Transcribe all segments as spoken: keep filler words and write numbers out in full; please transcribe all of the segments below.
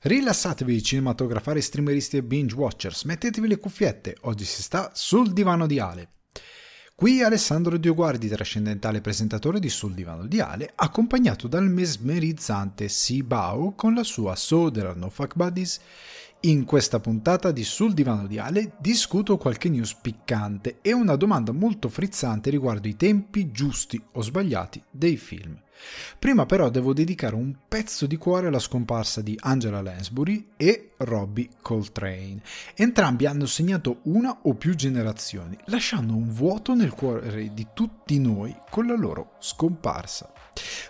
Rilassatevi cinematografari, streameristi e binge watchers, mettetevi le cuffiette, oggi si sta sul divano di Ale. Qui Alessandro Dioguardi, trascendentale presentatore di Sul divano di Ale, accompagnato dal mesmerizzante Sibao con la sua So There Are No Fuck Buddies. In questa puntata di Sul divano di Ale discuto qualche news piccante e una domanda molto frizzante riguardo i tempi giusti o sbagliati dei film. Prima però devo dedicare un pezzo di cuore alla scomparsa di Angela Lansbury e Robbie Coltrane. Entrambi hanno segnato una o più generazioni, lasciando un vuoto nel cuore di tutti noi con la loro scomparsa.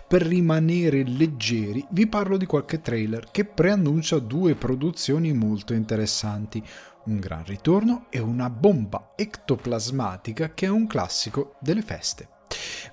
Per rimanere leggeri vi parlo di qualche trailer che preannuncia due produzioni molto interessanti, un gran ritorno e una bomba ectoplasmatica che è un classico delle feste.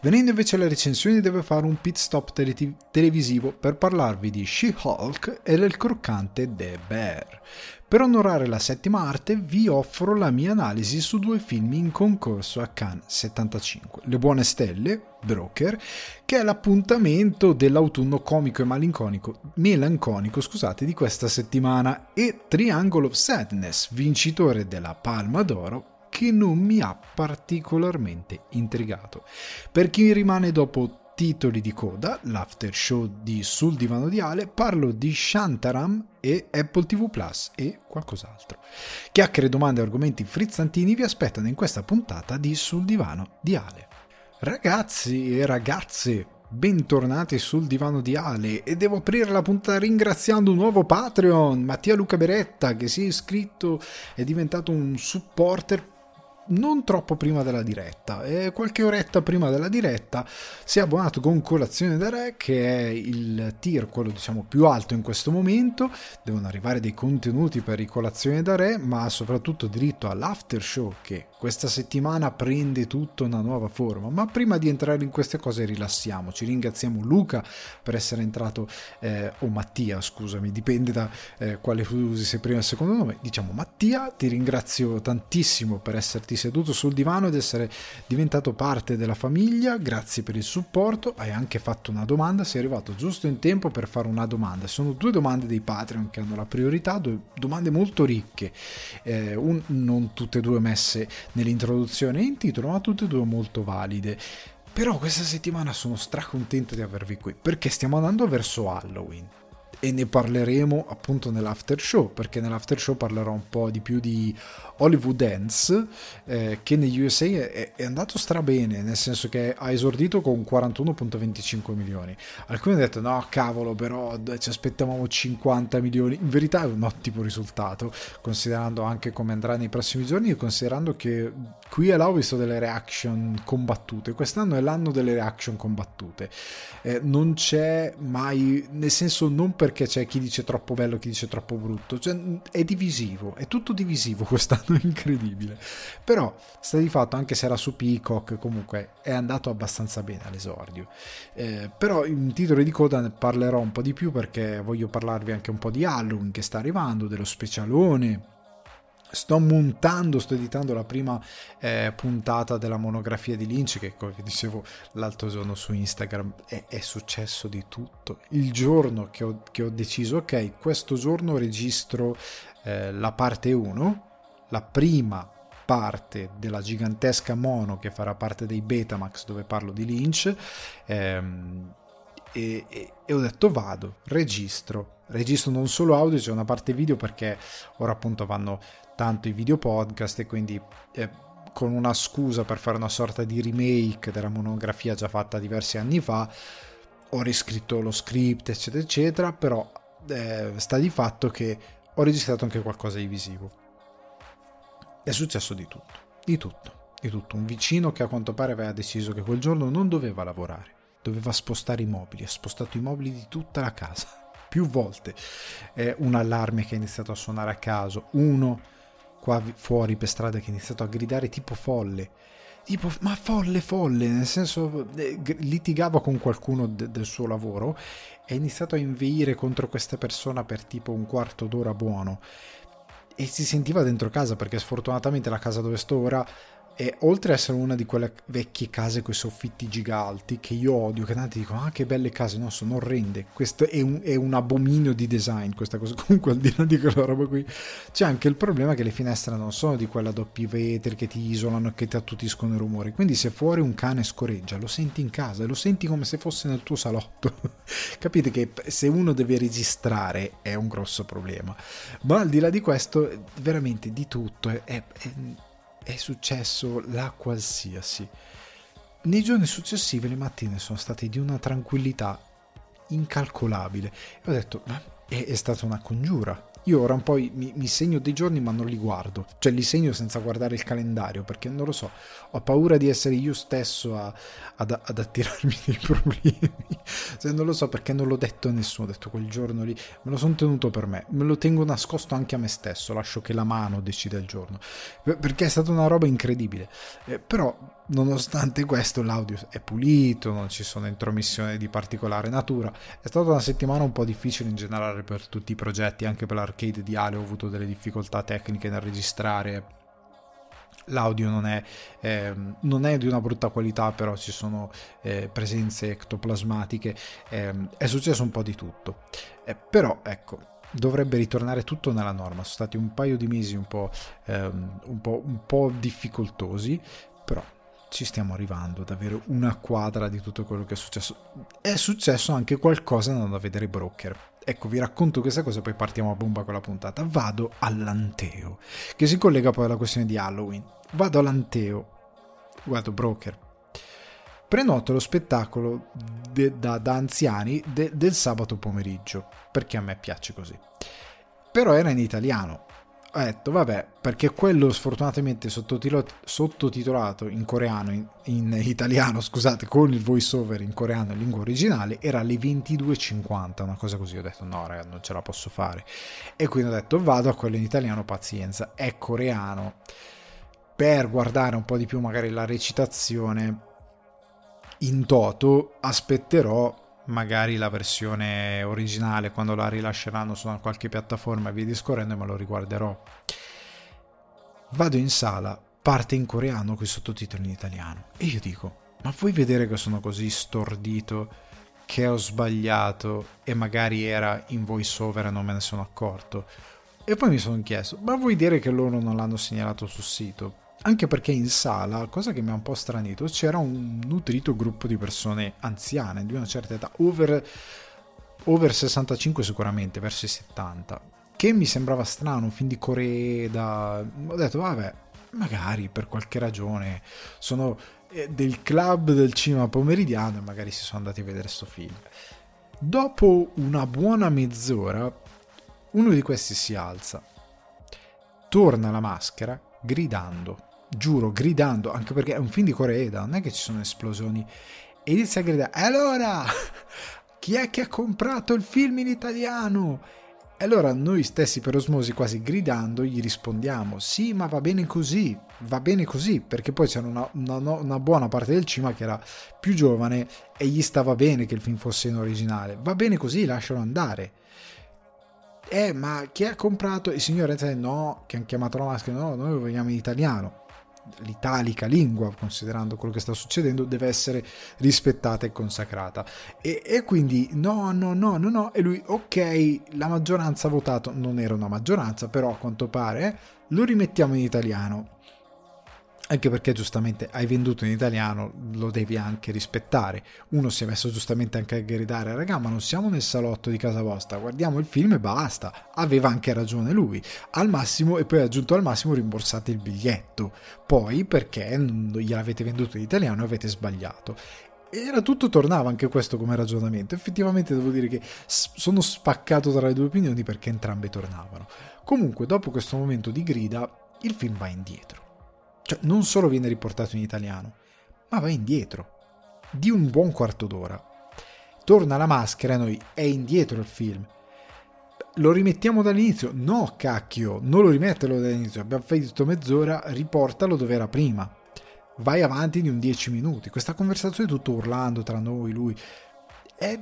Venendo invece alle recensioni, devo fare un pit stop tele- televisivo per parlarvi di She-Hulk e del croccante The Bear. Per onorare la settima arte vi offro la mia analisi su due film in concorso a Cannes settantacinque, Le Buone Stelle, Broker, che è l'appuntamento dell'autunno comico e malinconico, melanconico scusate, di questa settimana, e Triangle of Sadness, vincitore della Palma d'Oro, che non mi ha particolarmente intrigato. Per chi rimane dopo titoli di coda, l'after show di Sul divano di Ale, parlo di Shantaram e Apple ti vu Plus e qualcos'altro. Chiacchiere, domande e argomenti frizzantini vi aspettano in questa puntata di Sul divano di Ale. Ragazzi e ragazze, bentornati sul divano di Ale, e devo aprire la puntata ringraziando un nuovo Patreon, Mattia Luca Beretta, che si è iscritto, è diventato un supporter non troppo prima della diretta, e qualche oretta prima della diretta si è abbonato con Colazione da Re, che è il tier, quello diciamo più alto in questo momento. Devono arrivare dei contenuti per i Colazione da Re, ma soprattutto diritto all'after show, che questa settimana prende tutta una nuova forma. Ma prima di entrare in queste cose rilassiamoci, ringraziamo Luca per essere entrato, eh, o Mattia scusami, dipende da eh, quale usi, se prima o il secondo nome, diciamo Mattia, ti ringrazio tantissimo per esserti seduto sul divano ed essere diventato parte della famiglia, grazie per il supporto. Hai anche fatto una domanda, sei arrivato giusto in tempo per fare una domanda. Sono due domande dei Patreon che hanno la priorità, due domande molto ricche, eh, un, non tutte e due messe nell'introduzione e in titolo, ma tutte e due molto valide. Però questa settimana sono stracontento di avervi qui, perché stiamo andando verso Halloween e ne parleremo appunto nell'after show, perché nell'after show parlerò un po' di più di Halloween Ends, eh, che negli U S A è, è andato strabene, nel senso che ha esordito con quarantuno virgola venticinque milioni. Alcuni hanno detto no cavolo, però ci aspettavamo cinquanta milioni. In verità è un ottimo risultato, considerando anche come andrà nei prossimi giorni e considerando che qui e là ho visto delle reaction combattute. Quest'anno è l'anno delle reaction combattute, eh, non c'è mai, nel senso, non per perché c'è chi dice troppo bello, chi dice troppo brutto, cioè è divisivo, è tutto divisivo quest'anno, incredibile. Però sta di fatto, anche se era su Peacock, comunque è andato abbastanza bene all'esordio. Eh, però in titolo di coda ne parlerò un po' di più, perché voglio parlarvi anche un po' di Halloween che sta arrivando, dello specialone. Sto montando, sto editando la prima eh, puntata della monografia di Lynch, che come vi dicevo l'altro giorno su Instagram è, è successo di tutto. Il giorno che ho, che ho deciso, ok, questo giorno registro eh, la parte uno, la prima parte della gigantesca mono che farà parte dei Betamax, dove parlo di Lynch, ehm, e, e, e ho detto vado, registro. Registro non solo audio, c'è cioè una parte video, perché ora appunto vanno tanto i video podcast, e quindi eh, con una scusa per fare una sorta di remake della monografia già fatta diversi anni fa, ho riscritto lo script eccetera eccetera, però eh, sta di fatto che ho registrato anche qualcosa di visivo. È successo di tutto, di tutto, di tutto. Un vicino che a quanto pare aveva deciso che quel giorno non doveva lavorare, doveva spostare i mobili, ha spostato i mobili di tutta la casa più volte, eh, un allarme che è iniziato a suonare a caso, uno qua fuori per strada che ha iniziato a gridare tipo folle, tipo ma folle folle, nel senso eh, litigava con qualcuno de- del suo lavoro, è iniziato a inveire contro questa persona per tipo un quarto d'ora buono, e si sentiva dentro casa, perché sfortunatamente la casa dove sto ora E oltre ad essere una di quelle vecchie case con i soffitti giganti che io odio, che tanti dicono ah che belle case, no, sono orrende, questo è un, è un abominio di design questa cosa. Comunque al di là di quella roba qui c'è anche il problema che le finestre non sono di quella doppi vetri che ti isolano e che ti attutiscono i rumori, quindi se fuori un cane scoreggia lo senti in casa e lo senti come se fosse nel tuo salotto. Capite che se uno deve registrare è un grosso problema, ma al di là di questo veramente di tutto è, è, è è successo la qualsiasi. Nei giorni successivi le mattine sono state di una tranquillità incalcolabile e ho detto ma è, è stata una congiura. Io ora un po' mi, mi segno dei giorni ma non li guardo, cioè li segno senza guardare il calendario perché non lo so, ho paura di essere io stesso a, ad, ad attirarmi dei problemi. Cioè, non lo so perché non l'ho detto a nessuno, ho detto quel giorno lì me lo sono tenuto per me, me lo tengo nascosto anche a me stesso, lascio che la mano decida il giorno, perché è stata una roba incredibile. Eh, però nonostante questo l'audio è pulito, non ci sono intromissioni di particolare natura, è stata una settimana un po' difficile in generale per tutti i progetti, anche per la Arcade di Ale ho avuto delle difficoltà tecniche nel registrare, l'audio non è, eh, non è di una brutta qualità, però ci sono eh, presenze ectoplasmatiche, eh, è successo un po' di tutto, eh, però ecco dovrebbe ritornare tutto nella norma. Sono stati un paio di mesi un po', ehm, un po', un po' difficoltosi, però ci stiamo arrivando ad avere una quadra di tutto quello che è successo. È successo anche qualcosa andando a vedere Broker. Ecco, vi racconto questa cosa e poi partiamo a bomba con la puntata. Vado all'Anteo, che si collega poi alla questione di Halloween. Vado all'Anteo, guardo Broker. Prenoto lo spettacolo de, da, da anziani de, del sabato pomeriggio, perché a me piace così. Però era in italiano. Ho detto, vabbè, perché quello sfortunatamente sottotitolato in coreano, in, in italiano, scusate, con il voiceover in coreano in lingua originale, era alle ventidue e cinquanta, una cosa così. Ho detto, no, raga, non ce la posso fare. E quindi ho detto, vado a quello in italiano, pazienza, è coreano. Per guardare un po' di più magari la recitazione in toto, aspetterò magari la versione originale quando la rilasceranno su qualche piattaforma e via discorrendo e me lo riguarderò. Vado in sala, parte in coreano con i sottotitoli in italiano e io dico ma vuoi vedere che sono così stordito che ho sbagliato e magari era in voice over e non me ne sono accorto? E poi mi sono chiesto ma vuoi dire che loro non l'hanno segnalato sul sito? Anche perché in sala, cosa che mi ha un po' stranito, c'era un nutrito gruppo di persone anziane, di una certa età, over, over sessantacinque sicuramente, verso i settanta, che mi sembrava strano, un film di Corea, da... ho detto vabbè, magari per qualche ragione sono del club del cinema pomeridiano e magari si sono andati a vedere sto film. Dopo una buona mezz'ora, uno di questi si alza, torna la maschera, gridando. Giuro, gridando, anche perché è un film di Corea, non è che ci sono esplosioni, e inizia a gridare allora chi è che ha comprato il film in italiano? E allora noi stessi per osmosi quasi gridando gli rispondiamo sì ma va bene così, va bene così, perché poi c'era una, una, una buona parte del cinema che era più giovane e gli stava bene che il film fosse in originale, va bene così, lascialo andare. Eh, ma chi ha comprato? Il signore dice no, che hanno chiamato la maschera, no, noi lo vogliamo in italiano. L'italica lingua, considerando quello che sta succedendo, deve essere rispettata e consacrata. E, e quindi no, no, no, no, no. E lui, ok, la maggioranza ha votato, non era una maggioranza, però a quanto pare eh, lo rimettiamo in italiano. Anche perché giustamente hai venduto in italiano, lo devi anche rispettare. Uno si è messo giustamente anche a gridare, raga ma non siamo nel salotto di casa vostra, guardiamo il film e basta. Aveva anche ragione lui, al massimo, e poi aggiunto al massimo rimborsate il biglietto, poi perché non gliel'avete venduto in italiano e avete sbagliato. Era tutto, tornava anche questo come ragionamento. Effettivamente devo dire che sono spaccato tra le due opinioni perché entrambe tornavano. Comunque dopo questo momento di grida il film va indietro. Cioè, non solo viene riportato in italiano, ma va indietro di un buon quarto d'ora. Torna la maschera e noi, è indietro il film. Lo rimettiamo dall'inizio? No, cacchio, non lo rimetterlo dall'inizio. Abbiamo fatto mezz'ora, riportalo dove era prima. Vai avanti di un dieci minuti. Questa conversazione tutto urlando tra noi, lui. Eh,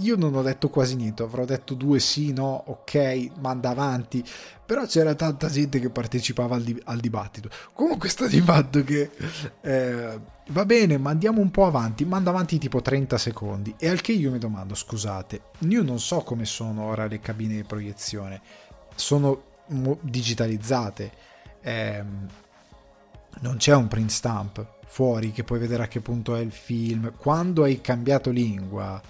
io non ho detto quasi niente, avrò detto due sì, no, ok, manda avanti, però c'era tanta gente che partecipava al, di- al dibattito. Comunque sta di fatto che eh, va bene, ma andiamo un po' avanti, manda avanti tipo trenta secondi, e al che io mi domando, scusate, io non so come sono ora le cabine di proiezione, sono mo- digitalizzate, eh, non c'è un print stamp fuori che puoi vedere a che punto è il film. Quando hai cambiato lingua,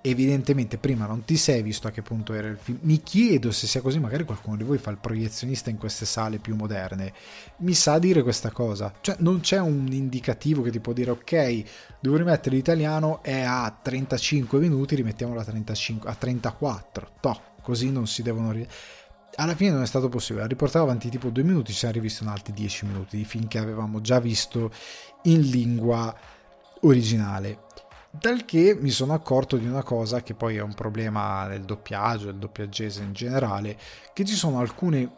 evidentemente prima non ti sei visto a che punto era il film. Mi chiedo se sia così, magari qualcuno di voi fa il proiezionista in queste sale più moderne, mi sa dire questa cosa, cioè non c'è un indicativo che ti può dire ok, devo rimettere l'italiano, è a trentacinque minuti, rimettiamolo a trentacinque, a trentaquattro, toh, così non si devono ri- alla fine non è stato possibile, riportavo avanti tipo due minuti, ci siamo rivisti un altri dieci minuti di film che avevamo già visto in lingua originale, dal che mi sono accorto di una cosa che poi è un problema del doppiaggio, del doppiaggese in generale, che ci sono alcune,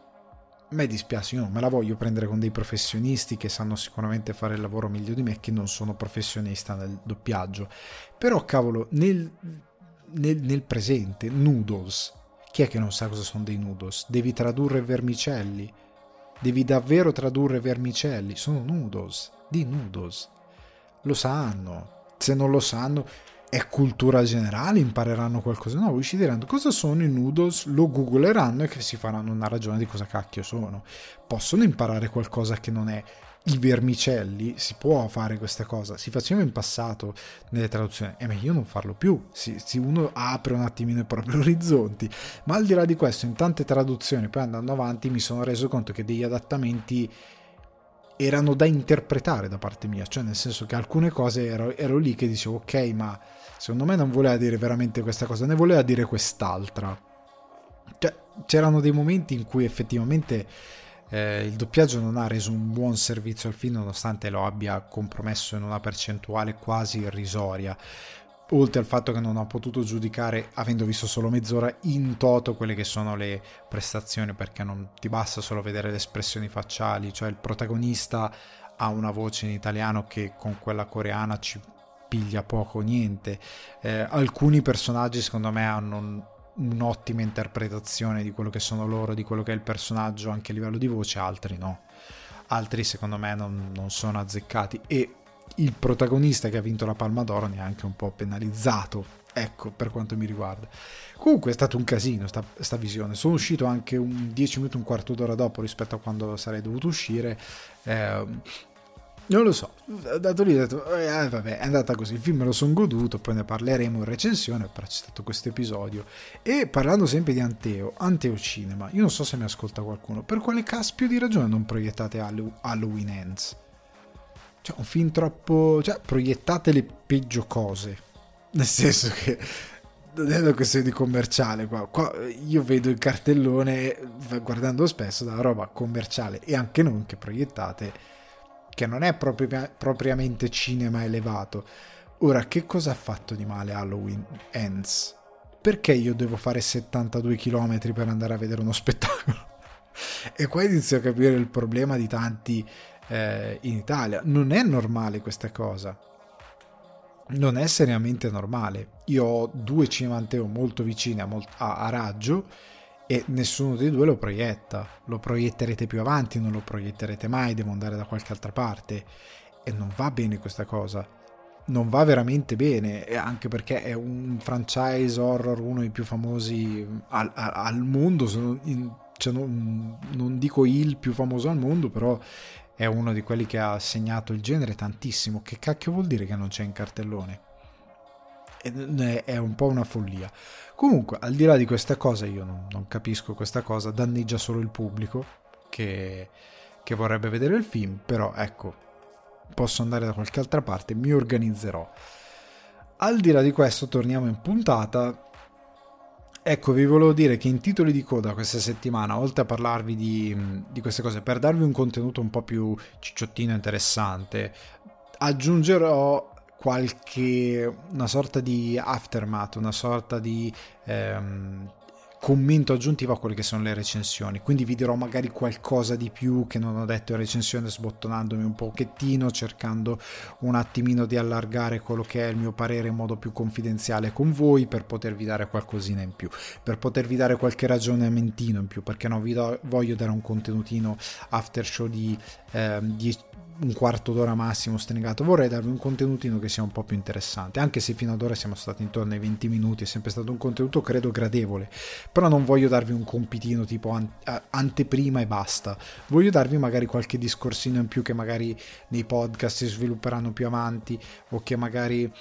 mi dispiace, io non me la voglio prendere con dei professionisti che sanno sicuramente fare il lavoro meglio di me, che non sono professionista nel doppiaggio, però cavolo, nel, nel, nel presente, noodles, chi è che non sa cosa sono dei noodles? Devi tradurre vermicelli, devi davvero tradurre vermicelli, sono noodles, di noodles, lo sanno, se non lo sanno è cultura generale, impareranno qualcosa nuovo, ci diranno cosa sono i noodles, lo googleranno e che si faranno una ragione di cosa cacchio sono, possono imparare qualcosa che non è i vermicelli, si può fare questa cosa, si faceva in passato nelle traduzioni, è meglio non farlo più, si, si uno apre un attimino i propri orizzonti, ma al di là di questo in tante traduzioni poi andando avanti mi sono reso conto che degli adattamenti erano da interpretare da parte mia, cioè nel senso che alcune cose ero, ero lì che dicevo ok, ma secondo me non voleva dire veramente questa cosa, ne voleva dire quest'altra, cioè c'erano dei momenti in cui effettivamente Eh, il doppiaggio non ha reso un buon servizio al film, nonostante lo abbia compromesso in una percentuale quasi irrisoria, oltre al fatto che non ho potuto giudicare, avendo visto solo mezz'ora in toto, quelle che sono le prestazioni, perché non ti basta solo vedere le espressioni facciali, cioè il protagonista ha una voce in italiano che con quella coreana ci piglia poco o niente, eh, alcuni personaggi secondo me hanno un un'ottima interpretazione di quello che sono loro, di quello che è il personaggio anche a livello di voce, altri no, altri secondo me non, non sono azzeccati, e il protagonista che ha vinto la Palma d'Oro ne è anche un po' penalizzato, ecco, per quanto mi riguarda. Comunque è stato un casino sta, sta visione, sono uscito anche un dieci minuti, un quarto d'ora dopo rispetto a quando sarei dovuto uscire, eh, non lo so, dato lì ho detto eh, vabbè, è andata così, il film me lo sono goduto, poi ne parleremo in recensione, però c'è stato questo episodio. E parlando sempre di Anteo, Anteo Cinema, io non so se mi ascolta qualcuno, per quale caspio di ragione non proiettate Halloween Ends? Cioè un film troppo, cioè proiettate le peggio cose, nel senso che non è una questione di commerciale qua. Qua io vedo il cartellone, guardando spesso, dalla roba commerciale e anche non che proiettate, che non è propria, propriamente cinema elevato. Ora, che cosa ha fatto di male Halloween Ends? Perché io devo fare settantadue chilometri per andare a vedere uno spettacolo? E qua inizio a capire il problema di tanti eh, in Italia. Non è normale questa cosa. Non è seriamente normale. Io ho due cinema Anteo molto vicini a, a, a raggio, e nessuno dei due lo proietta, lo proietterete più avanti, non lo proietterete mai, devo andare da qualche altra parte, e non va bene questa cosa, non va veramente bene, anche perché è un franchise horror, uno dei più famosi al, al mondo, cioè non, non dico il più famoso al mondo, però è uno di quelli che ha segnato il genere tantissimo. Che cacchio vuol dire che non c'è in cartellone? È un po' una follia. Comunque, al di là di questa cosa, io non, non capisco questa cosa, danneggia solo il pubblico che, che vorrebbe vedere il film, però ecco, posso andare da qualche altra parte, mi organizzerò. Al di là di questo, torniamo in puntata. Ecco, vi volevo dire che in titoli di coda questa settimana, oltre a parlarvi di, di queste cose, per darvi un contenuto un po' più cicciottino e interessante, aggiungerò qualche, una sorta di aftermath, una sorta di ehm, commento aggiuntivo a quelle che sono le recensioni, quindi vi dirò magari qualcosa di più che non ho detto in recensione, sbottonandomi un pochettino, cercando un attimino di allargare quello che è il mio parere in modo più confidenziale con voi, per potervi dare qualcosina in più, per potervi dare qualche ragionamentino in più, perché no, vi do, voglio dare un contenutino after show di eh, di un quarto d'ora massimo stregato. Vorrei darvi un contenutino che sia un po' più interessante, anche se fino ad ora siamo stati intorno ai venti minuti, è sempre stato un contenuto credo gradevole, però non voglio darvi un compitino tipo anteprima e basta, voglio darvi magari qualche discorsino in più che magari nei podcast si svilupperanno più avanti, o che magari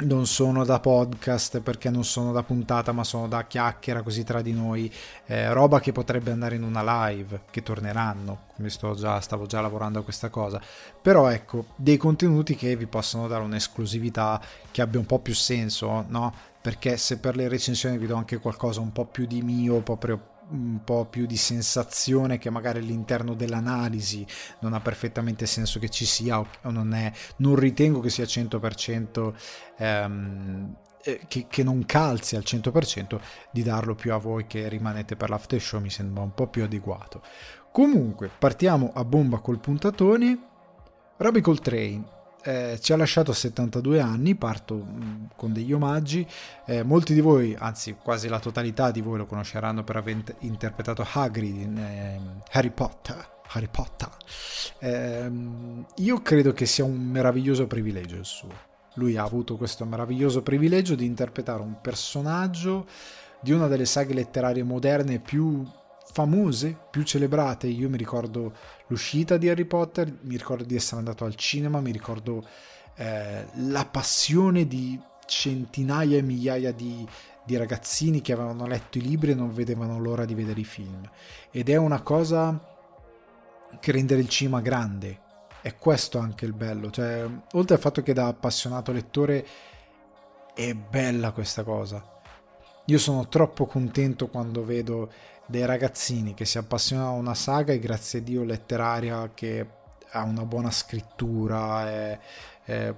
non sono da podcast perché non sono da puntata, ma sono da chiacchiera così tra di noi, eh, roba che potrebbe andare in una live, che torneranno, come sto già, stavo già lavorando a questa cosa, però ecco, dei contenuti che vi possono dare un'esclusività che abbia un po' più senso, no? Perché se per le recensioni vi do anche qualcosa un po' più di mio, proprio un po' più di sensazione, che magari all'interno dell'analisi non ha perfettamente senso che ci sia, o non è, non ritengo che sia cento per cento ehm, che, che non calzi al cento per cento, di darlo più a voi che rimanete per l'after show mi sembra un po' più adeguato. Comunque partiamo a bomba col puntatone. Robbie Coltrane Eh, ci ha lasciato a settantadue anni, parto mh, con degli omaggi, eh, molti di voi, anzi quasi la totalità di voi lo conosceranno per aver interpretato Hagrid in eh, Harry Potter, Harry Potter. Eh, io credo che sia un meraviglioso privilegio il suo, lui ha avuto questo meraviglioso privilegio di interpretare un personaggio di una delle saghe letterarie moderne più famose, più celebrate. Io mi ricordo l'uscita di Harry Potter, mi ricordo di essere andato al cinema, mi ricordo eh, la passione di centinaia e migliaia di, di ragazzini che avevano letto i libri e non vedevano l'ora di vedere i film, ed è una cosa che rende il cinema grande, è questo anche il bello, cioè, oltre al fatto che da appassionato lettore è bella questa cosa. Io sono troppo contento quando vedo dei ragazzini che si appassionano a una saga, e grazie a Dio letteraria, che ha una buona scrittura, è, è,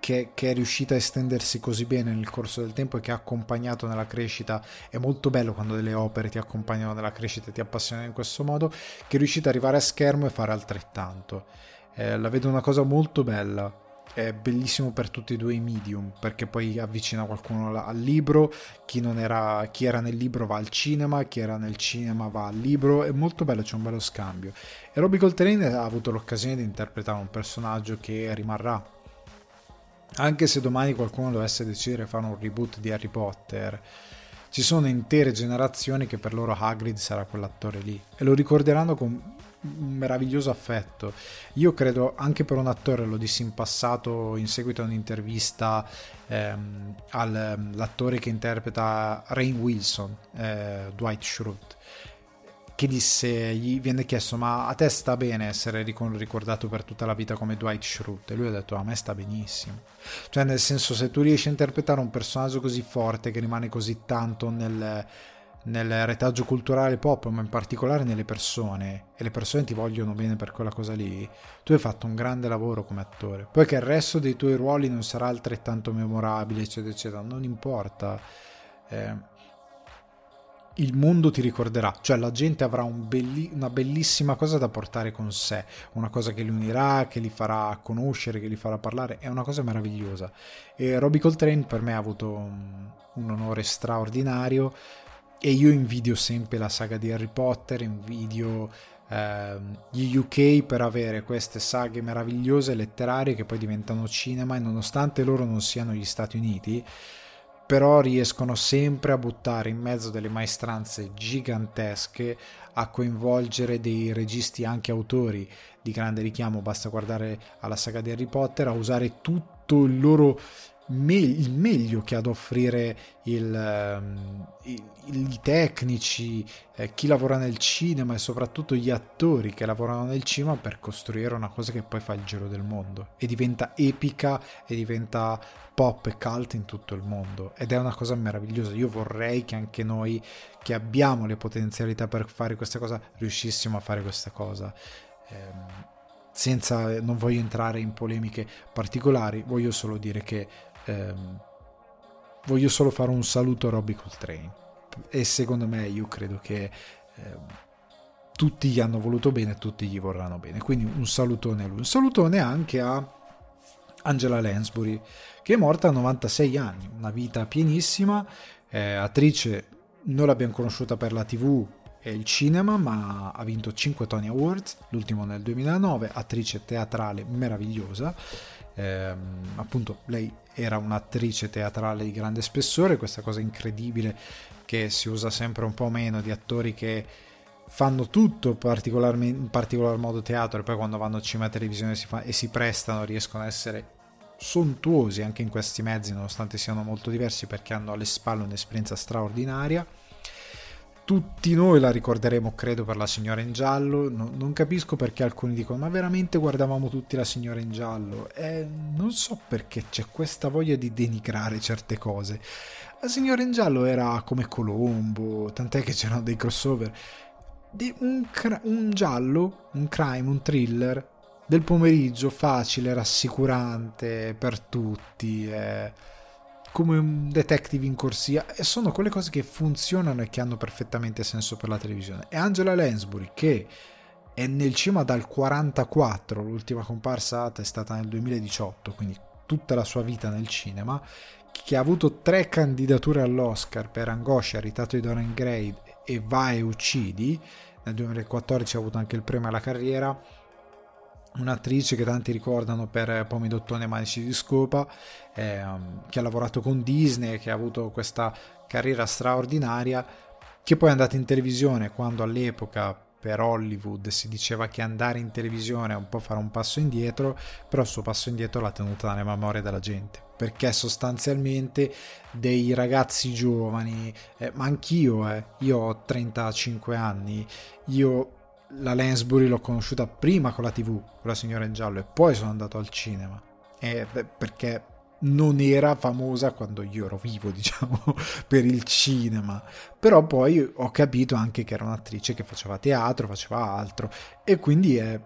che, che è riuscita a estendersi così bene nel corso del tempo e che ha accompagnato nella crescita. È molto bello quando delle opere ti accompagnano nella crescita e ti appassionano in questo modo, che è riuscita ad arrivare a schermo e fare altrettanto. Eh, la vedo una cosa molto bella. È bellissimo per tutti e due i medium, perché poi avvicina qualcuno al libro, chi non era, chi era nel libro va al cinema, chi era nel cinema va al libro, è molto bello, c'è un bello scambio. E Robbie Coltrane ha avuto l'occasione di interpretare un personaggio che rimarrà, anche se domani qualcuno dovesse decidere di fare un reboot di Harry Potter. Ci sono intere generazioni che per loro Hagrid sarà quell'attore lì e lo ricorderanno con un meraviglioso affetto. Io credo, anche per un attore, lo dissi in passato in seguito a un'intervista ehm, all'attore che interpreta Rainn Wilson, eh, Dwight Schrute, che disse, gli viene chiesto: ma a te sta bene essere ricordato per tutta la vita come Dwight Schrute? E lui ha detto: a me sta benissimo, cioè, nel senso, se tu riesci a interpretare un personaggio così forte che rimane così tanto nel nel retaggio culturale pop, ma in particolare nelle persone, e le persone ti vogliono bene per quella cosa lì, tu hai fatto un grande lavoro come attore. Poi che il resto dei tuoi ruoli non sarà altrettanto memorabile, eccetera eccetera, non importa, eh, il mondo ti ricorderà, cioè la gente avrà un belli- una bellissima cosa da portare con sé, una cosa che li unirà, che li farà conoscere, che li farà parlare, è una cosa meravigliosa. E Robbie Coltrane per me ha avuto un, un onore straordinario, e io invidio sempre la saga di Harry Potter, invidio eh, gli U K per avere queste saghe meravigliose letterarie che poi diventano cinema, e nonostante loro non siano gli Stati Uniti, però riescono sempre a buttare in mezzo delle maestranze gigantesche, a coinvolgere dei registi anche autori di grande richiamo, basta guardare alla saga di Harry Potter, a usare tutto il loro il meglio che ha ad offrire il, il, i tecnici, eh, chi lavora nel cinema e soprattutto gli attori che lavorano nel cinema, per costruire una cosa che poi fa il giro del mondo e diventa epica e diventa pop e cult in tutto il mondo, ed è una cosa meravigliosa. Io vorrei che anche noi che abbiamo le potenzialità per fare questa cosa riuscissimo a fare questa cosa. ehm, senza, non voglio entrare in polemiche particolari, voglio solo dire che Eh, voglio solo fare un saluto a Robbie Coltrane, e secondo me io credo che eh, tutti gli hanno voluto bene, tutti gli vorranno bene, quindi un salutone a lui, un salutone anche a Angela Lansbury, che è morta a novantasei anni, una vita pienissima, eh, attrice, noi l'abbiamo conosciuta per la tivù e il cinema, ma ha vinto cinque Tony Awards, l'ultimo nel duemilanove, attrice teatrale meravigliosa, eh, appunto lei era un'attrice teatrale di grande spessore, questa cosa incredibile che si usa sempre un po' meno di attori che fanno tutto particolarmente, in particolar modo teatro, e poi quando vanno al cinema e televisione si fa, e si prestano, riescono a essere sontuosi anche in questi mezzi nonostante siano molto diversi, perché hanno alle spalle un'esperienza straordinaria. Tutti noi la ricorderemo, credo, per La signora in giallo. No, non capisco perché alcuni dicono ma veramente guardavamo tutti La signora in giallo, eh, non so perché c'è questa voglia di denigrare certe cose. La signora in giallo era come Colombo, tant'è che c'erano dei crossover di un, cr- un giallo, un crime, un thriller del pomeriggio, facile, rassicurante per tutti, eh, come un detective in corsia, e sono quelle cose che funzionano e che hanno perfettamente senso per la televisione. E Angela Lansbury, che è nel cinema dal quarantaquattro, l'ultima comparsa è stata nel duemiladiciotto, quindi tutta la sua vita nel cinema, che ha avuto tre candidature all'Oscar per Angoscia, Ritratto di Dorian Gray e Va e uccidi, nel duemilaquattordici ha avuto anche il premio alla carriera, un'attrice che tanti ricordano per Pomidottone e Manici di Scopa, eh, che ha lavorato con Disney, che ha avuto questa carriera straordinaria, che poi è andata in televisione quando all'epoca per Hollywood si diceva che andare in televisione è un po' fare un passo indietro, però il suo passo indietro l'ha tenuta nelle memorie della gente, perché sostanzialmente dei ragazzi giovani, eh, ma anch'io, eh, io ho trentacinque anni, io la Lansbury l'ho conosciuta prima con la tivù, con La signora in giallo, e poi sono andato al cinema, eh, perché non era famosa quando io ero vivo, diciamo, per il cinema, però poi ho capito anche che era un'attrice che faceva teatro, faceva altro, e quindi è,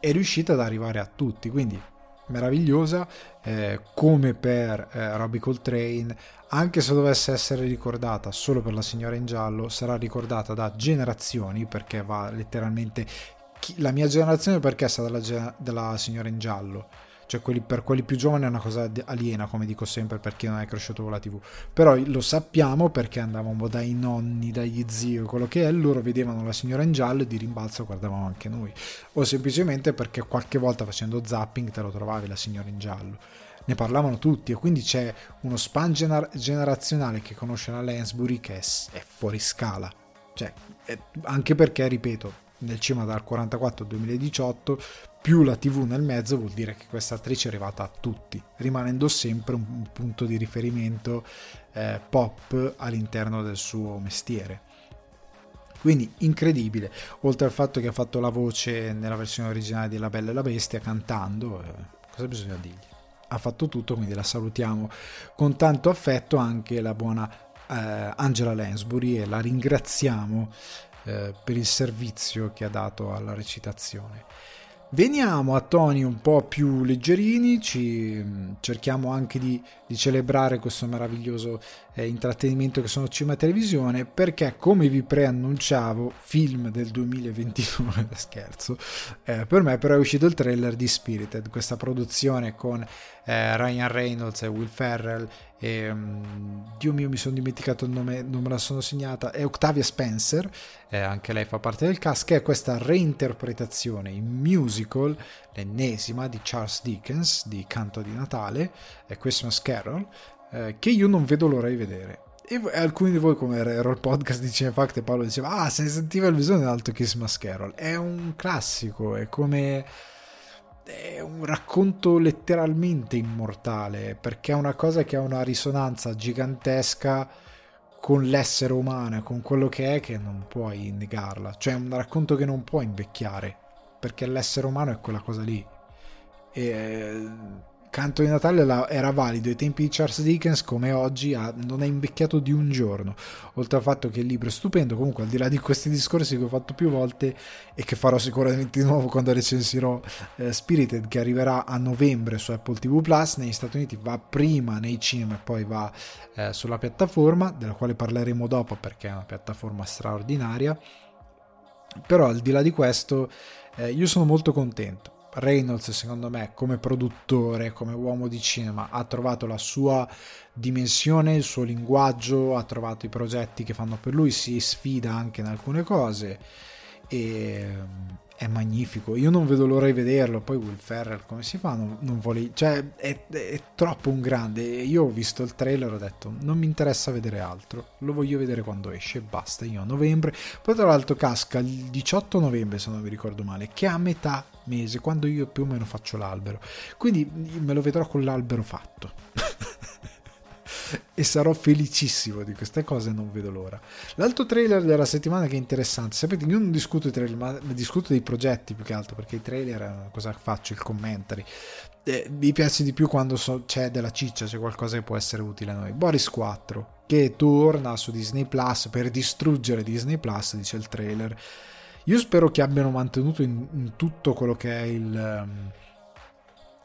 è riuscita ad arrivare a tutti, quindi meravigliosa, eh, come per eh, Robbie Coltrane, anche se dovesse essere ricordata solo per La signora in giallo, sarà ricordata da generazioni, perché va letteralmente chi, la mia generazione, perché è stata della, della signora in giallo, cioè quelli, per quelli più giovani è una cosa aliena, come dico sempre, per chi non è cresciuto con la tivù, però lo sappiamo perché andavamo dai nonni, dagli zii, quello che è, loro vedevano La signora in giallo e di rimbalzo guardavamo anche noi, o semplicemente perché qualche volta facendo zapping te lo trovavi La signora in giallo, ne parlavano tutti, e quindi c'è uno span gener- generazionale che conosce la Lansbury che è, è fuori scala, cioè è, anche perché, ripeto, nel cinema dal quarantaquattro al duemiladiciotto più la tivù nel mezzo, vuol dire che questa attrice è arrivata a tutti, rimanendo sempre un punto di riferimento eh, pop all'interno del suo mestiere, quindi incredibile, oltre al fatto che ha fatto la voce nella versione originale di La Bella e la Bestia cantando, eh, cosa bisogna dirgli, ha fatto tutto, quindi la salutiamo con tanto affetto anche la buona eh, Angela Lansbury, e la ringraziamo per il servizio che ha dato alla recitazione. Veniamo a toni un po' più leggerini, ci cerchiamo anche di, di celebrare questo meraviglioso eh, intrattenimento che sono cinema e televisione, perché come vi preannunciavo, film del duemilaventidue, scherzo, eh, per me però è uscito il trailer di Spirited, questa produzione con eh, Ryan Reynolds e Will Ferrell e, um, Dio mio, mi sono dimenticato il nome, non me la sono segnata, è Octavia Spencer, eh, anche lei fa parte del cast, che è questa reinterpretazione in musical, l'ennesima, di Charles Dickens, di Canto di Natale e Christmas Carol, eh, che io non vedo l'ora di vedere, e alcuni di voi, come ero il podcast di Cinefact e Paolo diceva, ah, se sentiva il bisogno dell'altro Christmas Carol, è un classico, è come... è un racconto letteralmente immortale, perché è una cosa che ha una risonanza gigantesca con l'essere umano, con quello che è, che non puoi negarla, cioè è un racconto che non può invecchiare, perché l'essere umano è quella cosa lì, e Canto di Natale era valido ai tempi di Charles Dickens come oggi, non è invecchiato di un giorno, oltre al fatto che il libro è stupendo. Comunque, al di là di questi discorsi che ho fatto più volte e che farò sicuramente di nuovo quando recensirò eh, Spirited, che arriverà a novembre su Apple ti vu Plus, negli Stati Uniti va prima nei cinema e poi va eh, sulla piattaforma, della quale parleremo dopo perché è una piattaforma straordinaria. Però al di là di questo eh, io sono molto contento. Reynolds, secondo me, come produttore, come uomo di cinema, ha trovato la sua dimensione, il suo linguaggio, ha trovato i progetti che fanno per lui, si sfida anche in alcune cose e è magnifico. Io non vedo l'ora di vederlo. Poi Will Ferrell come si fa? Non, non vuole, cioè è, è troppo un grande. Io ho visto il trailer, ho detto non mi interessa vedere altro, lo voglio vedere quando esce e basta. Io a novembre, poi tra l'altro casca il diciotto novembre se non mi ricordo male, che è a metà mese, quando io più o meno faccio l'albero, quindi me lo vedrò con l'albero fatto e sarò felicissimo di queste cose, non vedo l'ora. L'altro trailer della settimana che è interessante, sapete, io non discuto i trailer ma discuto dei progetti più che altro, perché i trailer è una cosa che faccio, il commentary eh, mi piace di più quando so, c'è della ciccia, c'è qualcosa che può essere utile a noi. Boris quattro che torna su Disney Plus per distruggere Disney Plus, dice il trailer. Io spero che abbiano mantenuto in, in tutto quello che è il, um,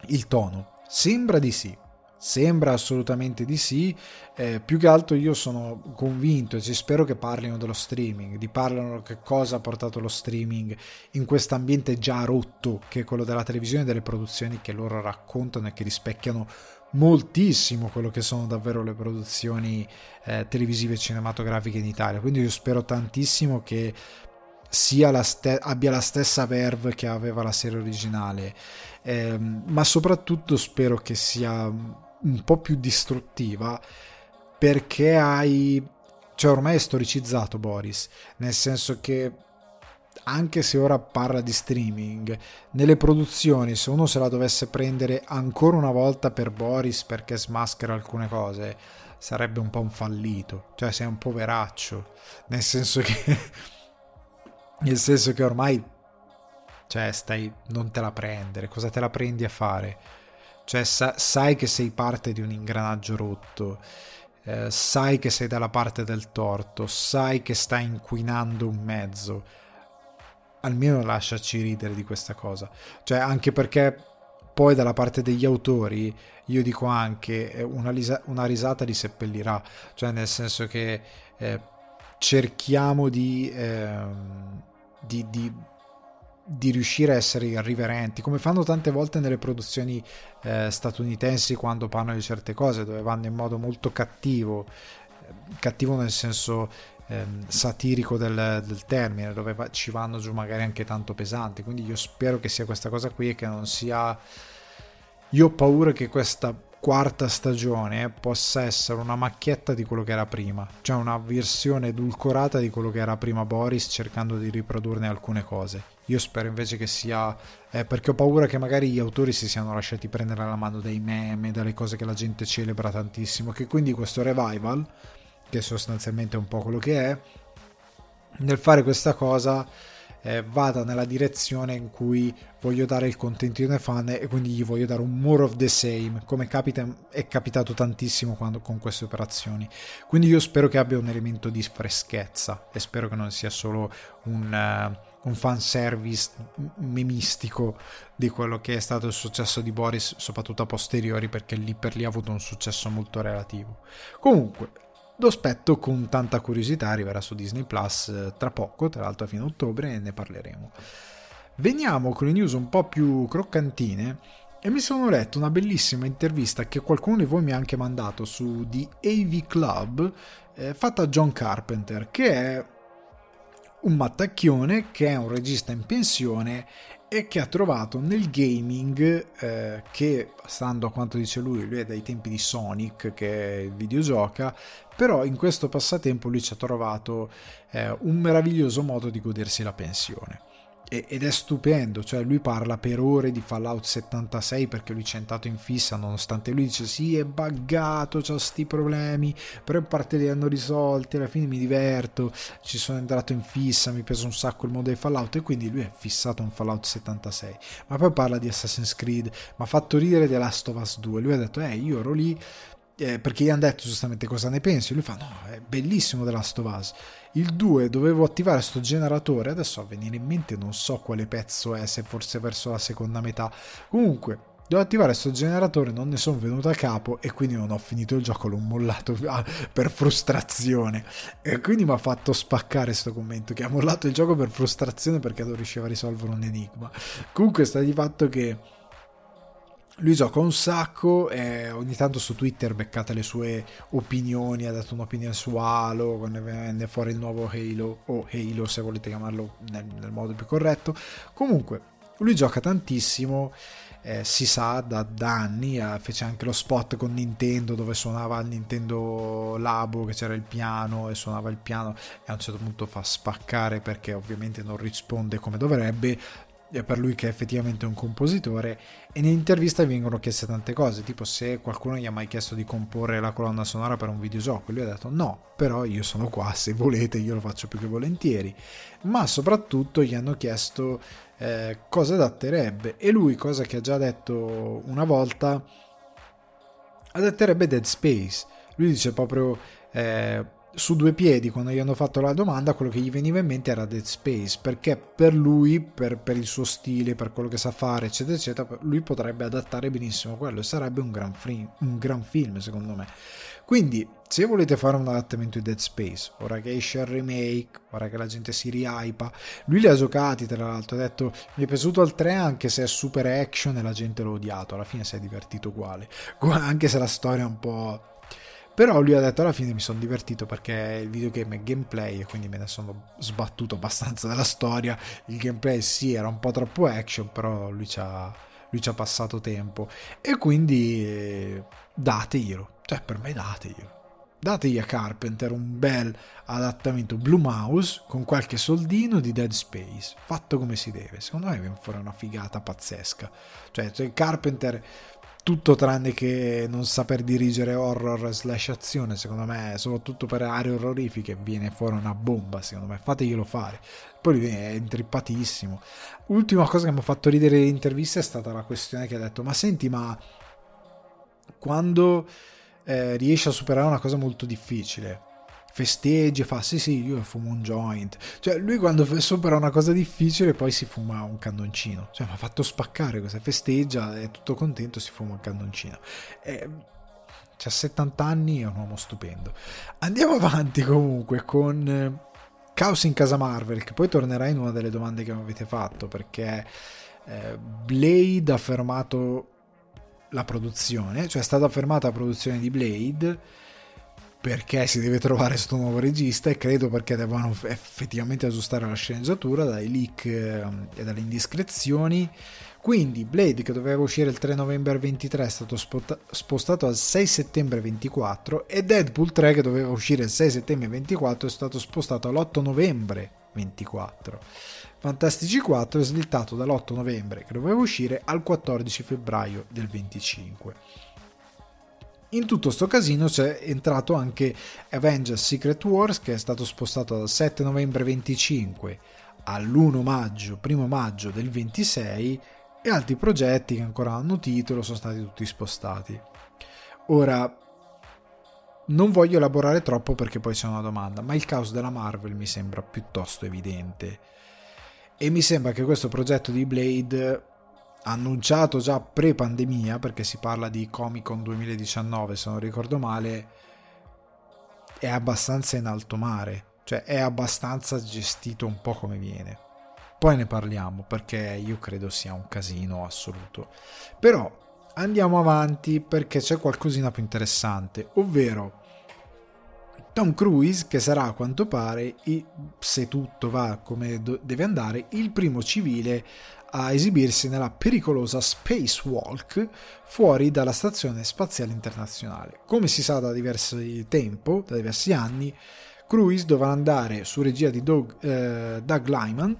il tono. Sembra di sì, sembra assolutamente di sì. Eh, più che altro io sono convinto e ci spero che parlino dello streaming, di parlano che cosa ha portato lo streaming in questo ambiente già rotto, che è quello della televisione e delle produzioni che loro raccontano e che rispecchiano moltissimo quello che sono davvero le produzioni eh, televisive e cinematografiche in Italia. Quindi io spero tantissimo che sia la ste- abbia la stessa verve che aveva la serie originale, eh, ma soprattutto spero che sia un po' più distruttiva, perché hai, cioè ormai è storicizzato Boris, nel senso che anche se ora parla di streaming, nelle produzioni, se uno se la dovesse prendere ancora una volta per Boris perché smaschera alcune cose, sarebbe un po' un fallito, cioè sei un poveraccio, nel senso che nel senso che ormai, cioè, stai, non te la prendere, cosa te la prendi a fare? Cioè sa, sai che sei parte di un ingranaggio rotto, eh, sai che sei dalla parte del torto, sai che stai inquinando un mezzo, almeno lasciaci ridere di questa cosa. Cioè anche perché poi dalla parte degli autori io dico anche una, lisa, una risata li seppellirà, cioè nel senso che eh, cerchiamo di... Ehm, Di, di, di riuscire a essere irriverenti, come fanno tante volte nelle produzioni eh, statunitensi quando parlano di certe cose, dove vanno in modo molto cattivo, cattivo nel senso eh, satirico del, del termine, dove va, ci vanno giù magari anche tanto pesanti. Quindi io spero che sia questa cosa qui e che non sia... Io ho paura che questa quarta stagione possa essere una macchietta di quello che era prima, cioè una versione edulcorata di quello che era prima Boris, cercando di riprodurne alcune cose. Io spero invece che sia eh, perché ho paura che magari gli autori si siano lasciati prendere alla mano dai meme, dalle cose che la gente celebra tantissimo, che quindi questo revival, che sostanzialmente è un po' quello che è, nel fare questa cosa Eh, vada nella direzione in cui voglio dare il contentino ai fan, e quindi gli voglio dare un more of the same, come capita, è capitato tantissimo quando, con queste operazioni. Quindi io spero che abbia un elemento di freschezza e spero che non sia solo un, uh, un fanservice memistico di quello che è stato il successo di Boris, soprattutto a posteriori, perché lì per lì ha avuto un successo molto relativo. Comunque lo aspetto con tanta curiosità, arriverà su Disney Plus tra poco, tra l'altro a fine ottobre, e ne parleremo. Veniamo con le news un po' più croccantine, e mi sono letto una bellissima intervista che qualcuno di voi mi ha anche mandato su The A V Club, eh, fatta a John Carpenter, che è un mattacchione, che è un regista in pensione e che ha trovato nel gaming, eh, che stando a quanto dice lui, lui è dai tempi di Sonic che videogioca, però in questo passatempo lui ci ha trovato eh, un meraviglioso modo di godersi la pensione. ed è stupendo, cioè lui parla per ore di Fallout settantasei perché lui c'è entrato in fissa, nonostante lui dice sì è buggato, c'ho sti problemi, però in parte li hanno risolti, alla fine mi diverto, ci sono entrato in fissa, mi piace un sacco il mondo dei Fallout, e quindi lui è fissato in Fallout settantasei. Ma poi parla di Assassin's Creed, mi ha fatto ridere The Last of Us due, lui ha detto eh io ero lì, Eh, perché gli hanno detto giustamente cosa ne pensi, lui fa no, è bellissimo The Last of Us, il due dovevo attivare sto generatore, adesso a venire in mente non so quale pezzo è, se forse verso la seconda metà, comunque devo attivare sto generatore, non ne sono venuto a capo e quindi non ho finito il gioco, l'ho mollato per frustrazione, e quindi mi ha fatto spaccare sto commento che ha mollato il gioco per frustrazione perché non riusciva a risolvere un enigma. Comunque sta di fatto che lui gioca un sacco, eh, ogni tanto su Twitter beccate le sue opinioni, ha dato un'opinione su Halo, quando venne fuori il nuovo Halo, o Halo se volete chiamarlo nel, nel modo più corretto. Comunque lui gioca tantissimo, eh, si sa da, da anni, eh, fece anche lo spot con Nintendo dove suonava il Nintendo Labo, che c'era il piano e suonava il piano, e a un certo punto fa spaccare perché ovviamente non risponde come dovrebbe, per lui che è effettivamente un compositore, e nell'intervista vengono chieste tante cose, tipo se qualcuno gli ha mai chiesto di comporre la colonna sonora per un videogioco, lui ha detto no, però io sono qua, se volete io lo faccio più che volentieri, ma soprattutto gli hanno chiesto eh, cosa adatterebbe, e lui, cosa che ha già detto una volta, adatterebbe Dead Space. Lui dice proprio eh, su due piedi, quando gli hanno fatto la domanda quello che gli veniva in mente era Dead Space, perché per lui, per, per il suo stile, per quello che sa fare eccetera eccetera, lui potrebbe adattare benissimo quello e sarebbe un gran, film, un gran film secondo me. Quindi se volete fare un adattamento di Dead Space, ora che esce il remake, ora che la gente si rihypa, lui li ha giocati tra l'altro, ha detto mi è piaciuto al tre anche se è super action e la gente l'ha odiato, alla fine si è divertito uguale, anche se la storia è un po'... Però lui ha detto alla fine mi sono divertito perché il videogame è gameplay e quindi me ne sono sbattuto abbastanza dalla storia, il gameplay sì era un po' troppo action, però lui ci ha, lui ci ha passato tempo, e quindi eh, dateglielo, cioè per me dateglielo, dategli a Carpenter un bel adattamento Blumhouse con qualche soldino di Dead Space fatto come si deve, secondo me viene fuori una figata pazzesca, cioè, cioè Carpenter tutto tranne che non saper dirigere horror slash azione, secondo me, soprattutto per aree orrorifiche viene fuori una bomba, secondo me, fateglielo fare. Poi lui è intrippatissimo. Ultima cosa che mi ha fatto ridere l'intervista è stata la questione che ha detto, ma senti, ma quando eh, riesci a superare una cosa molto difficile, festeggia, fa sì sì io fumo un joint, cioè lui quando supera una cosa difficile poi si fuma un cannoncino, cioè mi ha fatto spaccare, cosa festeggia, è tutto contento, si fuma un cannoncino, eh, c'ha settanta anni, è un uomo stupendo. Andiamo avanti comunque con Caos in casa Marvel, che poi tornerà in una delle domande che mi avete fatto, perché eh, Blade ha fermato la produzione, cioè è stata fermata la produzione di Blade perché si deve trovare sto nuovo regista, e credo perché devono effettivamente aggiustare la sceneggiatura dai leak e dalle indiscrezioni. Quindi Blade, che doveva uscire il tre novembre ventitré, è stato spostato al sei settembre ventiquattro, e Deadpool tre, che doveva uscire il sei settembre ventiquattro, è stato spostato all'otto novembre ventiquattro. Fantastici quattro è slittato dall'otto novembre, che doveva uscire, al quattordici febbraio del venticinque. In tutto sto casino c'è entrato anche Avengers Secret Wars, che è stato spostato dal sette novembre venticinque all'primo maggio, primo maggio del ventisei, e altri progetti che ancora hanno titolo sono stati tutti spostati. Ora, non voglio elaborare troppo perché poi c'è una domanda, ma il caos della Marvel mi sembra piuttosto evidente, e mi sembra che questo progetto di Blade, annunciato già pre-pandemia, perché si parla di Comic Con duemiladiciannove se non ricordo male, è abbastanza in alto mare, cioè è abbastanza gestito un po' come viene, poi ne parliamo perché io credo sia un casino assoluto. Però andiamo avanti perché c'è qualcosina più interessante, ovvero Tom Cruise, che sarà a quanto pare, se tutto va come deve andare, il primo civile a esibirsi nella pericolosa Spacewalk fuori dalla Stazione Spaziale Internazionale. Come si sa da diversi tempo, da diversi anni, Cruise dovrà andare su regia di Doug, eh, Doug Liman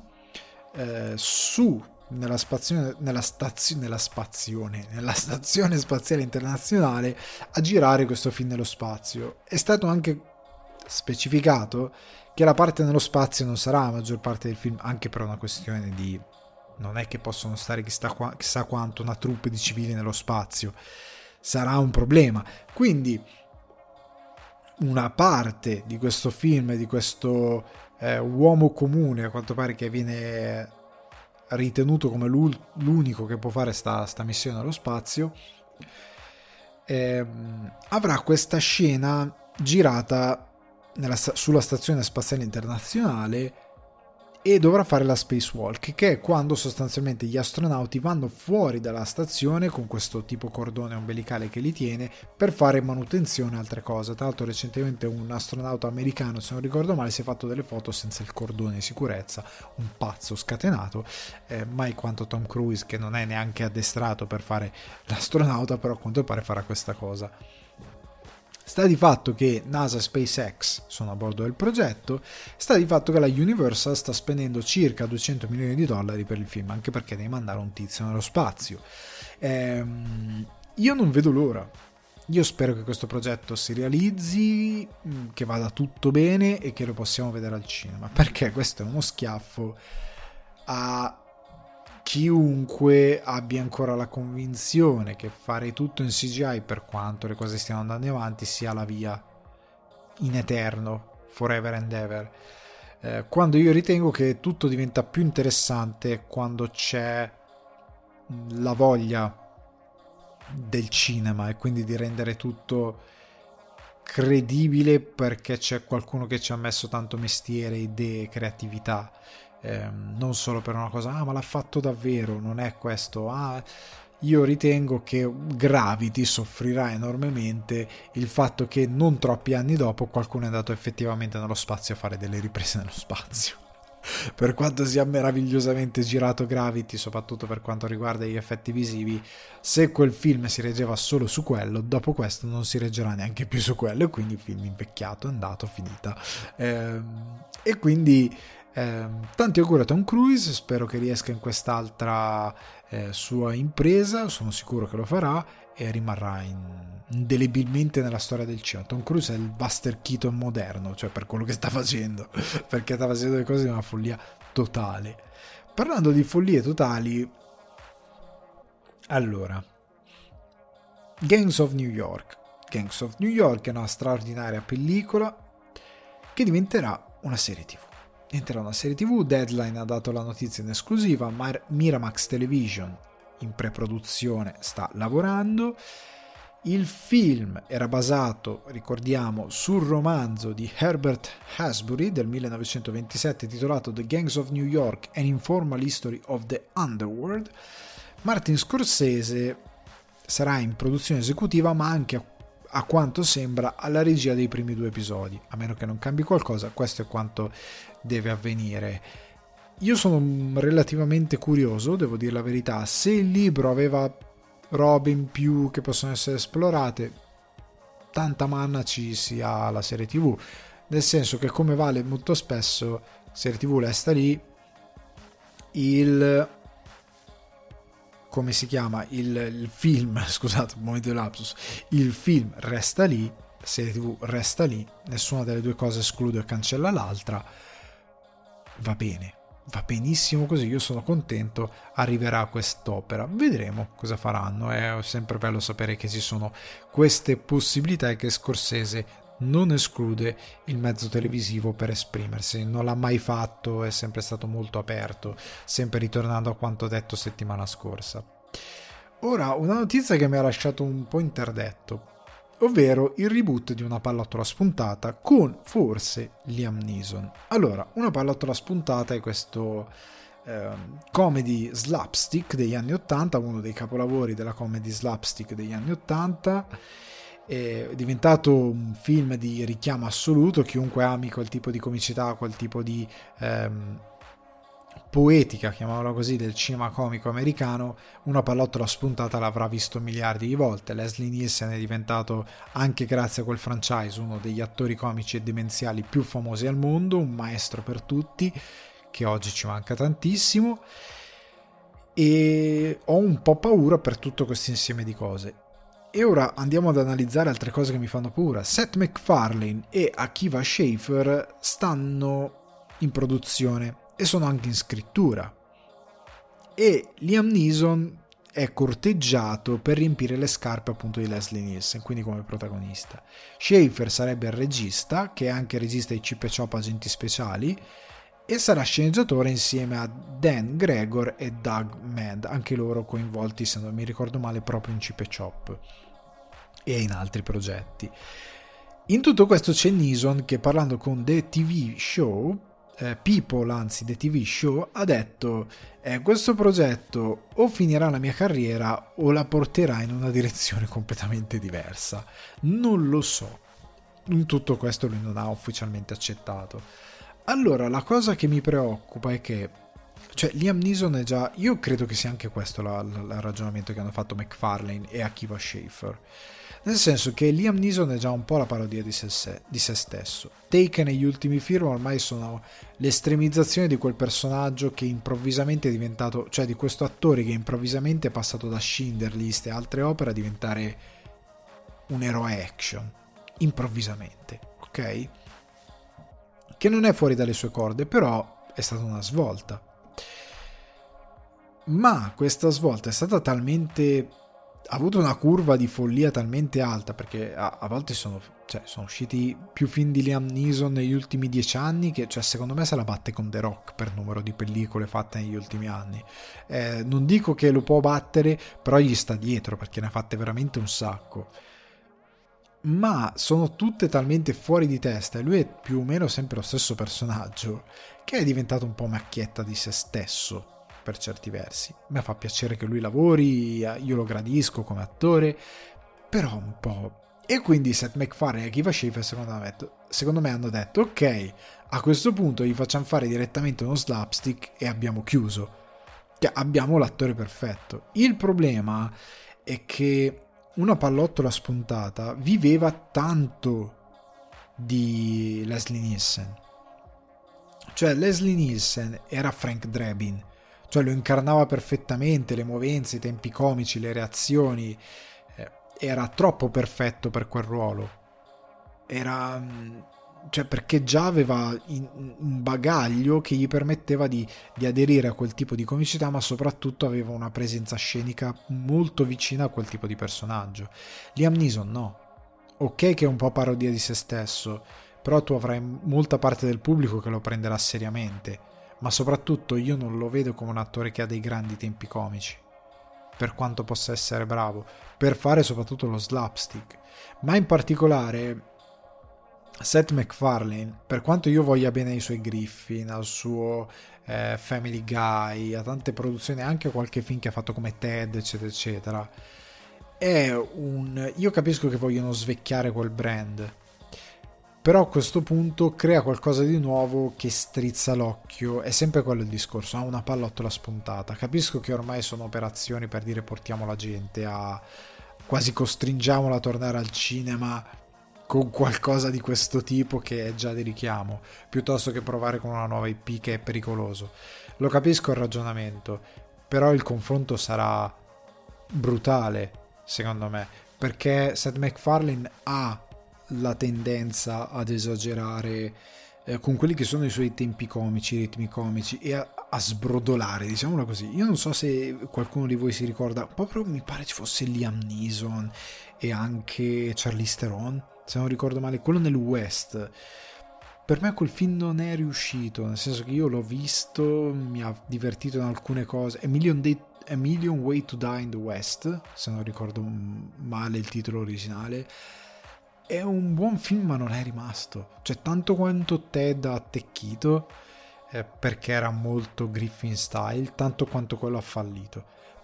eh, su nella spazione nella stazione nella spazione nella stazione spaziale internazionale a girare questo film nello spazio. È stato anche specificato che la parte nello spazio non sarà la maggior parte del film, anche per una questione di non è che possono stare chissà, qua, chissà quanto una troupe di civili nello spazio, sarà un problema. Quindi una parte di questo film, di questo eh, uomo comune, a quanto pare, che viene ritenuto come l'unico che può fare sta, sta missione allo spazio, eh, avrà questa scena girata nella, sulla stazione spaziale internazionale, e dovrà fare la spacewalk, che è quando sostanzialmente gli astronauti vanno fuori dalla stazione con questo tipo cordone ombelicale che li tiene per fare manutenzione e altre cose. Tra l'altro recentemente un astronauta americano, se non ricordo male, si è fatto delle foto senza il cordone di sicurezza, un pazzo scatenato, eh, mai quanto Tom Cruise, che non è neanche addestrato per fare l'astronauta, però a quanto pare farà questa cosa. Sta di fatto che NASA e SpaceX sono a bordo del progetto, sta di fatto che la Universal sta spendendo circa duecento milioni di dollari per il film, anche perché devi mandare un tizio nello spazio. Ehm, io non vedo l'ora, io spero che questo progetto si realizzi, che vada tutto bene e che lo possiamo vedere al cinema, perché questo è uno schiaffo a chiunque abbia ancora la convinzione che fare tutto in C G I, per quanto le cose stiano andando avanti, sia la via in eterno, forever and ever, eh, quando io ritengo che tutto diventa più interessante quando c'è la voglia del cinema e quindi di rendere tutto credibile, perché c'è qualcuno che ci ha messo tanto mestiere, idee, creatività. Eh, non solo per una cosa, ah ma l'ha fatto davvero, non è questo. Ah, io ritengo che Gravity soffrirà enormemente il fatto che non troppi anni dopo qualcuno è andato effettivamente nello spazio a fare delle riprese nello spazio. Per quanto sia meravigliosamente girato Gravity, soprattutto per quanto riguarda gli effetti visivi, se quel film si reggeva solo su quello, dopo questo non si reggerà neanche più su quello, e quindi il film invecchiato è andato, finita. Eh, e quindi Eh, tanti auguri a Tom Cruise, spero che riesca in quest'altra eh, sua impresa, sono sicuro che lo farà e rimarrà in... indelebilmente nella storia del cinema. Tom Cruise è il Buster Keaton moderno, cioè per quello che sta facendo, perché sta facendo le cose di una follia totale. Parlando di follie totali, allora, Gangs of New York Gangs of New York è una straordinaria pellicola che diventerà una serie tv. Entrerà una serie tv, Deadline ha dato la notizia in esclusiva, Mar- Miramax Television in preproduzione sta lavorando. Il film era basato, ricordiamo, sul romanzo di Herbert Hasbury del millenovecentoventisette titolato The Gangs of New York, An Informal History of the Underworld. Martin Scorsese sarà in produzione esecutiva, ma anche a a quanto sembra alla regia dei primi due episodi, a meno che non cambi qualcosa. Questo è quanto deve avvenire. Io sono relativamente curioso, devo dire la verità. Se il libro aveva robe in più che possono essere esplorate, tanta manna ci sia la serie tv, nel senso che, come vale molto spesso, serie tv resta lì, il come si chiama, il, il film, scusate, un momento di lapsus, il film resta lì, serie tv resta lì, nessuna delle due cose esclude o cancella l'altra, va bene, va benissimo così, io sono contento, arriverà quest'opera, vedremo cosa faranno, è sempre bello sapere che ci sono queste possibilità e che Scorsese non esclude il mezzo televisivo per esprimersi, non l'ha mai fatto, è sempre stato molto aperto, sempre ritornando a quanto detto settimana scorsa. Ora, una notizia che mi ha lasciato un po' interdetto, ovvero il reboot di Una pallottola spuntata con forse Liam Neeson. Allora, Una pallottola spuntata è questo eh, comedy slapstick degli anni ottanta, uno dei capolavori della comedy slapstick degli anni ottanta. È diventato un film di richiamo assoluto, chiunque ami quel tipo di comicità, quel tipo di ehm, poetica, chiamiamola così, del cinema comico americano, Una pallottola spuntata l'avrà visto miliardi di volte. Leslie Nielsen è diventato, anche grazie a quel franchise, uno degli attori comici e demenziali più famosi al mondo, un maestro per tutti, che oggi ci manca tantissimo, e ho un po' paura per tutto questo insieme di cose. E ora andiamo ad analizzare altre cose che mi fanno paura. Seth MacFarlane e Akiva Schaffer stanno in produzione e sono anche in scrittura, e Liam Neeson è corteggiato per riempire le scarpe appunto di Leslie Nielsen, quindi come protagonista. Schaffer sarebbe il regista, che è anche regista di Chip e Chop Agenti Speciali, e sarà sceneggiatore insieme a Dan Gregor e Doug Mead, anche loro coinvolti, se non mi ricordo male, proprio in Chip e Chop e in altri progetti. In tutto questo c'è Neeson che, parlando con The ti vu Show, eh, People, anzi The ti vu Show, ha detto eh, questo progetto o finirà la mia carriera o la porterà in una direzione completamente diversa. Non lo so. In tutto questo lui non ha ufficialmente accettato. Allora, la cosa che mi preoccupa è che, cioè, Liam Neeson è già, io credo che sia anche questo il ragionamento che hanno fatto MacFarlane e Akiva Schaffer, nel senso che Liam Neeson è già un po' la parodia di se, di se stesso. Taken e gli ultimi film ormai sono l'estremizzazione di quel personaggio che improvvisamente è diventato, cioè di questo attore che improvvisamente è passato da Schindler's List e altre opere a diventare un eroe action, improvvisamente, ok? Che non è fuori dalle sue corde, però è stata una svolta. Ma questa svolta è stata talmente, ha avuto una curva di follia talmente alta, perché a, a volte sono, cioè, sono usciti più film di Liam Neeson negli ultimi dieci anni che, cioè, secondo me se la batte con The Rock per numero di pellicole fatte negli ultimi anni. Eh, non dico che lo può battere, però gli sta dietro, perché ne ha fatte veramente un sacco. Ma sono tutte talmente fuori di testa, e lui è più o meno sempre lo stesso personaggio, che è diventato un po' macchietta di se stesso per certi versi. Mi fa piacere che lui lavori, io lo gradisco come attore, però un po'. E quindi Seth MacFarlane e Akiva Schaffer secondo me, secondo me hanno detto ok, a questo punto gli facciamo fare direttamente uno slapstick e abbiamo chiuso, che abbiamo l'attore perfetto. Il problema è che Una pallottola spuntata viveva tanto di Leslie Nielsen, cioè Leslie Nielsen era Frank Drebin, cioè lo incarnava perfettamente, le movenze, i tempi comici, le reazioni, eh, era troppo perfetto per quel ruolo, era, cioè, perché già aveva in, un bagaglio che gli permetteva di, di aderire a quel tipo di comicità, ma soprattutto aveva una presenza scenica molto vicina a quel tipo di personaggio. Liam Neeson no, ok che è un po' parodia di se stesso, però tu avrai molta parte del pubblico che lo prenderà seriamente, ma soprattutto io non lo vedo come un attore che ha dei grandi tempi comici, per quanto possa essere bravo per fare soprattutto lo slapstick. Ma in particolare Seth MacFarlane, per quanto io voglia bene ai suoi Griffin, al suo eh, Family Guy, a tante produzioni, anche a qualche film che ha fatto come Ted, eccetera eccetera, è un, io capisco che vogliono svecchiare quel brand, però a questo punto crea qualcosa di nuovo che strizza l'occhio, è sempre quello il discorso, ha una pallottola spuntata. Capisco che ormai sono operazioni per dire portiamo la gente a, quasi costringiamola a tornare al cinema con qualcosa di questo tipo che è già di richiamo, piuttosto che provare con una nuova I P, che è pericoloso. Lo capisco il ragionamento, però il confronto sarà brutale, secondo me, perché Seth MacFarlane ha la tendenza ad esagerare eh, con quelli che sono i suoi tempi comici, i ritmi comici, e a, a sbrodolare, diciamolo così. Io non so se qualcuno di voi si ricorda, proprio mi pare ci fosse Liam Neeson e anche Charlize Theron, se non ricordo male, quello nel West. Per me quel film non è riuscito, nel senso che io l'ho visto, mi ha divertito in alcune cose. A Million, Day, A Million Way to Die in the West, se non ricordo male il titolo originale, è un buon film ma non è rimasto, cioè tanto quanto Ted ha attecchito, eh, perché era molto Griffin style, tanto quanto quello ha fallito,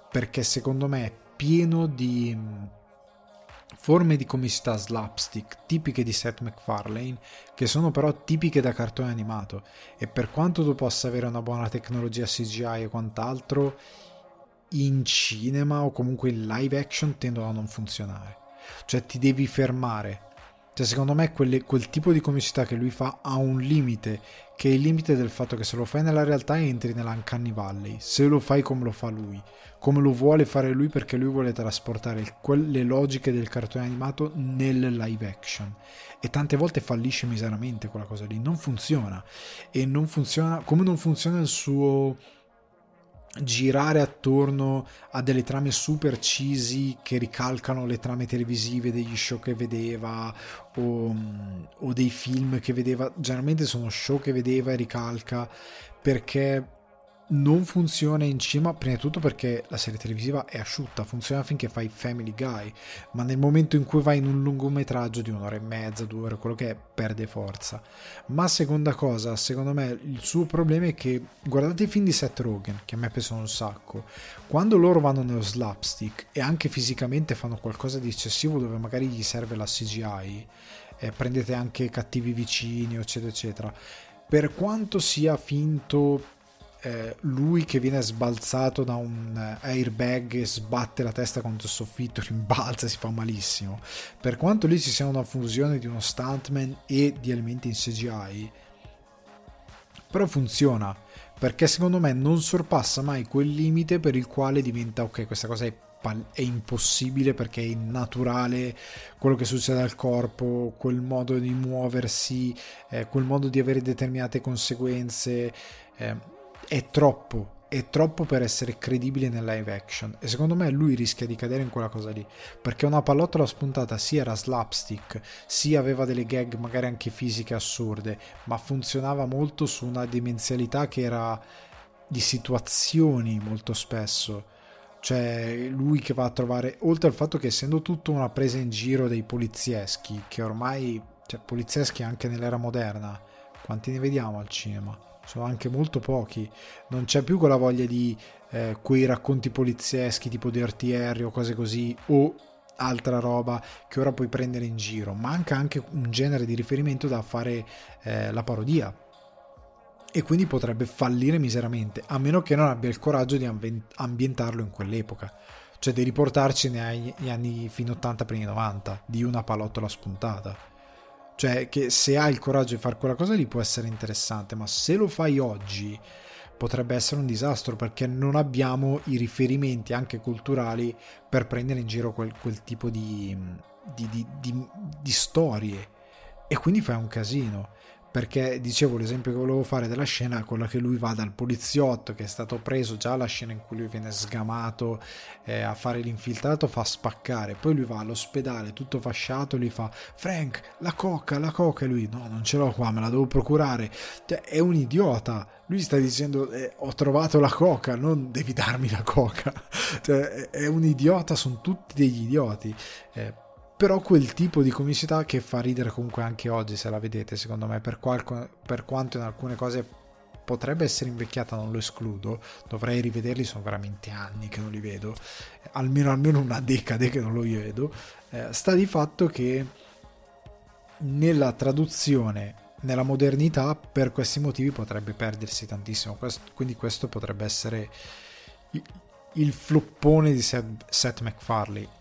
perché secondo me è pieno di forme di comicità slapstick tipiche di Seth MacFarlane, che sono però tipiche da cartone animato, e per quanto tu possa avere una buona tecnologia C G I e quant'altro, in cinema o comunque in live action tendono a non funzionare, cioè ti devi fermare, Cioè, secondo me quelle, quel tipo di comicità che lui fa ha un limite, che è il limite del fatto che se lo fai nella realtà entri nell'Uncanny Valley, se lo fai come lo fa lui, come lo vuole fare lui, perché lui vuole trasportare le logiche del cartone animato nel live action, e tante volte fallisce miseramente quella cosa lì, non funziona, e non funziona come non funziona il suo girare attorno a delle trame super cheesy che ricalcano le trame televisive degli show che vedeva o, o dei film che vedeva. Generalmente sono show che vedeva e ricalca, perché non funziona in cima, prima di tutto perché la serie televisiva è asciutta, funziona finché fai Family Guy, ma nel momento in cui vai in un lungometraggio di un'ora e mezza, due ore, quello che è, perde forza. Ma seconda cosa, secondo me il suo problema è che, guardate i film di Seth Rogen, che a me piacciono un sacco, quando loro vanno nello slapstick e anche fisicamente fanno qualcosa di eccessivo dove magari gli serve la C G I, eh, prendete anche cattivi vicini eccetera eccetera, per quanto sia finto, Eh, lui che viene sbalzato da un airbag e sbatte la testa contro il soffitto, rimbalza e si fa malissimo, per quanto lì ci sia una fusione di uno stuntman e di elementi in C G I, però funziona, perché secondo me non sorpassa mai quel limite per il quale diventa ok, questa cosa è è impossibile perché è innaturale quello che succede al corpo, quel modo di muoversi, eh, quel modo di avere determinate conseguenze, eh, è troppo è troppo per essere credibile nel live action, e secondo me lui rischia di cadere in quella cosa lì, perché Una pallottola spuntata sì era slapstick, sì aveva delle gag magari anche fisiche assurde, ma funzionava molto su una demenzialità che era di situazioni molto spesso. Cioè lui che va a trovare, oltre al fatto che essendo tutto una presa in giro dei polizieschi, che ormai, cioè polizieschi anche nell'era moderna, quanti ne vediamo al cinema? Sono anche molto pochi, non c'è più quella voglia di eh, quei racconti polizieschi tipo di R T R o cose così o altra roba che ora puoi prendere in giro, manca anche un genere di riferimento da fare eh, la parodia, e quindi potrebbe fallire miseramente, a meno che non abbia il coraggio di ambientarlo in quell'epoca, cioè di riportarci negli anni fino ottanta primi novanta di Una pallottola spuntata. Cioè che se hai il coraggio di fare quella cosa lì può essere interessante, ma se lo fai oggi potrebbe essere un disastro, perché non abbiamo i riferimenti anche culturali per prendere in giro quel, quel tipo di, di, di, di, di storie, e quindi fai un casino. Perché dicevo, l'esempio che volevo fare della scena è quella che lui va dal poliziotto che è stato preso, già la scena in cui lui viene sgamato eh, a fare l'infiltrato, fa spaccare, poi lui va all'ospedale tutto fasciato e gli fa Frank la coca, la coca, e lui no, non ce l'ho qua, me la devo procurare. Cioè, è un idiota, lui sta dicendo eh, ho trovato la coca, non devi darmi la coca. Cioè, è un idiota, sono tutti degli idioti, eh, però quel tipo di comicità che fa ridere comunque anche oggi, se la vedete, secondo me, per, qualco, per quanto in alcune cose potrebbe essere invecchiata, non lo escludo, dovrei rivederli, sono veramente anni che non li vedo, almeno, almeno una decade che non lo vedo, eh, sta di fatto che nella traduzione, nella modernità, per questi motivi potrebbe perdersi tantissimo, questo, quindi questo potrebbe essere il, il floppone di Seth, Seth MacFarlane,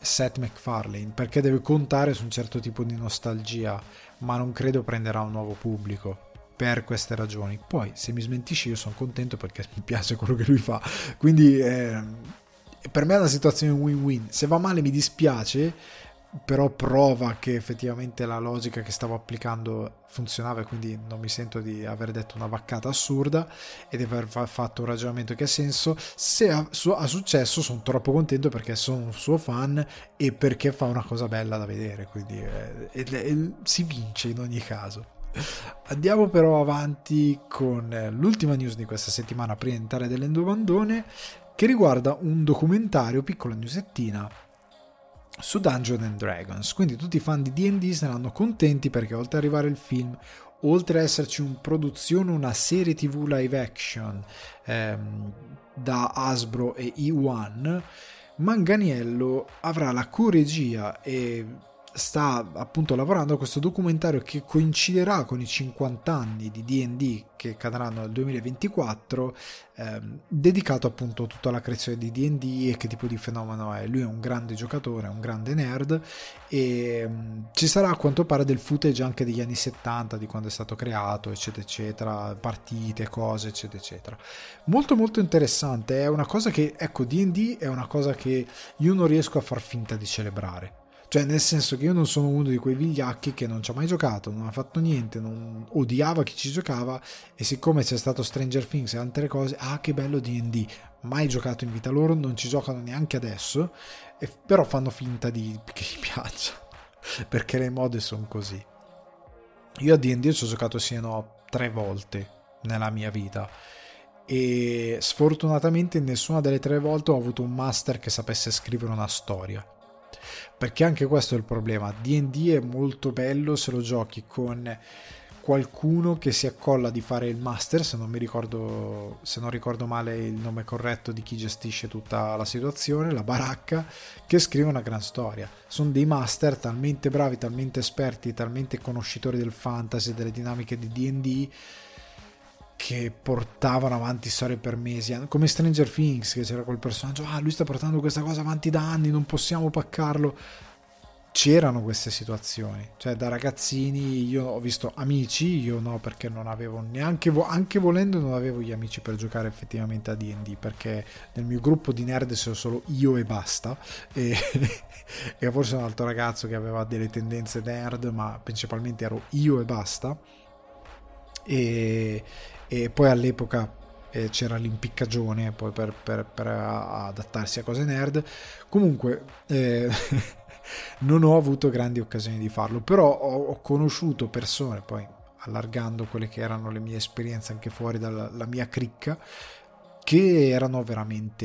Seth MacFarlane, perché deve contare su un certo tipo di nostalgia, ma non credo prenderà un nuovo pubblico per queste ragioni. Poi se mi smentisci io sono contento, perché mi piace quello che lui fa, quindi eh, per me è una situazione win-win. Se va male mi dispiace, però prova che effettivamente la logica che stavo applicando funzionava, e quindi non mi sento di aver detto una vaccata assurda e di aver fatto un ragionamento che ha senso. Se ha, su, ha successo sono troppo contento, perché sono un suo fan e perché fa una cosa bella da vedere, quindi eh, e, e, si vince in ogni caso. Andiamo però avanti con l'ultima news di questa settimana prima di entrare nell'endobandone, che riguarda un documentario, piccola newsettina, su Dungeons and Dragons. Quindi tutti i fan di D and D saranno contenti, perché oltre ad arrivare il film, oltre ad esserci un produzione, una serie tv live action ehm, da Hasbro e E uno, Manganiello avrà la coregia e sta appunto lavorando a questo documentario che coinciderà con i cinquanta anni di D and D che cadranno nel duemilaventiquattro, ehm, dedicato appunto a tutta la creazione di D and D e che tipo di fenomeno è. Lui è un grande giocatore, è un grande nerd, e mh, ci sarà a quanto pare del footage anche degli anni settanta, di quando è stato creato, eccetera eccetera, partite, cose, eccetera eccetera. Molto molto interessante. È una cosa che, ecco, D and D è una cosa che io non riesco a far finta di celebrare. Cioè, nel senso che io non sono uno di quei vigliacchi che non ci ha mai giocato, non ha fatto niente, non odiava chi ci giocava, e siccome c'è stato Stranger Things e altre cose, ah che bello D and D, mai giocato in vita loro, non ci giocano neanche adesso, e però fanno finta di che gli piaccia, perché le mode sono così. Io a D and D ci ho giocato sì e no tre volte nella mia vita, e sfortunatamente in nessuna delle tre volte ho avuto un master che sapesse scrivere una storia. Perché anche questo è il problema. D and D è molto bello se lo giochi con qualcuno che si accolla di fare il master, se non mi ricordo, se non ricordo male il nome corretto di chi gestisce tutta la situazione, la baracca, che scrive una gran storia. Sono dei master talmente bravi, talmente esperti, talmente conoscitori del fantasy, delle dinamiche di D and D, che portavano avanti storie per mesi, come Stranger Things, che c'era quel personaggio, ah lui sta portando questa cosa avanti da anni, non possiamo paccarlo. C'erano queste situazioni, cioè da ragazzini io ho visto amici, io no, perché non avevo neanche, vo- anche volendo non avevo gli amici per giocare effettivamente a D and D, perché nel mio gruppo di nerd sono solo io e basta, e, e forse un altro ragazzo che aveva delle tendenze nerd, ma principalmente ero io e basta. E E poi all'epoca eh, c'era l'impiccagione poi per, per, per adattarsi a cose nerd. Comunque eh, non ho avuto grandi occasioni di farlo, però ho, ho conosciuto persone, poi allargando quelle che erano le mie esperienze anche fuori dalla mia cricca, che erano veramente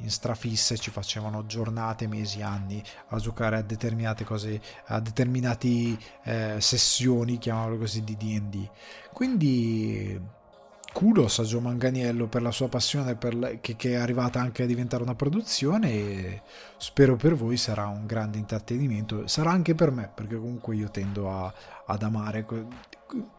in strafissa e ci facevano giornate, mesi, anni a giocare a determinate cose, a determinate eh, sessioni, chiamiamolo così, di D and D. Quindi kudos a Gio Manganiello per la sua passione, per la, che, che è arrivata anche a diventare una produzione, e spero per voi sarà un grande intrattenimento, sarà anche per me, perché comunque io tendo a, ad amare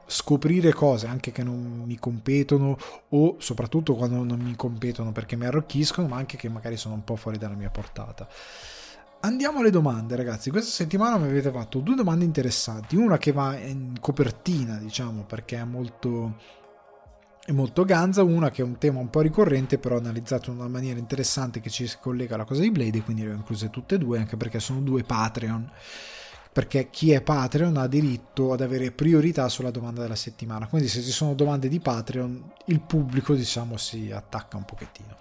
scoprire cose anche che non mi competono, o soprattutto quando non mi competono perché mi arrocchiscono, ma anche che magari sono un po' fuori dalla mia portata. Andiamo alle domande, ragazzi. Questa settimana mi avete fatto due domande interessanti, una che va in copertina, diciamo, perché è molto... è molto ganza, una che è un tema un po' ricorrente però analizzato in una maniera interessante che ci collega alla cosa di Blade, e quindi le ho incluse tutte e due, anche perché sono due Patreon, perché chi è Patreon ha diritto ad avere priorità sulla domanda della settimana, quindi se ci sono domande di Patreon il pubblico, diciamo, si attacca un pochettino.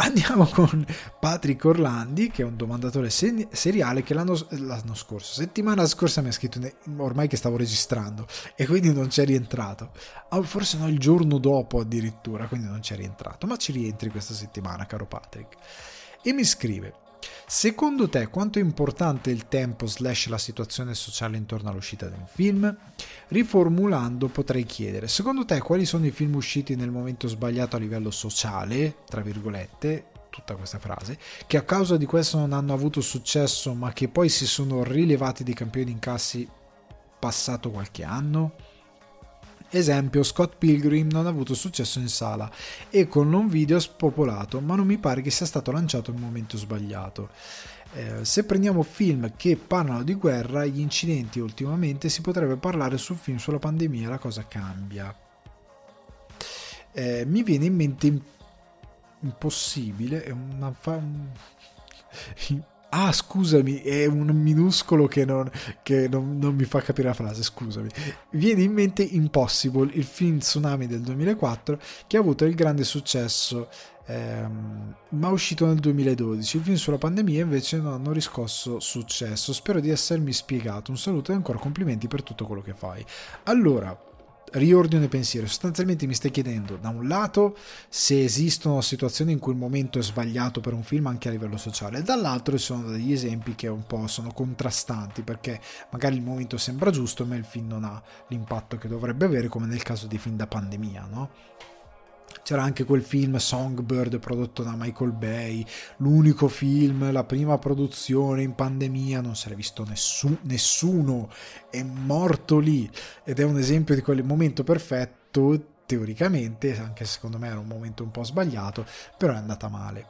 Andiamo con Patrick Orlandi, che è un domandatore seriale, che l'anno, l'anno scorso, settimana scorsa mi ha scritto, ormai che stavo registrando e quindi non c'è rientrato, ah, forse no, il giorno dopo addirittura, quindi non c'è rientrato, ma ci rientri questa settimana, caro Patrick, e mi scrive: secondo te quanto è importante il tempo slash la situazione sociale intorno all'uscita di un film? Riformulando potrei chiedere, secondo te quali sono i film usciti nel momento sbagliato a livello sociale, tra virgolette, tutta questa frase, che a causa di questo non hanno avuto successo ma che poi si sono rilevati dei campioni di incassi passato qualche anno? Esempio, Scott Pilgrim non ha avuto successo in sala e con un video spopolato, ma non mi pare che sia stato lanciato nel momento sbagliato. Eh, se prendiamo film che parlano di guerra, gli incidenti ultimamente, si potrebbe parlare sul film sulla pandemia, la cosa cambia. Eh, mi viene in mente impossibile, è una fa... Ah, scusami, è un minuscolo che, non, che non, non mi fa capire la frase, scusami. Viene in mente Impossible, il film tsunami del duemilaquattro, che ha avuto il grande successo, ehm, ma è uscito nel duemiladodici. Il film sulla pandemia invece non hanno riscosso successo. Spero di essermi spiegato. Un saluto e ancora complimenti per tutto quello che fai. Allora, riordino e pensiero. Sostanzialmente mi stai chiedendo, da un lato, se esistono situazioni in cui il momento è sbagliato per un film anche a livello sociale, dall'altro ci sono degli esempi che un po' sono contrastanti, perché magari il momento sembra giusto ma il film non ha l'impatto che dovrebbe avere, come nel caso dei film da pandemia, no? c'era anche quel film Songbird prodotto da Michael Bay, l'unico film, la prima produzione in pandemia, non se l'è visto nessu- nessuno, è morto lì, ed è un esempio di quel momento perfetto, teoricamente, anche se secondo me era un momento un po' sbagliato, però è andata male.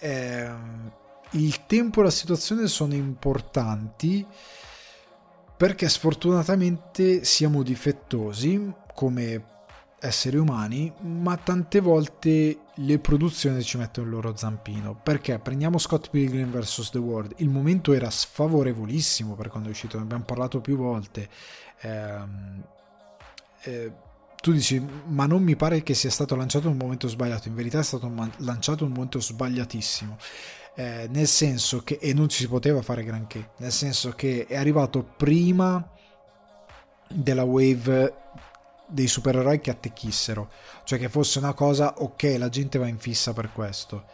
Eh, il tempo e la situazione sono importanti, perché sfortunatamente siamo difettosi come esseri umani, ma tante volte le produzioni ci mettono il loro zampino. Perché prendiamo Scott Pilgrim versus The World, il momento era sfavorevolissimo per quando è uscito, ne abbiamo parlato più volte, eh, eh, tu dici ma non mi pare che sia stato lanciato un momento sbagliato, in verità è stato man- lanciato un momento sbagliatissimo. Eh, nel senso che, e non ci si poteva fare granché, nel senso che è arrivato prima della wave dei supereroi che attecchissero, cioè che fosse una cosa ok, la gente va in fissa per questo.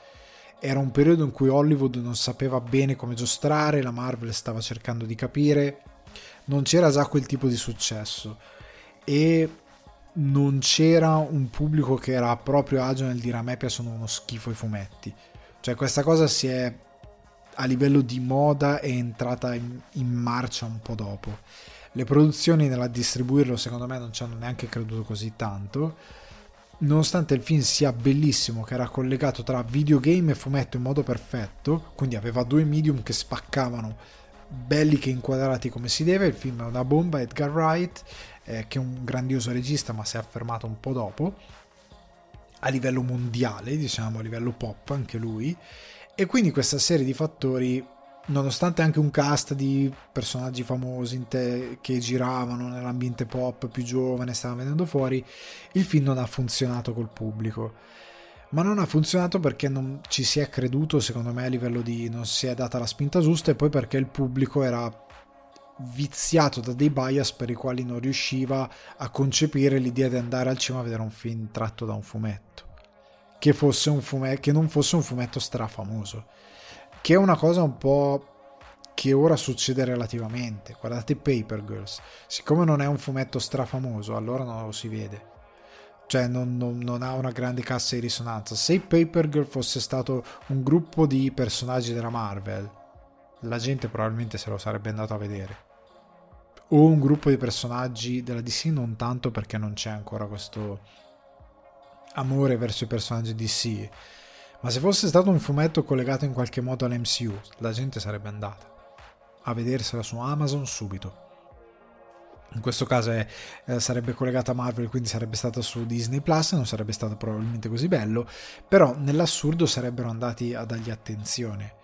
Era un periodo in cui Hollywood non sapeva bene come giostrare, la Marvel stava cercando di capire, non c'era già quel tipo di successo e non c'era un pubblico che era proprio agio nel dire a me piacciono uno schifo i fumetti. Cioè questa cosa si è, a livello di moda, è entrata in, in marcia un po' dopo. Le produzioni nella distribuirlo secondo me non ci hanno neanche creduto così tanto, nonostante il film sia bellissimo, che era collegato tra videogame e fumetto in modo perfetto, quindi aveva due medium che spaccavano, belli che inquadrati come si deve. Il film è una bomba, Edgar Wright, eh, che è un grandioso regista ma si è affermato un po' dopo a livello mondiale, diciamo a livello pop anche lui, e quindi questa serie di fattori, nonostante anche un cast di personaggi famosi te- che giravano nell'ambiente pop più giovane stava venendo fuori, il film non ha funzionato col pubblico, ma non ha funzionato perché non ci si è creduto, secondo me, a livello di, non si è data la spinta giusta, e poi perché il pubblico era viziato da dei bias per i quali non riusciva a concepire l'idea di andare al cinema a vedere un film tratto da un fumetto che fosse un fumetto, che non fosse un fumetto strafamoso, che è una cosa un po' che ora succede relativamente. Guardate Paper Girls, siccome non è un fumetto strafamoso allora non lo si vede, cioè non, non, non ha una grande cassa di risonanza. Se Paper Girl fosse stato un gruppo di personaggi della Marvel, la gente probabilmente se lo sarebbe andata a vedere, o un gruppo di personaggi della D C, non tanto, perché non c'è ancora questo amore verso i personaggi D C. Ma se fosse stato un fumetto collegato in qualche modo all'M C U, la gente sarebbe andata a vedersela su Amazon subito. In questo caso è, eh, sarebbe collegata a Marvel, quindi sarebbe stata su Disney Plus, non sarebbe stato probabilmente così bello, però nell'assurdo sarebbero andati a dargli attenzione.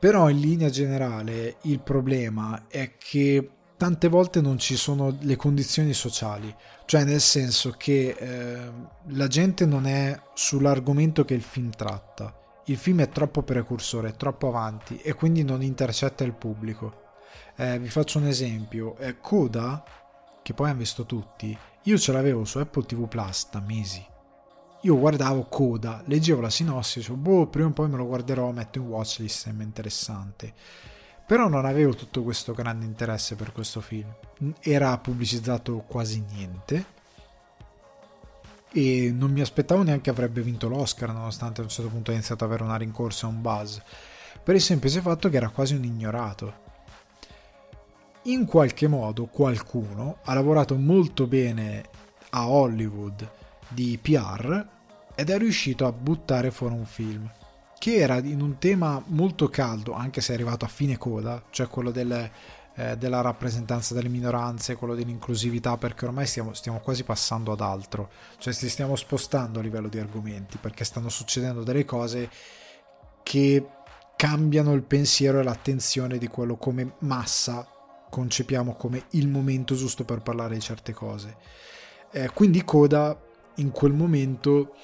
Però in linea generale il problema è che tante volte non ci sono le condizioni sociali, cioè nel senso che eh, la gente non è sull'argomento che il film tratta, il film è troppo precursore, è troppo avanti e quindi non intercetta il pubblico. Eh, vi faccio un esempio, eh, Coda, che poi hanno visto tutti, io ce l'avevo su Apple T V Plus da mesi, io guardavo Coda, leggevo la sinossi, dicevo boh, prima o poi me lo guarderò, metto in watchlist, sembra interessante. Però non avevo tutto questo grande interesse per questo film, era pubblicizzato quasi niente e non mi aspettavo neanche avrebbe vinto l'Oscar, nonostante a un certo punto ha iniziato ad avere una rincorsa e un buzz, per il semplice fatto che era quasi un ignorato. In qualche modo qualcuno ha lavorato molto bene a Hollywood di P R ed è riuscito a buttare fuori un film che era in un tema molto caldo, anche se è arrivato a fine Coda, cioè quello del, eh, della rappresentanza delle minoranze, quello dell'inclusività, perché ormai stiamo, stiamo quasi passando ad altro, cioè ci stiamo spostando a livello di argomenti, perché stanno succedendo delle cose che cambiano il pensiero e l'attenzione di quello come massa concepiamo come il momento giusto per parlare di certe cose. Eh, quindi Coda in quel momento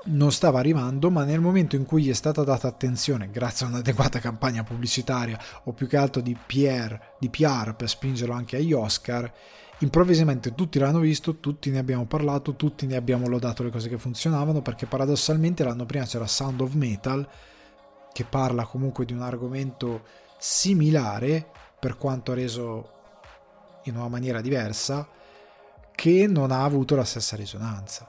non stava arrivando, ma nel momento in cui gli è stata data attenzione grazie a un'adeguata campagna pubblicitaria o più che altro di P R, di P R per spingerlo anche agli Oscar, improvvisamente tutti l'hanno visto, tutti ne abbiamo parlato, tutti ne abbiamo lodato le cose che funzionavano, perché paradossalmente l'anno prima c'era Sound of Metal che parla comunque di un argomento similare per quanto reso in una maniera diversa, che non ha avuto la stessa risonanza.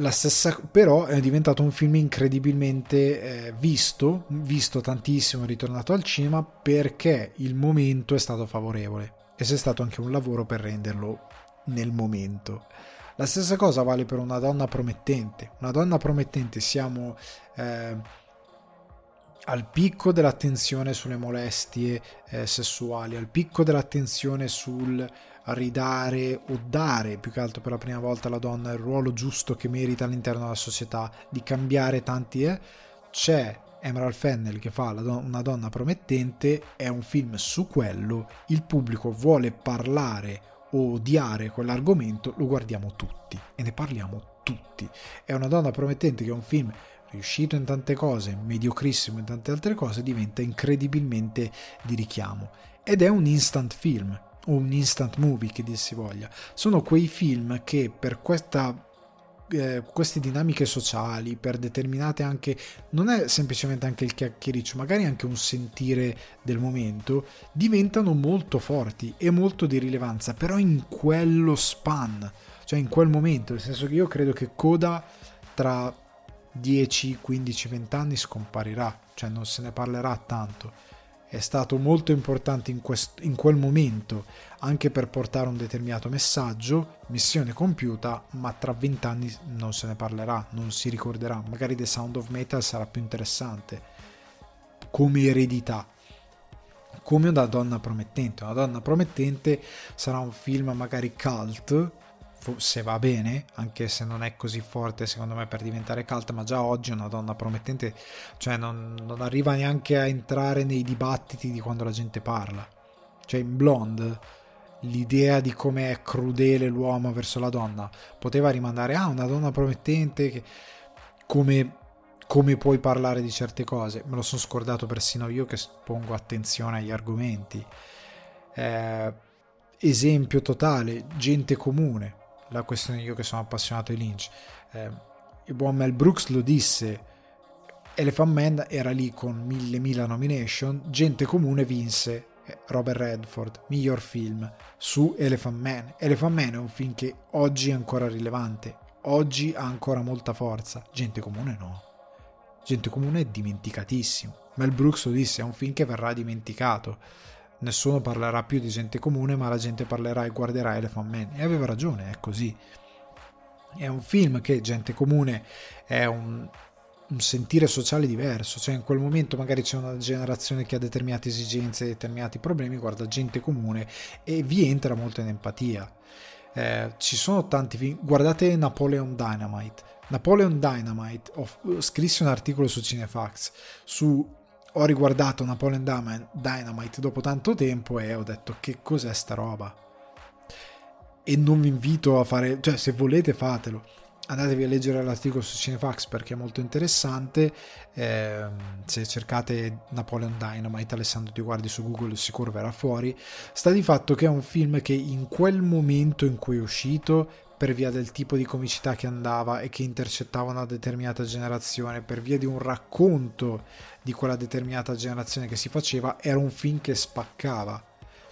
La stessa, però è diventato un film incredibilmente eh, visto, visto tantissimo, ritornato al cinema perché il momento è stato favorevole e c'è stato anche un lavoro per renderlo nel momento. La stessa cosa vale per Una donna promettente. Una donna promettente, siamo eh, al picco dell'attenzione sulle molestie eh, sessuali, al picco dell'attenzione sul ridare o dare più che altro per la prima volta alla donna il ruolo giusto che merita all'interno della società, di cambiare tanti eh. C'è Emerald Fennell che fa la don- Una donna promettente, è un film su quello, il pubblico vuole parlare o odiare quell'argomento, lo guardiamo tutti e ne parliamo tutti. È Una donna promettente, che è un film riuscito in tante cose, mediocrissimo in tante altre cose, diventa incredibilmente di richiamo ed è un instant film, un instant movie che dir si voglia. Sono quei film che per questa eh, queste dinamiche sociali, per determinate, anche non è semplicemente anche il chiacchiericcio, magari anche un sentire del momento, diventano molto forti e molto di rilevanza, però in quello span, cioè in quel momento, nel senso che io credo che Coda tra dieci, quindici, venti anni scomparirà, cioè non se ne parlerà tanto. È stato molto importante in, quest- in quel momento, anche per portare un determinato messaggio, missione compiuta, ma tra vent'anni non se ne parlerà, non si ricorderà. Magari The Sound of Metal sarà più interessante come eredità, come Una donna promettente. Una donna promettente sarà un film magari cult, se va bene, anche se non è così forte secondo me per diventare cult, ma già oggi Una donna promettente, cioè non, non arriva neanche a entrare nei dibattiti di quando la gente parla, cioè in Blonde l'idea di come è crudele l'uomo verso la donna poteva rimandare a ah, Una donna promettente, che, come, come puoi parlare di certe cose. Me lo sono scordato persino io che pongo attenzione agli argomenti. Eh, esempio totale, Gente comune, la questione, io che sono appassionato di Lynch, eh, il buon Mel Brooks lo disse, Elephant Man era lì con mille mila nomination, Gente comune vinse eh, Robert Redford, miglior film, su Elephant Man. Elephant Man è un film che oggi è ancora rilevante, oggi ha ancora molta forza. Gente comune no, Gente comune è dimenticatissimo, Mel Brooks lo disse, è un film che verrà dimenticato, nessuno parlerà più di Gente comune, ma la gente parlerà e guarderà Elephant Man. E aveva ragione, è così. È un film che, Gente comune, è un, un sentire sociale diverso, cioè in quel momento magari c'è una generazione che ha determinate esigenze, determinati problemi, guarda Gente comune e vi entra molto in empatia. Eh, ci sono tanti film, guardate Napoleon Dynamite. Napoleon Dynamite, ho, scrissi un articolo su Cinefax su ho riguardato Napoleon Dynamite dopo tanto tempo e ho detto che cos'è sta roba, e non vi invito a fare, cioè se volete fatelo, andatevi a leggere l'articolo su Cinefax perché è molto interessante. Eh, se cercate Napoleon Dynamite Alessandro Dioguardi su Google sicuro verrà fuori. Sta di fatto che è un film che in quel momento in cui è uscito, per via del tipo di comicità che andava e che intercettava una determinata generazione, per via di un racconto di quella determinata generazione che si faceva, era un film che spaccava,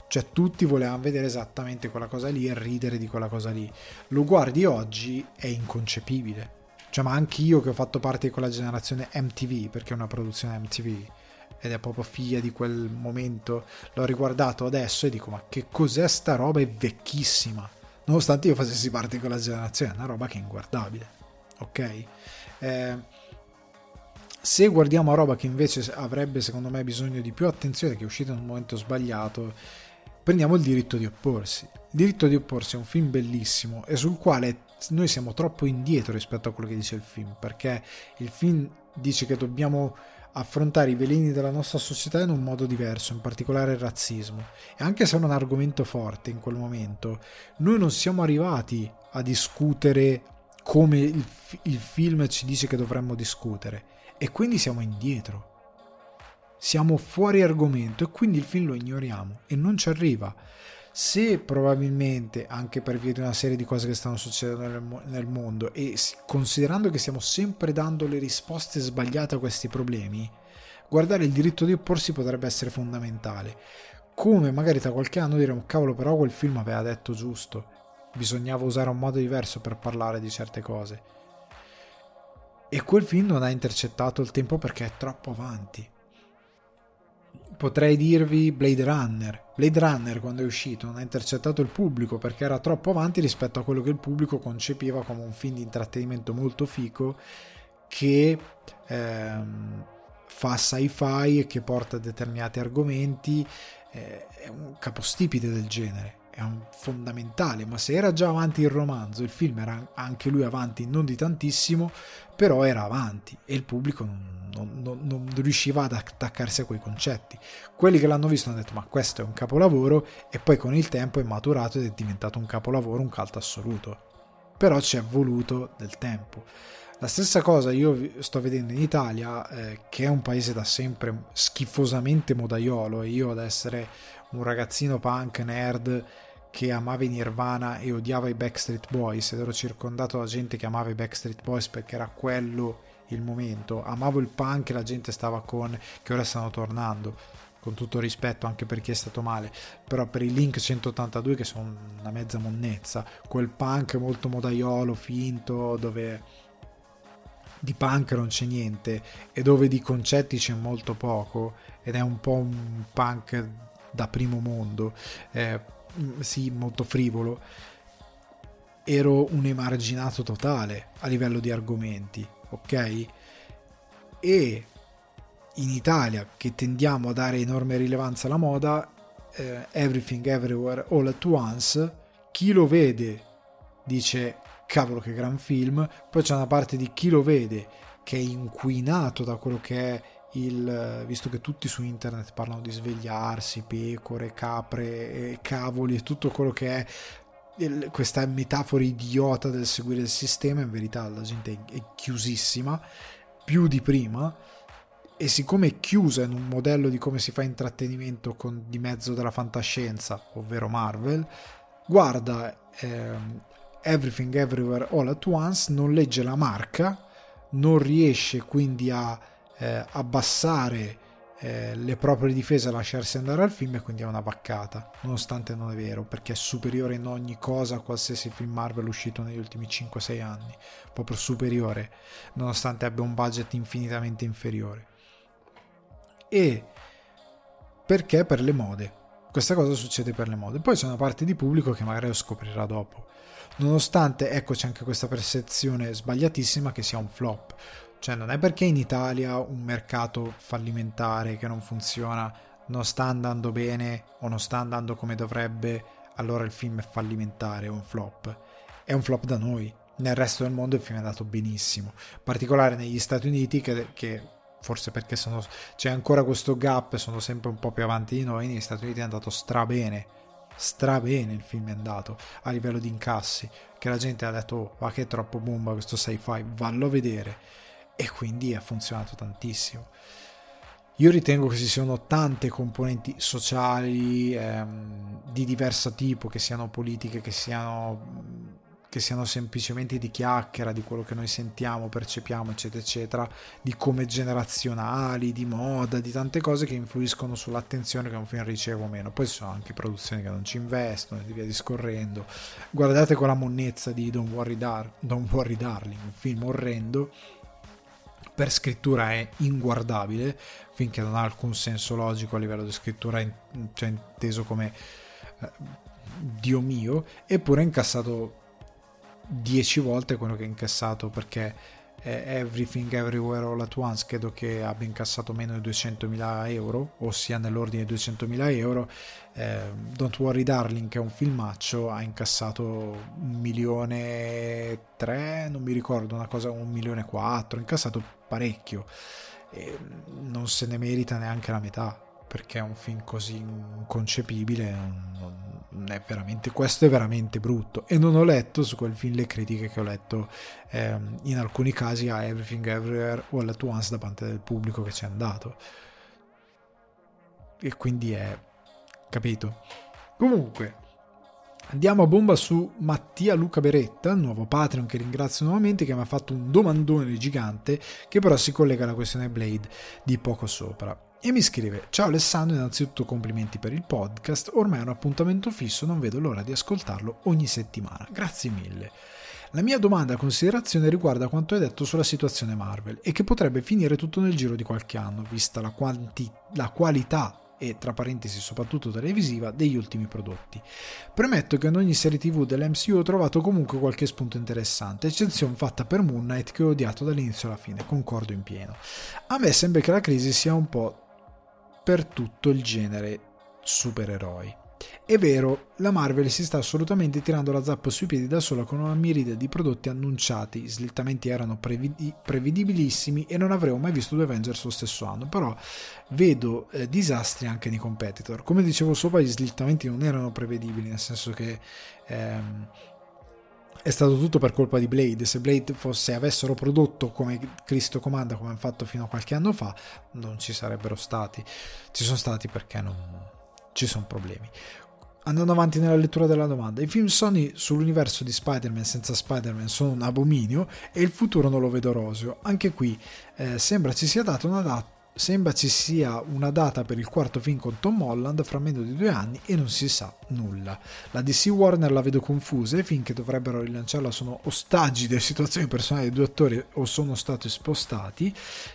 cioè tutti volevano vedere esattamente quella cosa lì e ridere di quella cosa lì. Lo guardi oggi, è inconcepibile, cioè ma anche io che ho fatto parte di quella generazione M T V, perché è una produzione M T V ed è proprio figlia di quel momento, l'ho riguardato adesso e dico ma che cos'è sta roba, è vecchissima, nonostante io facessi parte di quella generazione. È una roba che è inguardabile, ok? Eh, se guardiamo roba che invece avrebbe secondo me bisogno di più attenzione, che è uscita in un momento sbagliato, prendiamo Il diritto di opporsi. Il diritto di opporsi è un film bellissimo e sul quale noi siamo troppo indietro rispetto a quello che dice il film, perché il film dice che dobbiamo affrontare i veleni della nostra società in un modo diverso, in particolare il razzismo, e anche se è un argomento forte in quel momento, noi non siamo arrivati a discutere come il, il film ci dice che dovremmo discutere, e quindi siamo indietro, siamo fuori argomento e quindi il film lo ignoriamo e non ci arriva. Se probabilmente, anche per via di una serie di cose che stanno succedendo nel mondo e considerando che stiamo sempre dando le risposte sbagliate a questi problemi, guardare Il diritto di opporsi potrebbe essere fondamentale. Come magari tra qualche anno diremo cavolo, però quel film aveva detto giusto, bisognava usare un modo diverso per parlare di certe cose. e quel film non ha intercettato il tempo perché è troppo avanti. Potrei dirvi Blade Runner. Blade Runner, quando è uscito, non ha intercettato il pubblico perché era troppo avanti rispetto a quello che il pubblico concepiva come un film di intrattenimento molto fico, che ehm, fa sci-fi e che porta determinati argomenti. Eh, è un capostipite del genere, è un fondamentale, ma se era già avanti il romanzo, il film era anche lui avanti, non di tantissimo, però era avanti e il pubblico non, non, non, non riusciva ad attaccarsi a quei concetti. Quelli che l'hanno visto hanno detto: ma questo è un capolavoro, e poi con il tempo è maturato ed è diventato un capolavoro, un cult assoluto, però ci è voluto del tempo. La stessa cosa io sto vedendo in Italia, eh, che è un paese da sempre schifosamente modaiolo, e io, ad essere un ragazzino punk nerd che amava i Nirvana e odiava i Backstreet Boys, ed ero circondato da gente che amava i Backstreet Boys perché era quello il momento, amavo il punk e la gente stava con che ora stanno tornando, con tutto rispetto anche per chi è stato male, però per i Link centottantadue, che sono una mezza monnezza, quel punk molto modaiolo, finto, dove di punk non c'è niente e dove di concetti c'è molto poco, ed è un po' un punk da primo mondo, eh, sì, molto frivolo. Ero un emarginato totale a livello di argomenti, ok? E in Italia, che tendiamo a dare enorme rilevanza alla moda, eh, Everything Everywhere All at Once, chi lo vede dice: cavolo, che gran film. Poi c'è una parte di chi lo vede che è inquinato da quello che è il, visto che tutti su internet parlano di svegliarsi, pecore, capre, cavoli e tutto quello che è il, questa metafora idiota del seguire il sistema. In verità la gente è chiusissima, più di prima, e siccome è chiusa in un modello di come si fa intrattenimento con di mezzo della fantascienza, ovvero Marvel, guarda ehm, Everything Everywhere All at Once, non legge la marca, non riesce quindi a eh, abbassare eh, le proprie difese, a lasciarsi andare al film, e quindi è una vaccata, nonostante non è vero, perché è superiore in ogni cosa a qualsiasi film Marvel uscito negli ultimi cinque sei anni, proprio superiore, nonostante abbia un budget infinitamente inferiore. E perché? Per le mode. Questa cosa succede per le mode. Poi c'è una parte di pubblico che magari lo scoprirà dopo. Nonostante, ecco, c'è anche questa percezione sbagliatissima che sia un flop, cioè non è perché in Italia un mercato fallimentare che non funziona non sta andando bene o non sta andando come dovrebbe, allora il film è fallimentare, è un flop. È un flop da noi, nel resto del mondo il film è andato benissimo, in particolare negli Stati Uniti che, che forse perché sono, c'è ancora questo gap, sono sempre un po' più avanti di noi. Negli Stati Uniti è andato strabene, strabene il film è andato a livello di incassi, che la gente ha detto: oh, ma che è troppo bomba questo sci-fi, vallo a vedere, e quindi ha funzionato tantissimo. Io ritengo che ci siano tante componenti sociali ehm, di diverso tipo, che siano politiche, che siano che siano semplicemente di chiacchiera, di quello che noi sentiamo, percepiamo, eccetera eccetera, di come generazionali, di moda, di tante cose che influiscono sull'attenzione che un film riceve o meno. Poi ci sono anche produzioni che non ci investono e via discorrendo. Guardate quella monnezza di Don't Worry, Dar- Don't Worry Darling, un film orrendo, per scrittura è inguardabile, finché non ha alcun senso logico a livello di scrittura, cioè inteso come eh, Dio mio, eppure è incassato dieci volte quello che ha incassato, perché Everything Everywhere All at Once credo che abbia incassato meno di duecentomila euro, ossia nell'ordine di duecentomila euro. eh, Don't Worry Darling, che è un filmaccio, ha incassato un milione e tre, non mi ricordo, una cosa, un milione e quattro, ha incassato parecchio e non se ne merita neanche la metà, perché è un film così inconcepibile, non è veramente, questo è veramente brutto. E non ho letto su quel film le critiche che ho letto ehm, in alcuni casi a Everything Everywhere All at Once da parte del pubblico che ci è andato, e quindi è capito. Comunque andiamo a bomba su Mattia Luca Beretta, nuovo Patreon, che ringrazio nuovamente, che mi ha fatto un domandone gigante che però si collega alla questione Blade di poco sopra. e mi scrive: ciao Alessandro, innanzitutto complimenti per il podcast, ormai è un appuntamento fisso, non vedo l'ora di ascoltarlo ogni settimana, grazie mille. La mia domanda a considerazione riguarda quanto hai detto sulla situazione Marvel e che potrebbe finire tutto nel giro di qualche anno, vista la, quanti- la qualità e tra parentesi soprattutto televisiva degli ultimi prodotti. Premetto che in ogni serie tv dell'M C U ho trovato comunque qualche spunto interessante, eccezione fatta per Moon Knight che ho odiato dall'inizio alla fine, concordo in pieno. A me sembra che la crisi sia un po' per tutto il genere supereroi. È vero, la Marvel si sta assolutamente tirando la zappa sui piedi da sola con una miriade di prodotti annunciati, i slittamenti erano previdi- prevedibilissimi e non avrei mai visto due Avengers lo stesso anno, però vedo eh, disastri anche nei competitor. Come dicevo sopra, gli slittamenti non erano prevedibili, nel senso che ehm, è stato tutto per colpa di Blade. Se Blade fosse, avessero prodotto come Cristo comanda, come hanno fatto fino a qualche anno fa, non ci sarebbero stati. Ci sono stati perché non... ci sono problemi. Andando avanti nella lettura della domanda, i film Sony sull'universo di Spider-Man senza Spider-Man sono un abominio e il futuro non lo vedo roseo. Anche qui eh, sembra ci sia data una data Sembra ci sia una data per il quarto film con Tom Holland fra meno di due anni e non si sa nulla. La D C Warner la vedo confusa e finché dovrebbero rilanciarla sono ostaggi delle situazioni personali dei due attori o sono stati spostati.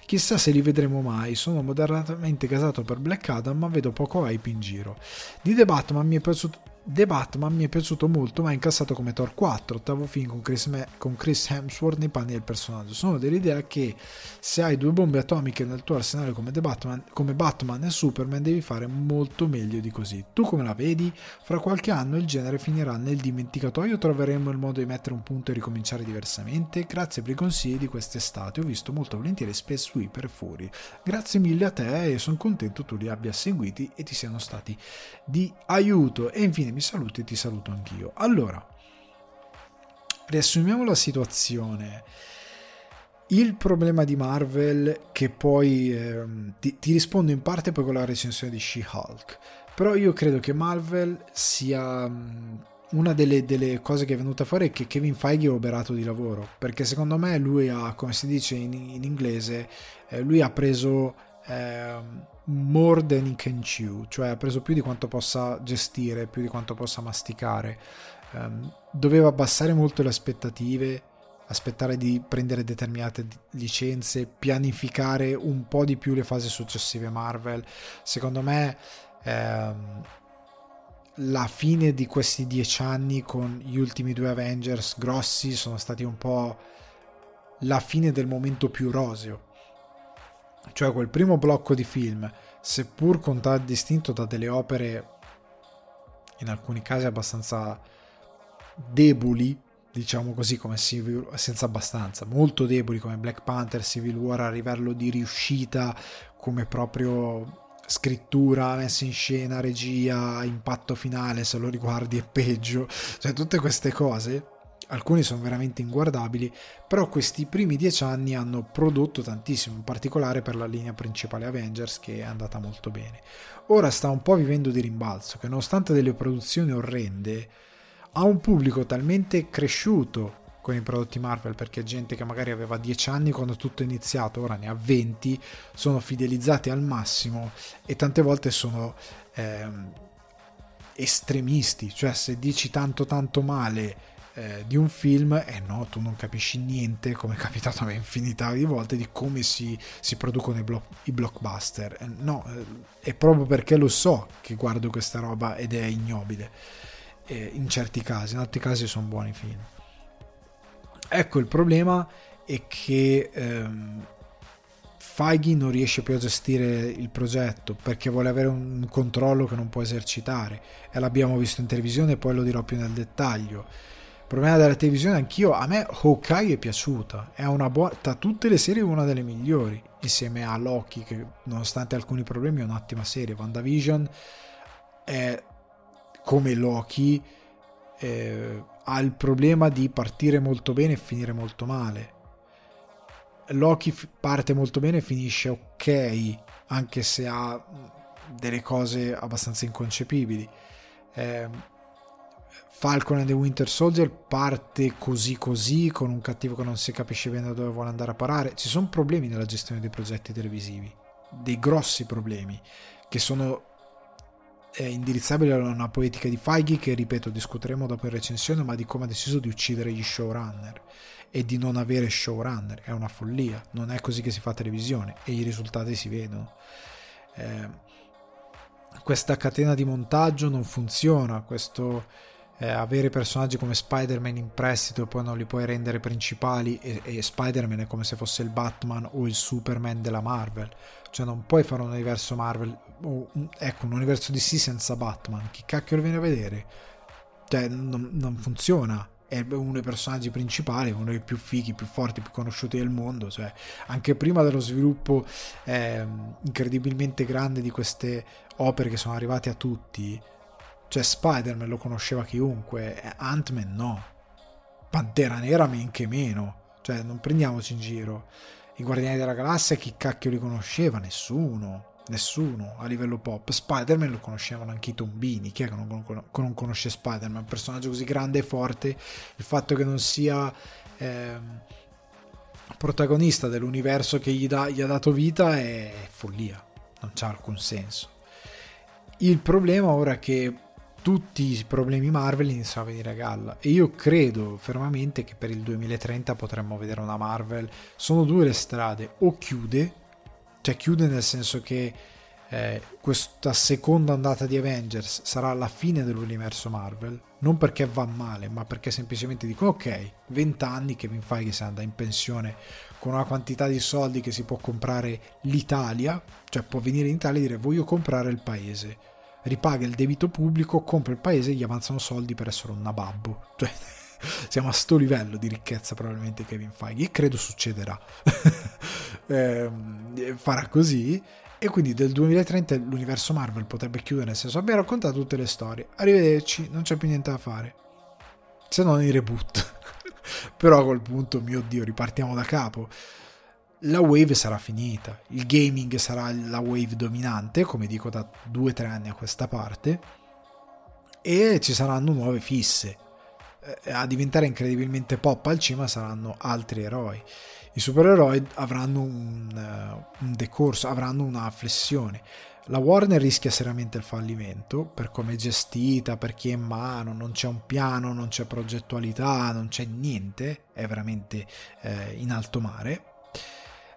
Chissà se li vedremo mai. Sono moderatamente casato per Black Adam ma vedo poco hype in giro. Di The Batman mi è piaciuto The Batman mi è piaciuoto molto ma è incassato come Thor quattro, ottavo film con Chris, Ma- con Chris Hemsworth nei panni del personaggio. Sono dell'idea che se hai due bombe atomiche nel tuo arsenale come, The Batman, come Batman e Superman devi fare molto meglio di così. Tu come la vedi? Fra qualche anno il genere finirà nel dimenticatoio, troveremo il modo di mettere un punto e ricominciare diversamente? Grazie per i consigli di quest'estate, ho visto molto volentieri Space Sweeper e Fury. Grazie mille a te e sono contento tu li abbia seguiti e ti siano stati di aiuto. E infine mi saluti e ti saluto anch'io. Allora, riassumiamo la situazione. Il problema di Marvel, che poi ehm, ti, ti rispondo in parte poi con la recensione di She-Hulk, però io credo che Marvel sia mh, una delle, delle cose che è venuta fuori è che Kevin Feige è oberato di lavoro, perché secondo me lui ha, come si dice in, in inglese, eh, lui ha preso ehm, more than he can chew, cioè ha preso più di quanto possa gestire, più di quanto possa masticare. Um, doveva abbassare molto le aspettative, aspettare di prendere determinate licenze, pianificare un po' di più le fasi successive Marvel. Secondo me um, la fine di questi dieci anni con gli ultimi due Avengers grossi sono stati un po' la fine del momento più roseo. Cioè quel primo blocco di film, seppur contraddistinto da delle opere in alcuni casi abbastanza deboli, diciamo così, come Civil, senza abbastanza, molto deboli come Black Panther, Civil War, a livello di riuscita come proprio scrittura, messa in scena, regia, impatto finale, se lo riguardi è peggio, cioè tutte queste cose. Alcuni sono veramente inguardabili, però questi primi dieci anni hanno prodotto tantissimo, in particolare per la linea principale Avengers, che è andata molto bene. Ora sta un po' vivendo di rimbalzo, che nonostante delle produzioni orrende, ha un pubblico talmente cresciuto con i prodotti Marvel, perché gente che magari aveva dieci anni quando tutto è iniziato, ora ne ha venti, sono fidelizzati al massimo e tante volte sono ehm, estremisti, cioè se dici tanto tanto male Eh, di un film, e eh no, tu non capisci niente, come è capitato a me infinità di volte, di come si, si producono i, blo- i blockbuster. Eh, no, eh, è proprio perché lo so che guardo questa roba ed è ignobile. Eh, in certi casi, in altri casi sono buoni film. Ecco, il problema è che ehm, Feige non riesce più a gestire il progetto perché vuole avere un controllo che non può esercitare, e l'abbiamo visto in televisione e poi lo dirò più nel dettaglio. Problema della televisione, anch'io, a me Hawkeye è piaciuta, è una buona, tra tutte le serie una delle migliori, insieme a Loki, che nonostante alcuni problemi è un'ottima serie. WandaVision è come Loki, eh, ha il problema di partire molto bene e finire molto male. Loki parte molto bene e finisce ok, anche se ha delle cose abbastanza inconcepibili. eh, Falcon and the Winter Soldier parte così così, con un cattivo che non si capisce bene dove vuole andare a parare. Ci sono problemi nella gestione dei progetti televisivi, dei grossi problemi che sono eh, indirizzabili a una politica di Feige che, ripeto, discuteremo dopo in recensione, ma di come ha deciso di uccidere gli showrunner e di non avere showrunner. È una follia, non è così che si fa televisione e i risultati si vedono. Eh, questa catena di montaggio non funziona, questo eh, avere personaggi come Spider-Man in prestito e poi non li puoi rendere principali, e, e Spider-Man è come se fosse il Batman o il Superman della Marvel, cioè non puoi fare un universo Marvel o un, ecco un universo D C senza Batman, chi cacchio lo viene a vedere? Cioè non, non funziona, è uno dei personaggi principali, uno dei più fighi, più forti, più conosciuti del mondo, cioè anche prima dello sviluppo eh, incredibilmente grande di queste opere che sono arrivate a tutti, cioè Spider-Man lo conosceva chiunque, Ant-Man no, Pantera Nera men che meno, cioè non prendiamoci in giro. I Guardiani della Galassia chi cacchio li conosceva? Nessuno, nessuno a livello pop. Spider-Man lo conoscevano anche i tombini, chi è che non, non conosce Spider-Man, un personaggio così grande e forte, il fatto che non sia eh, protagonista dell'universo che gli, da, gli ha dato vita è follia, non c'ha alcun senso. Il problema ora è che tutti i problemi Marvel iniziano a venire a galla e io credo fermamente che per il duemilatrenta potremmo vedere una Marvel. Sono due le strade: o chiude, cioè chiude nel senso che eh, questa seconda ondata di Avengers sarà la fine dell'universo Marvel, non perché va male ma perché semplicemente dico ok, vent'anni che Kevin Feige se andrà in pensione con una quantità di soldi che si può comprare l'Italia, cioè può venire in Italia e dire voglio comprare il paese, ripaga il debito pubblico, compra il paese e gli avanzano soldi per essere un nababbo, cioè siamo a sto livello di ricchezza probabilmente Kevin Feige, e credo succederà. eh, farà così e quindi del duemilatrenta l'universo Marvel potrebbe chiudere, nel senso abbiamo raccontato tutte le storie, arrivederci, non c'è più niente da fare se non i reboot. Però a quel punto, mio Dio, ripartiamo da capo, la wave sarà finita, il gaming sarà la wave dominante come dico da due tre anni a questa parte e ci saranno nuove fisse. A diventare incredibilmente pop al cinema saranno altri eroi, i supereroi avranno un, un decorso, avranno una flessione. La Warner rischia seriamente il fallimento per come è gestita, per chi è in mano, non c'è un piano, non c'è progettualità, non c'è niente, è veramente eh, in alto mare.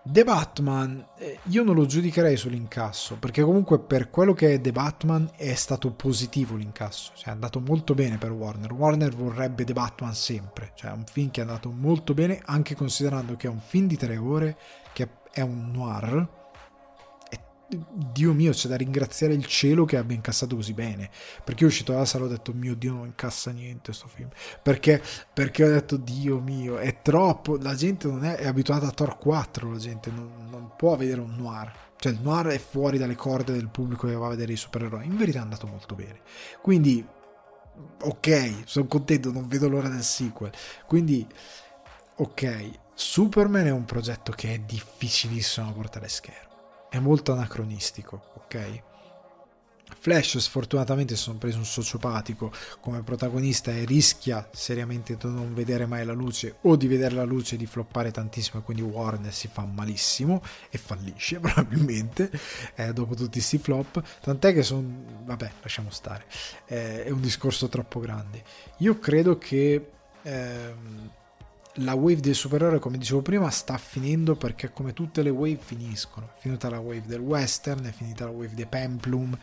The Batman io non lo giudicherei sull'incasso, perché comunque per quello che è The Batman è stato positivo l'incasso, cioè è andato molto bene per Warner. Warner vorrebbe The Batman sempre, cioè è un film che è andato molto bene anche considerando che è un film di tre ore, che è un noir e, Dio mio, c'è da ringraziare il cielo che abbia incassato così bene, perché io uscito dalla sala ho detto mio Dio non incassa niente sto film, perché, perché ho detto Dio mio è troppo, la gente non è, è abituata a Thor quattro, la gente non, non può vedere un noir, cioè il noir è fuori dalle corde del pubblico che va a vedere i supereroi. In verità è andato molto bene, quindi ok, sono contento, non vedo l'ora del sequel, quindi ok. Superman è un progetto che è difficilissimo da portare a schermo, è molto anacronistico, ok? Flash sfortunatamente sono preso un sociopatico come protagonista e rischia seriamente di non vedere mai la luce o di vedere la luce e di floppare tantissimo, e quindi Warner si fa malissimo e fallisce probabilmente eh, dopo tutti questi flop, tant'è che sono, vabbè lasciamo stare, eh, è un discorso troppo grande. Io credo che ehm, la wave del supereroe, come dicevo prima, sta finendo, perché come tutte le wave finiscono, è finita la wave del western, è finita la wave dei Pemplum,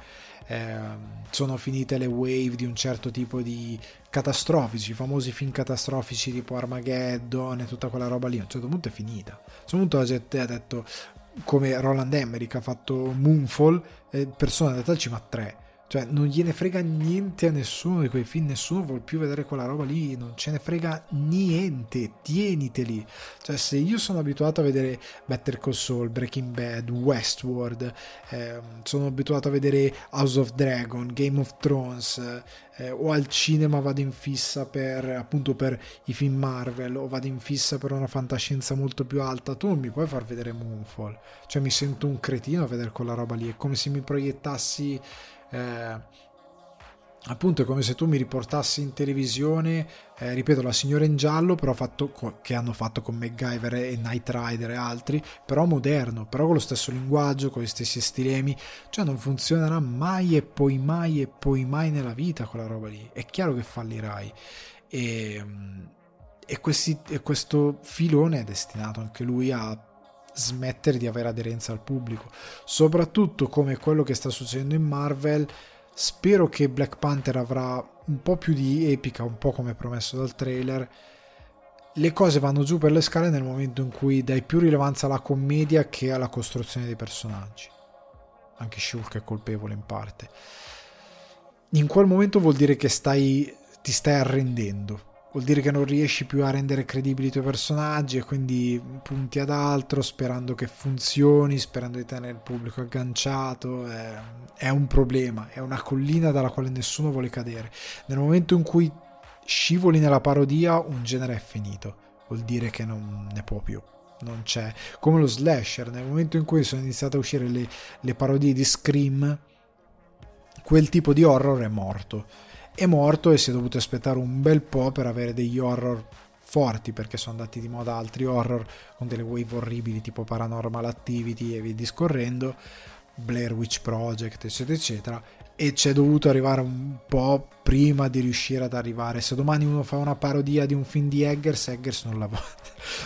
ehm, sono finite le wave di un certo tipo di catastrofici, i famosi film catastrofici tipo Armageddon e tutta quella roba lì, a un certo punto è finita. A un certo punto la gente ha detto, come Roland Emmerich ha fatto Moonfall, eh, persone è andata al cima a tre, cioè non gliene frega niente a nessuno di quei film, nessuno vuol più vedere quella roba lì, non ce ne frega niente, tieniteli. Cioè se io sono abituato a vedere Better Call Saul, Breaking Bad, Westworld, eh, sono abituato a vedere House of Dragon, Game of Thrones, eh, o al cinema vado in fissa per appunto per i film Marvel, o vado in fissa per una fantascienza molto più alta, tu non mi puoi far vedere Moonfall, cioè mi sento un cretino a vedere quella roba lì, è come se mi proiettassi Eh, appunto è come se tu mi riportassi in televisione, eh, ripeto, La signora in giallo, però fatto co- che hanno fatto con MacGyver e Knight Rider e altri, però moderno, però con lo stesso linguaggio, con gli stessi stilemi, cioè non funzionerà mai e poi mai e poi mai nella vita quella roba lì, è chiaro che fallirai. E, e, questi, e questo filone è destinato anche lui a smettere di avere aderenza al pubblico, soprattutto come quello che sta succedendo in Marvel. Spero che Black Panther avrà un po' più di epica, un po' come promesso dal trailer. Le cose vanno giù per le scale nel momento in cui dai più rilevanza alla commedia che alla costruzione dei personaggi. Anche She-Hulk è colpevole in parte. In quel momento vuol dire che stai, ti stai arrendendo, vuol dire che non riesci più a rendere credibili i tuoi personaggi e quindi punti ad altro sperando che funzioni, sperando di tenere il pubblico agganciato. È, è un problema, è una collina dalla quale nessuno vuole cadere. Nel momento in cui scivoli nella parodia, un genere è finito, vuol dire che non ne può più, non c'è. Come lo slasher, nel momento in cui sono iniziate a uscire le, le parodie di Scream, quel tipo di horror è morto. È morto e si è dovuto aspettare un bel po' per avere degli horror forti, perché sono andati di moda altri horror con delle wave orribili tipo Paranormal Activity e via discorrendo, Blair Witch Project eccetera eccetera, e c'è dovuto arrivare un po' prima di riuscire ad arrivare. Se domani uno fa una parodia di un film di Eggers, Eggers non la vuole,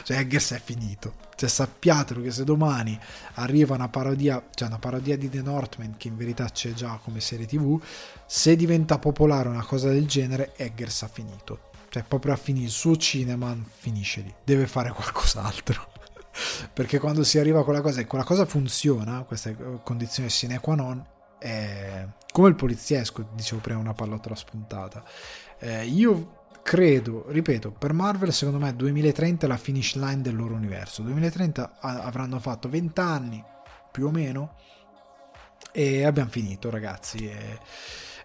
cioè Eggers è finito, cioè sappiatelo che se domani arriva una parodia, cioè una parodia di The Northman, che in verità c'è già come serie tv, se diventa popolare una cosa del genere, Eggers ha finito, cioè proprio a finire il suo cinema, finisce lì, deve fare qualcos'altro. Perché quando si arriva a quella cosa e quella cosa funziona, questa è condizione sine qua non, è come il poliziesco, dicevo prima, Una pallottola spuntata. Eh, io credo, ripeto, per Marvel secondo me duemilatrenta è la finish line del loro universo. duemilatrenta avranno fatto venti anni più o meno e abbiamo finito, ragazzi. È,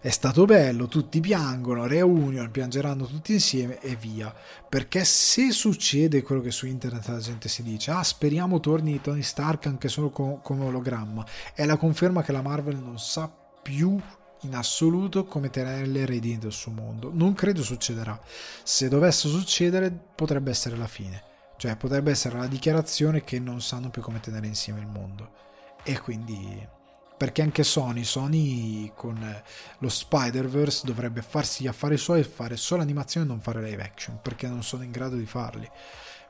è stato bello, tutti piangono, reunion, piangeranno tutti insieme e via. Perché se succede quello che su internet la gente si dice, ah speriamo torni Tony Stark anche solo co- come ologramma, è la conferma che la Marvel non sa più in assoluto come tenere le redini del suo mondo. Non credo succederà, se dovesse succedere potrebbe essere la fine, cioè potrebbe essere la dichiarazione che non sanno più come tenere insieme il mondo. E quindi... perché anche Sony, Sony con lo Spider-Verse dovrebbe farsi gli affari suoi e fare solo animazione e non fare live action, perché non sono in grado di farli.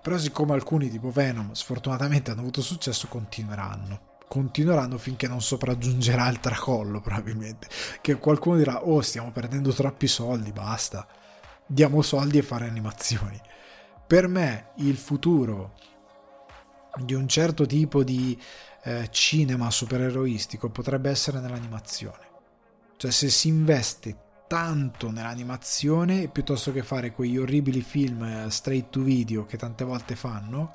Però siccome alcuni tipo Venom sfortunatamente hanno avuto successo, continueranno. Continueranno finché non sopraggiungerà il tracollo, probabilmente. Che qualcuno dirà, oh stiamo perdendo troppi soldi, basta. Diamo soldi e fare animazioni. Per me il futuro di un certo tipo di eh, cinema supereroistico potrebbe essere nell'animazione, cioè se si investe tanto nell'animazione piuttosto che fare quegli orribili film eh, straight to video che tante volte fanno,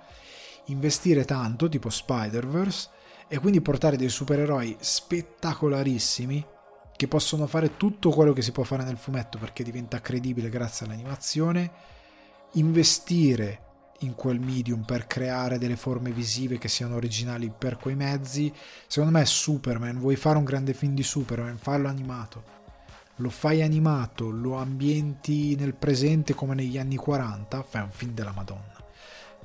investire tanto tipo Spider-Verse e quindi portare dei supereroi spettacolarissimi che possono fare tutto quello che si può fare nel fumetto perché diventa credibile grazie all'animazione, investire in quel medium per creare delle forme visive che siano originali per quei mezzi. Secondo me è Superman, vuoi fare un grande film di Superman, fallo animato, lo fai animato, lo ambienti nel presente come negli anni quaranta, fai un film della Madonna,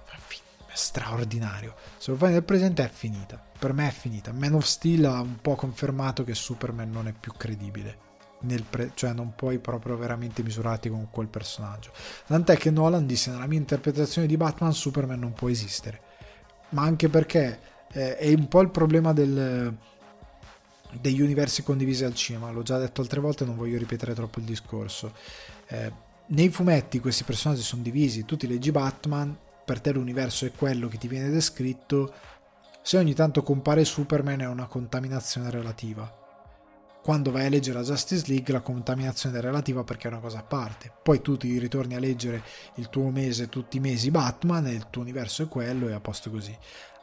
fai un film straordinario. Se lo fai nel presente è finita, per me è finita. Man of Steel ha un po' confermato che Superman non è più credibile nel pre- cioè non puoi proprio veramente misurarti con quel personaggio, tant'è che Nolan disse nella mia interpretazione di Batman Superman non può esistere, ma anche perché eh, è un po' il problema del, degli universi condivisi al cinema, l'ho già detto altre volte, non voglio ripetere troppo il discorso. Eh, nei fumetti questi personaggi sono divisi, tu ti leggi Batman, per te l'universo è quello che ti viene descritto, se ogni tanto compare Superman è una contaminazione relativa. Quando vai a leggere la Justice League la contaminazione è relativa perché è una cosa a parte, poi tu ti ritorni a leggere il tuo mese, tutti i mesi Batman e il tuo universo è quello e a posto così.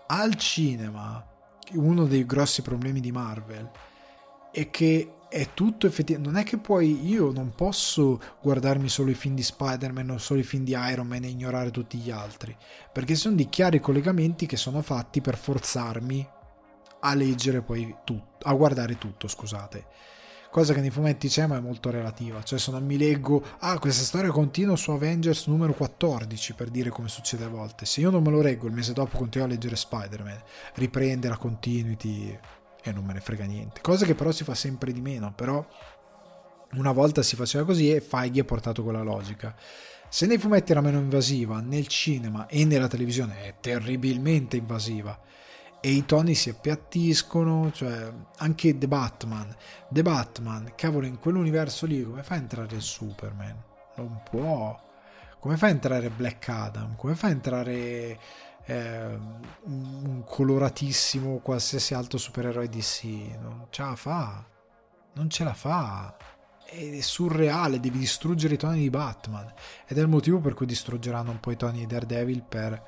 Al cinema uno dei grossi problemi di Marvel è che è tutto effettivamente, non è che puoi, io non posso guardarmi solo i film di Spider-Man o solo i film di Iron Man e ignorare tutti gli altri, perché sono di chiari collegamenti che sono fatti per forzarmi a leggere poi tutto, a guardare tutto, scusate. cosa che nei fumetti c'è ma è molto relativa, cioè se non mi leggo ah questa storia continua su Avengers numero quattordici, per dire, come succede a volte, se io non me lo leggo il mese dopo continuo a leggere Spider-Man, riprende la continuity e non me ne frega niente, cosa che però si fa sempre di meno. Però una volta si faceva così e Feige ha portato quella logica. Se nei fumetti era meno invasiva, nel cinema e nella televisione è terribilmente invasiva e i toni si appiattiscono, cioè anche The Batman The Batman, cavolo, in quell'universo lì come fa a entrare il Superman? Non può. Come fa a entrare Black Adam? Come fa a entrare eh, un coloratissimo qualsiasi altro supereroe D C? Non ce la fa, non ce la fa, è surreale, devi distruggere i toni di Batman, ed è il motivo per cui distruggeranno un po' i toni di Daredevil per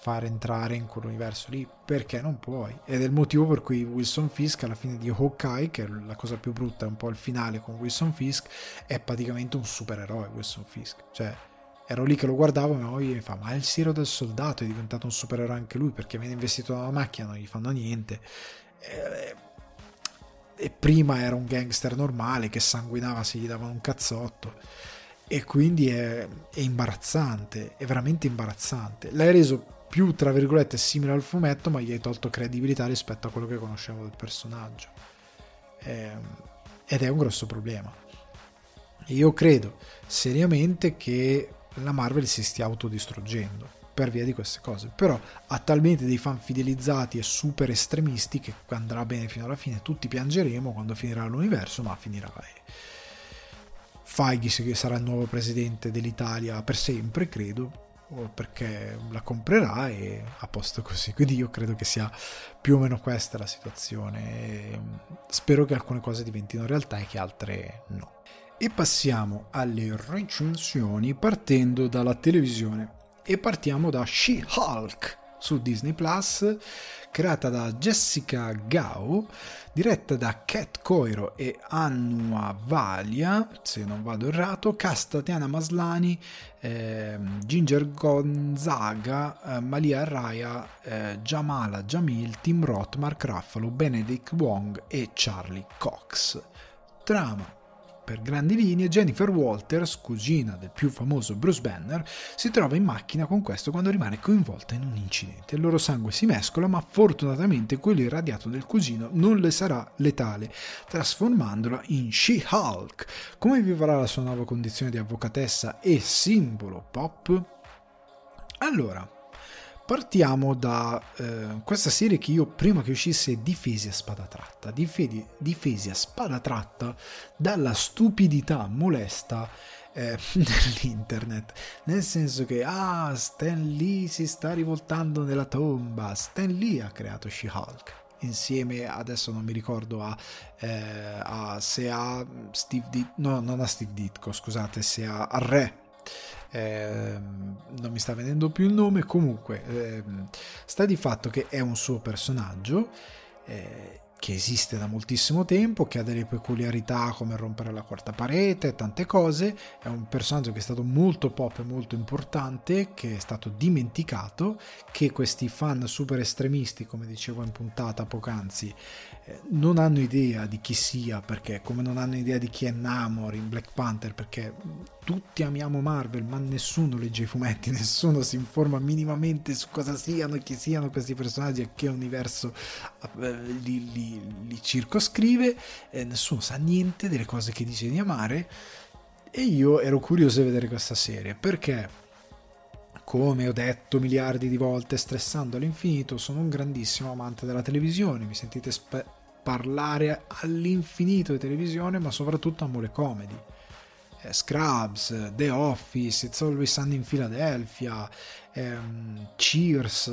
far entrare in quell'universo lì, perché non puoi, ed è il motivo per cui Wilson Fisk alla fine di Hawkeye, che è la cosa più brutta, è un po' il finale con Wilson Fisk, è praticamente un supereroe Wilson Fisk, cioè ero lì che lo guardavo e mia moglie fa ma il siero del soldato è diventato un supereroe anche lui, perché viene investito da una macchina, non gli fanno niente, e... e prima era un gangster normale che sanguinava se gli davano un cazzotto, e quindi è, è imbarazzante, è veramente imbarazzante. L'hai reso più tra virgolette simile al fumetto, ma gli hai tolto credibilità rispetto a quello che conoscevo del personaggio, eh, ed è un grosso problema. Io credo seriamente che la Marvel si stia autodistruggendo per via di queste cose, però ha talmente dei fan fidelizzati e super estremisti che andrà bene fino alla fine, tutti piangeremo quando finirà l'universo, ma finirà. Feige che sarà il nuovo presidente dell'Italia per sempre, credo, perché la comprerà e a posto così, quindi io credo che sia più o meno questa la situazione. Spero che alcune cose diventino realtà e che altre no. E passiamo alle recensioni partendo dalla televisione. E partiamo da She-Hulk su Disney Plus, creata da Jessica Gao, diretta da Kat Coiro e Anua Valia, se non vado errato, cast Tatiana Maslany, eh, Ginger Gonzaga, eh, Malia Raya, eh, Jamala Jamil, Tim Roth, Mark Ruffalo, Benedict Wong e Charlie Cox. Trama. Per grandi linee, Jennifer Walters, cugina del più famoso Bruce Banner, si trova in macchina con questo quando rimane coinvolta in un incidente. Il loro sangue si mescola, ma fortunatamente quello irradiato del cugino non le sarà letale, trasformandola in She-Hulk. Come vivrà la sua nuova condizione di avvocatessa e simbolo pop? Allora, partiamo da eh, questa serie che io prima che uscisse difesi a spada tratta, difesi, difesi a spada tratta dalla stupidità molesta eh, dell'internet, nel senso che ah Stan Lee si sta rivoltando nella tomba, Stan Lee ha creato She-Hulk insieme, adesso non mi ricordo a, eh, a se a Steve Ditko, no non a Steve Ditko scusate, se a, a Re. Eh, non mi sta venendo più il nome, comunque eh, sta di fatto che è un suo personaggio eh, che esiste da moltissimo tempo, che ha delle peculiarità come rompere la quarta parete e tante cose, è un personaggio che è stato molto pop e molto importante, che è stato dimenticato, che questi fan super estremisti, come dicevo in puntata poc'anzi, eh, non hanno idea di chi sia, perché come non hanno idea di chi è Namor in Black Panther, perché tutti amiamo Marvel, ma nessuno legge i fumetti, nessuno si informa minimamente su cosa siano, chi siano questi personaggi e che universo li, li, li circoscrive, eh, nessuno sa niente delle cose che dice di amare, e io ero curioso di vedere questa serie, perché, come ho detto miliardi di volte, stressando all'infinito, sono un grandissimo amante della televisione, mi sentite sp- parlare all'infinito di televisione, ma soprattutto amo le comedy. Scrubs, The Office, It's Always Sunny in Philadelphia, ehm, Cheers,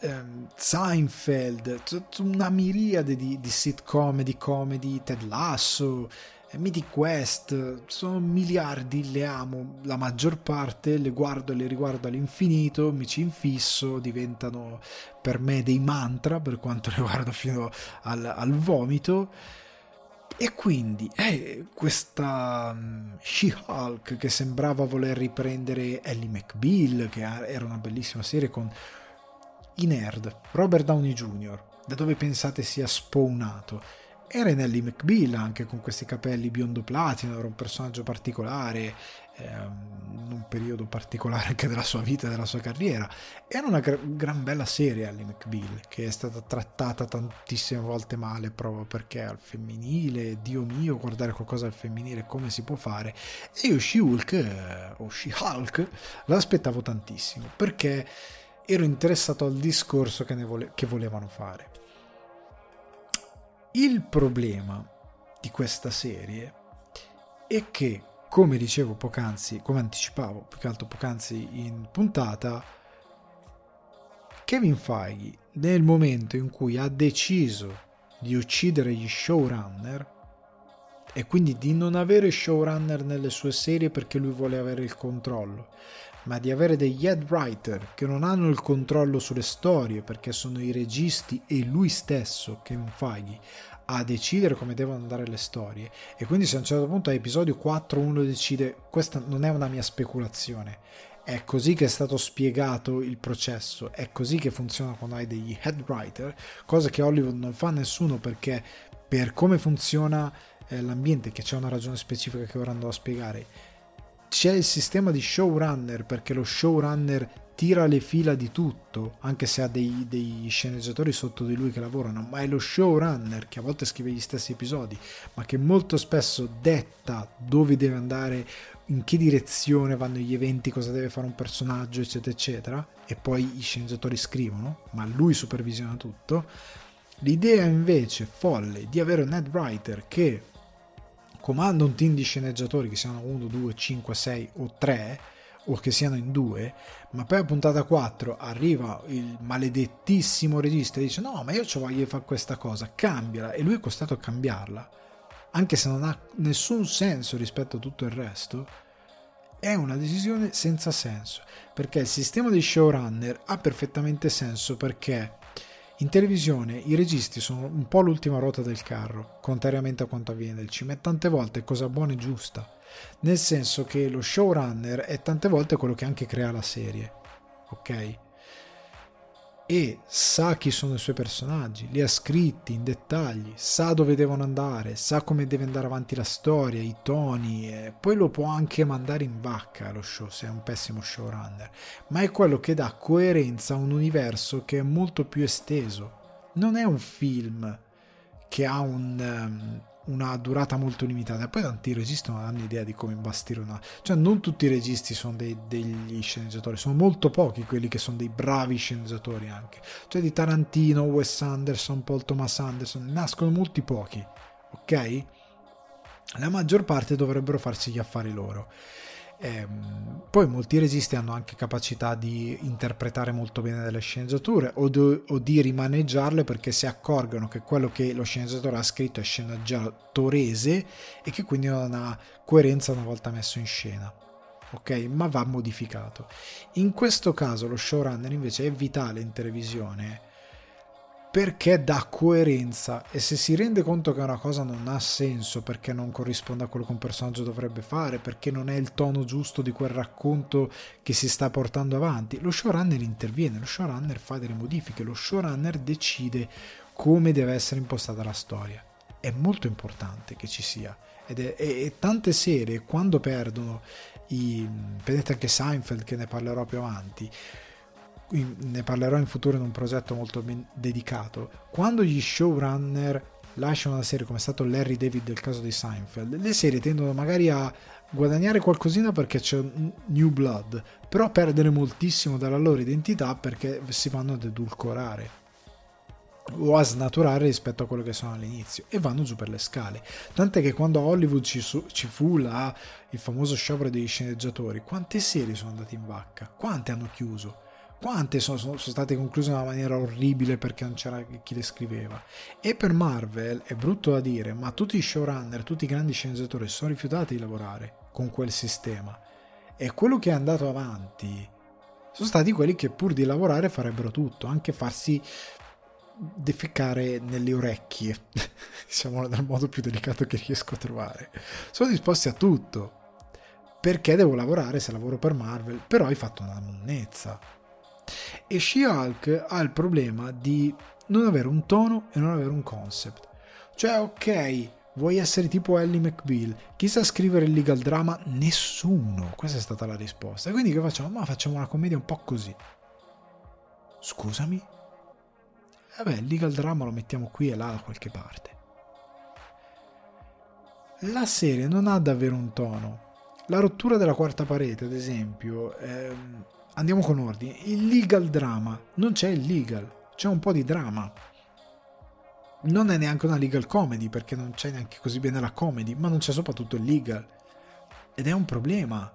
ehm, Seinfeld, tutta una miriade di, di sitcom, di comedy, Ted Lasso, Mythic Quest, sono miliardi, le amo, la maggior parte, le guardo e le riguardo all'infinito, mi ci infisso, diventano per me dei mantra per quanto le guardo fino al, al vomito. E quindi eh, questa um, She-Hulk che sembrava voler riprendere Ellie McBeal, che era una bellissima serie con i nerd, Robert Downey Junior, da dove pensate sia spawnato, era in Ally McBeal anche con questi capelli biondo platino, era un personaggio particolare, ehm, in un periodo particolare anche della sua vita e della sua carriera. Era una gr- gran bella serie Ally McBeal, che è stata trattata tantissime volte male proprio perché al femminile, Dio mio, guardare qualcosa al femminile come si può fare. E io She-Hulk eh, o She-Hulk l'aspettavo tantissimo perché ero interessato al discorso che, ne vole- che volevano fare. Il problema di questa serie è che, come dicevo poc'anzi, come anticipavo più che altro poc'anzi in puntata, Kevin Feige, nel momento in cui ha deciso di uccidere gli showrunner e quindi di non avere showrunner nelle sue serie perché lui vuole avere il controllo, ma di avere degli head writer che non hanno il controllo sulle storie perché sono i registi e lui stesso, Kevin Feige, a decidere come devono andare le storie. E quindi se a un certo punto a episodio quattro uno decide, questa non è una mia speculazione, è così che è stato spiegato il processo, è così che funziona quando hai degli head writer, cosa che Hollywood non fa nessuno perché per come funziona l'ambiente, che c'è una ragione specifica che ora andrò a spiegare, c'è il sistema di showrunner perché lo showrunner tira le fila di tutto, anche se ha dei, dei sceneggiatori sotto di lui che lavorano, ma è lo showrunner che a volte scrive gli stessi episodi, ma che molto spesso detta dove deve andare, in che direzione vanno gli eventi, cosa deve fare un personaggio, eccetera eccetera, e poi gli sceneggiatori scrivono, ma lui supervisiona tutto. L'idea invece folle di avere un head writer che comanda un team di sceneggiatori, che siano uno, due, cinque, sei o tre, o che siano in due, ma poi a puntata quattro arriva il maledettissimo regista e dice no, ma io ci voglio fare questa cosa, cambiala, e lui è costato a cambiarla, anche se non ha nessun senso rispetto a tutto il resto. È una decisione senza senso, perché il sistema di showrunner ha perfettamente senso, perché in televisione i registi sono un po' l'ultima ruota del carro, contrariamente a quanto avviene nel cinema, e tante volte è cosa buona e giusta, nel senso che lo showrunner è tante volte quello che anche crea la serie, ok? E sa chi sono i suoi personaggi, li ha scritti in dettagli, sa dove devono andare, sa come deve andare avanti la storia, i toni, e poi lo può anche mandare in vacca lo show se è un pessimo showrunner, ma è quello che dà coerenza a un universo che è molto più esteso. Non è un film che ha un, um, una durata molto limitata, e poi tanti registi non hanno idea di come imbastire una... cioè non tutti i registi sono dei, degli sceneggiatori, sono molto pochi quelli che sono dei bravi sceneggiatori anche, cioè di Tarantino, Wes Anderson, Paul Thomas Anderson, nascono molti pochi, ok? La maggior parte dovrebbero farsi gli affari loro. Eh, poi molti registi hanno anche capacità di interpretare molto bene delle sceneggiature o, do, o di rimaneggiarle, perché si accorgono che quello che lo sceneggiatore ha scritto è sceneggiatorese e che quindi non ha coerenza una volta messo in scena, ok? Ma va modificato. In questo caso lo showrunner invece è vitale in televisione perché dà coerenza, e se si rende conto che una cosa non ha senso perché non corrisponde a quello che un personaggio dovrebbe fare, perché non è il tono giusto di quel racconto che si sta portando avanti, lo showrunner interviene, lo showrunner fa delle modifiche, lo showrunner decide come deve essere impostata la storia. È molto importante che ci sia, ed è, e, e tante serie quando perdono i, vedete anche Seinfeld, che ne parlerò più avanti, ne parlerò in futuro in un progetto molto ben dedicato, quando gli showrunner lasciano una serie, come è stato Larry David nel caso di Seinfeld, le serie tendono magari a guadagnare qualcosina perché c'è new blood, però a perdere moltissimo dalla loro identità perché si vanno ad edulcorare o a snaturare rispetto a quello che sono all'inizio, e vanno giù per le scale. Tant'è che quando a Hollywood ci, su, ci fu la, il famoso sciopero degli sceneggiatori, quante serie sono andate in vacca, quante hanno chiuso, quante sono, sono, sono state concluse in una maniera orribile perché non c'era chi le scriveva. E per Marvel è brutto da dire, ma tutti i showrunner, tutti i grandi sceneggiatori sono rifiutati di lavorare con quel sistema, e quello che è andato avanti sono stati quelli che pur di lavorare farebbero tutto, anche farsi defecare nelle orecchie diciamolo nel modo più delicato che riesco a trovare. Sono disposti a tutto perché devo lavorare, se lavoro per Marvel, però hai fatto una monnezza. E She-Hulk ha il problema di non avere un tono e non avere un concept, Cioè, ok, vuoi essere tipo Ally McBeal, chi sa scrivere il legal drama? Nessuno. Questa è stata la risposta. Quindi che facciamo? Ma facciamo una commedia un po' così. Scusami? Vabbè, il legal drama lo mettiamo qui e là da qualche parte. La serie non ha davvero un tono. La rottura della quarta parete, ad esempio, ehm, andiamo con ordine. Il legal drama, non c'è il legal, c'è un po' di drama. Non è neanche una legal comedy, perché non c'è neanche così bene la comedy, ma non c'è soprattutto il legal. Ed è un problema.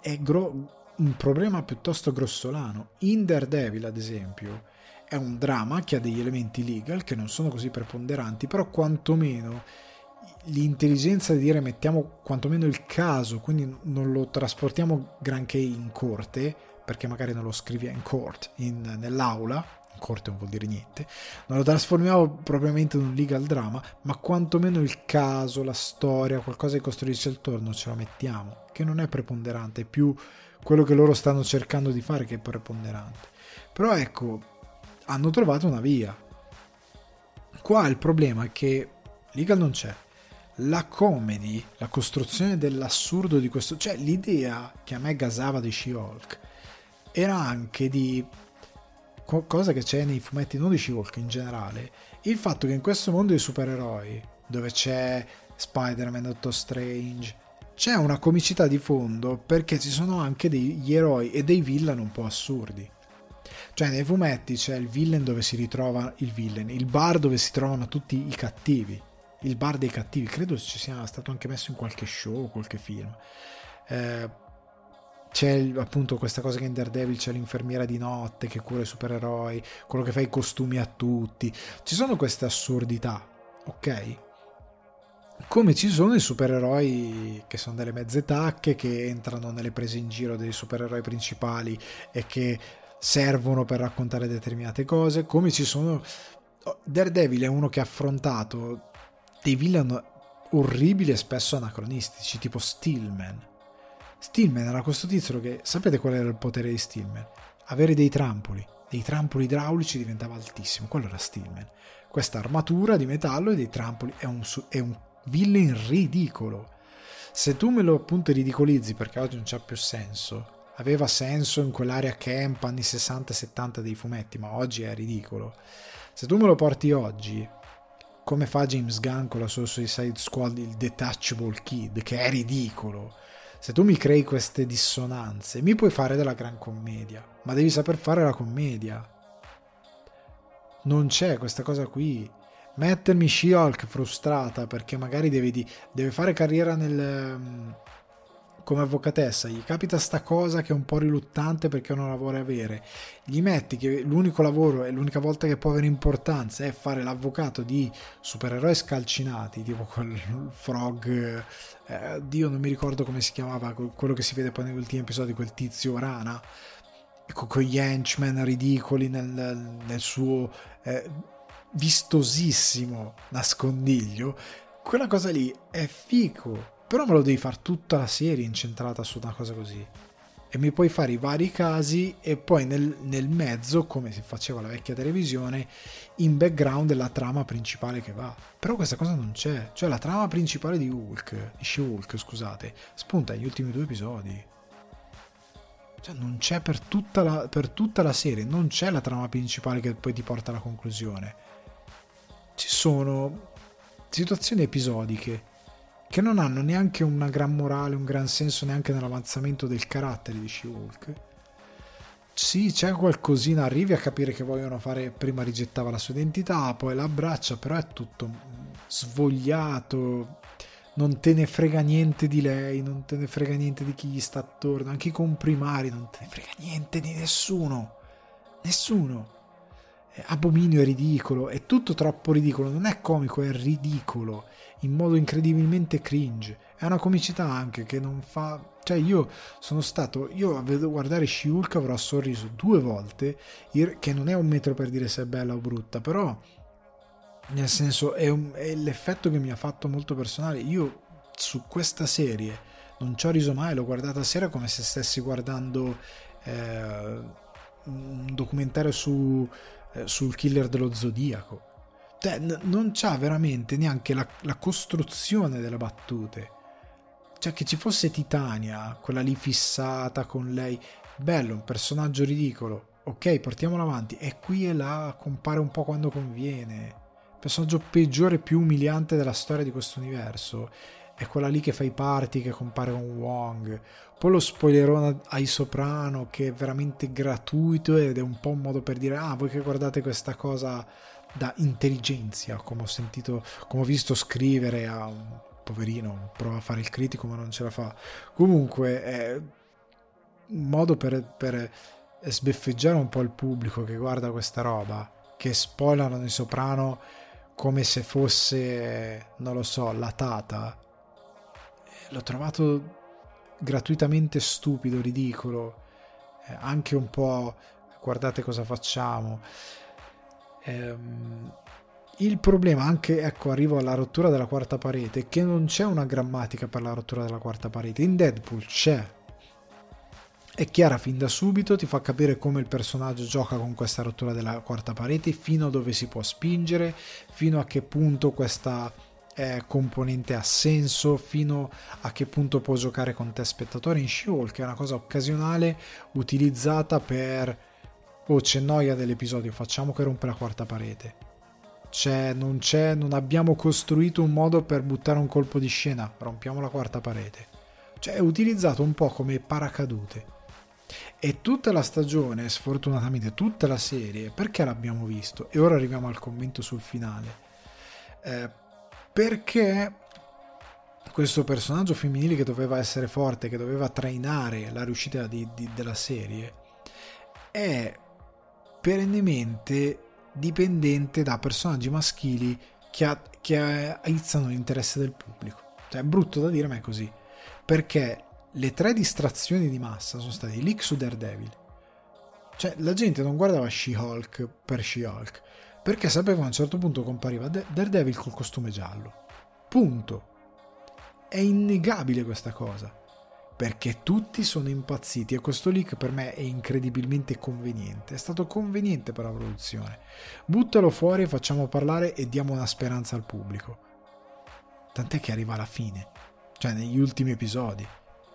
È gro- un problema piuttosto grossolano. In Daredevil, ad esempio, è un drama che ha degli elementi legal che non sono così preponderanti, però quantomeno l'intelligenza di dire mettiamo quantomeno il caso, quindi non lo trasportiamo granché in corte, perché magari non lo scrivi in corte, in, nell'aula, in corte non vuol dire niente, non lo trasformiamo propriamente in un legal drama, ma quantomeno il caso, la storia, qualcosa che costruisce attorno ce lo mettiamo, che non è preponderante, è più quello che loro stanno cercando di fare che è preponderante. Però ecco, hanno trovato una via. Qua il problema è che legal non c'è. La comedy, la costruzione dell'assurdo di questo, cioè l'idea che a me gasava di She-Hulk era anche di qualcosa che c'è nei fumetti, non di She-Hulk in generale, il fatto che in questo mondo dei supereroi, dove c'è Spider-Man, Doctor Strange, c'è una comicità di fondo perché ci sono anche degli eroi e dei villain un po' assurdi. Cioè nei fumetti c'è il villain dove si ritrova il villain, il bar dove si trovano tutti i cattivi, il bar dei cattivi, credo ci sia stato anche messo in qualche show o qualche film. Eh, c'è appunto questa cosa che in Daredevil c'è l'infermiera di notte che cura i supereroi, quello che fa i costumi a tutti, ci sono queste assurdità, ok? Come ci sono i supereroi che sono delle mezze tacche, che entrano nelle prese in giro dei supereroi principali e che servono per raccontare determinate cose, come ci sono. Daredevil è uno che ha affrontato dei villain orribili e spesso anacronistici, tipo Stillman. Stillman era questo tizio che, sapete qual era il potere di Stillman? Avere dei trampoli, dei trampoli idraulici, diventava altissimo, quello era Stillman. Questa armatura di metallo e dei trampoli è un, è un villain ridicolo. Se tu me lo appunto ridicolizzi, perché oggi non c'ha più senso, aveva senso in quell'area camp anni sessanta settanta dei fumetti, ma oggi è ridicolo. Se tu me lo porti oggi, come fa James Gunn con la sua Suicide Squad, il Detachable Kid, che è ridicolo, se tu mi crei queste dissonanze, mi puoi fare della gran commedia, ma devi saper fare la commedia. Non c'è questa cosa qui. Mettermi She-Hulk frustrata perché magari deve, di, deve fare carriera nel... come avvocatessa, gli capita sta cosa che è un po' riluttante perché non la vuole avere, gli metti che l'unico lavoro e l'unica volta che può avere importanza è fare l'avvocato di supereroi scalcinati, tipo quel Frog, eh, Dio non mi ricordo come si chiamava, quello che si vede poi negli ultimi episodi, quel tizio rana, ecco, con gli henchman ridicoli nel, nel suo eh, vistosissimo nascondiglio, quella cosa lì è fico. Però me lo devi fare tutta la serie incentrata su una cosa così. E mi puoi fare i vari casi e poi nel, nel mezzo, come si faceva la vecchia televisione, in background la trama principale che va. Però questa cosa non c'è. Cioè la trama principale di Hulk, di She-Hulk, scusate, spunta agli ultimi due episodi. Cioè non c'è per tutta la, per tutta la serie, non c'è la trama principale che poi ti porta alla conclusione. Ci sono situazioni episodiche che non hanno neanche una gran morale, un gran senso neanche nell'avanzamento del carattere di She-Hulk. Sì, c'è qualcosina, arrivi a capire che vogliono fare, prima rigettava la sua identità, poi la abbraccia, però è tutto svogliato, non te ne frega niente di lei, non te ne frega niente di chi gli sta attorno, anche i comprimari, non te ne frega niente di nessuno, nessuno. Abominio, è ridicolo, è tutto troppo ridicolo, non è comico, è ridicolo in modo incredibilmente cringe, è una comicità anche che non fa, cioè io sono stato, io a guardare She-Hulk avrò sorriso due volte, che non è un metro per dire se è bella o brutta, però nel senso è, un, è l'effetto che mi ha fatto molto personale. Io su questa serie non ci ho riso mai, l'ho guardata a sera come se stessi guardando eh, un documentario su sul killer dello zodiaco, Cioè, n- non c'ha veramente neanche la, la costruzione delle battute. Cioè, che ci fosse Titania, quella lì fissata con lei, bello, un personaggio ridicolo, ok, portiamolo avanti, e qui e là compare un po' quando conviene. Il personaggio peggiore e più umiliante della storia di questo universo è quella lì che fa i party, che compare con Wong. Poi lo spoilerone ai Soprano, che è veramente gratuito ed è un po' un modo per dire: ah, voi che guardate questa cosa da intelligenza, come ho sentito, come ho visto scrivere a un poverino, prova a fare il critico ma non ce la fa. Comunque è un modo per, per sbeffeggiare un po' il pubblico che guarda questa roba, che spoilerano i Soprano come se fosse, non lo so, la Tata. L'ho trovato gratuitamente stupido, ridicolo, eh, anche un po' guardate cosa facciamo. Ehm, il problema, anche, ecco, arrivo alla rottura della quarta parete, che non c'è una grammatica per la rottura della quarta parete. In Deadpool c'è, è chiara fin da subito, ti fa capire come il personaggio gioca con questa rottura della quarta parete, fino a dove si può spingere, fino a che punto questa componente ha senso, fino a che punto può giocare con te spettatore. In She-Hulk che è una cosa occasionale utilizzata per oh c'è noia dell'episodio, facciamo che rompe la quarta parete. C'è, non c'è, non abbiamo costruito un modo per buttare un colpo di scena, rompiamo la quarta parete. Cioè è utilizzato un po' come paracadute. E tutta la stagione, sfortunatamente tutta la serie, perché l'abbiamo visto? E ora arriviamo al commento sul finale. Eh, Perché questo personaggio femminile che doveva essere forte, che doveva trainare la riuscita di, di, della serie, è perennemente dipendente da personaggi maschili che, che aizzano l'interesse del pubblico. Cioè, è brutto da dire, ma è così. Perché le tre distrazioni di massa sono state i leak su Daredevil. Cioè, la gente non guardava She-Hulk per She-Hulk, perché sapeva a un certo punto compariva Daredevil col costume giallo. Punto. È innegabile questa cosa, perché tutti sono impazziti, e questo leak per me è incredibilmente conveniente. È stato conveniente per la produzione. Buttalo fuori, facciamo parlare e diamo una speranza al pubblico. Tant'è che arriva alla fine, cioè negli ultimi episodi,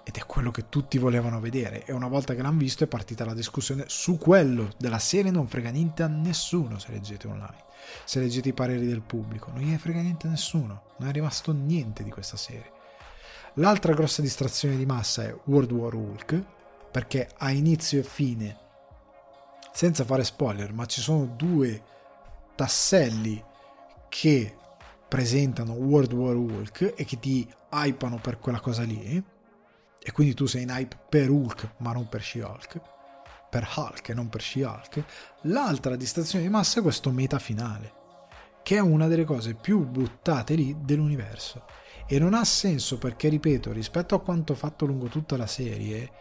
ed è quello che tutti volevano vedere, e una volta che l'hanno visto è partita la discussione su quello. Della serie non frega niente a nessuno, se leggete online, se leggete i pareri del pubblico, non gliene frega niente a nessuno, non è rimasto niente di questa serie. L'altra grossa distrazione di massa è World War Hulk, perché a inizio e fine, senza fare spoiler, ma ci sono due tasselli che presentano World War Hulk e che ti hypano per quella cosa lì, e quindi tu sei in hype per Hulk ma non per She-Hulk, per Hulk e non per She-Hulk. L'altra distrazione di massa è questo meta finale, che è una delle cose più buttate lì dell'universo, e non ha senso, perché ripeto, rispetto a quanto fatto lungo tutta la serie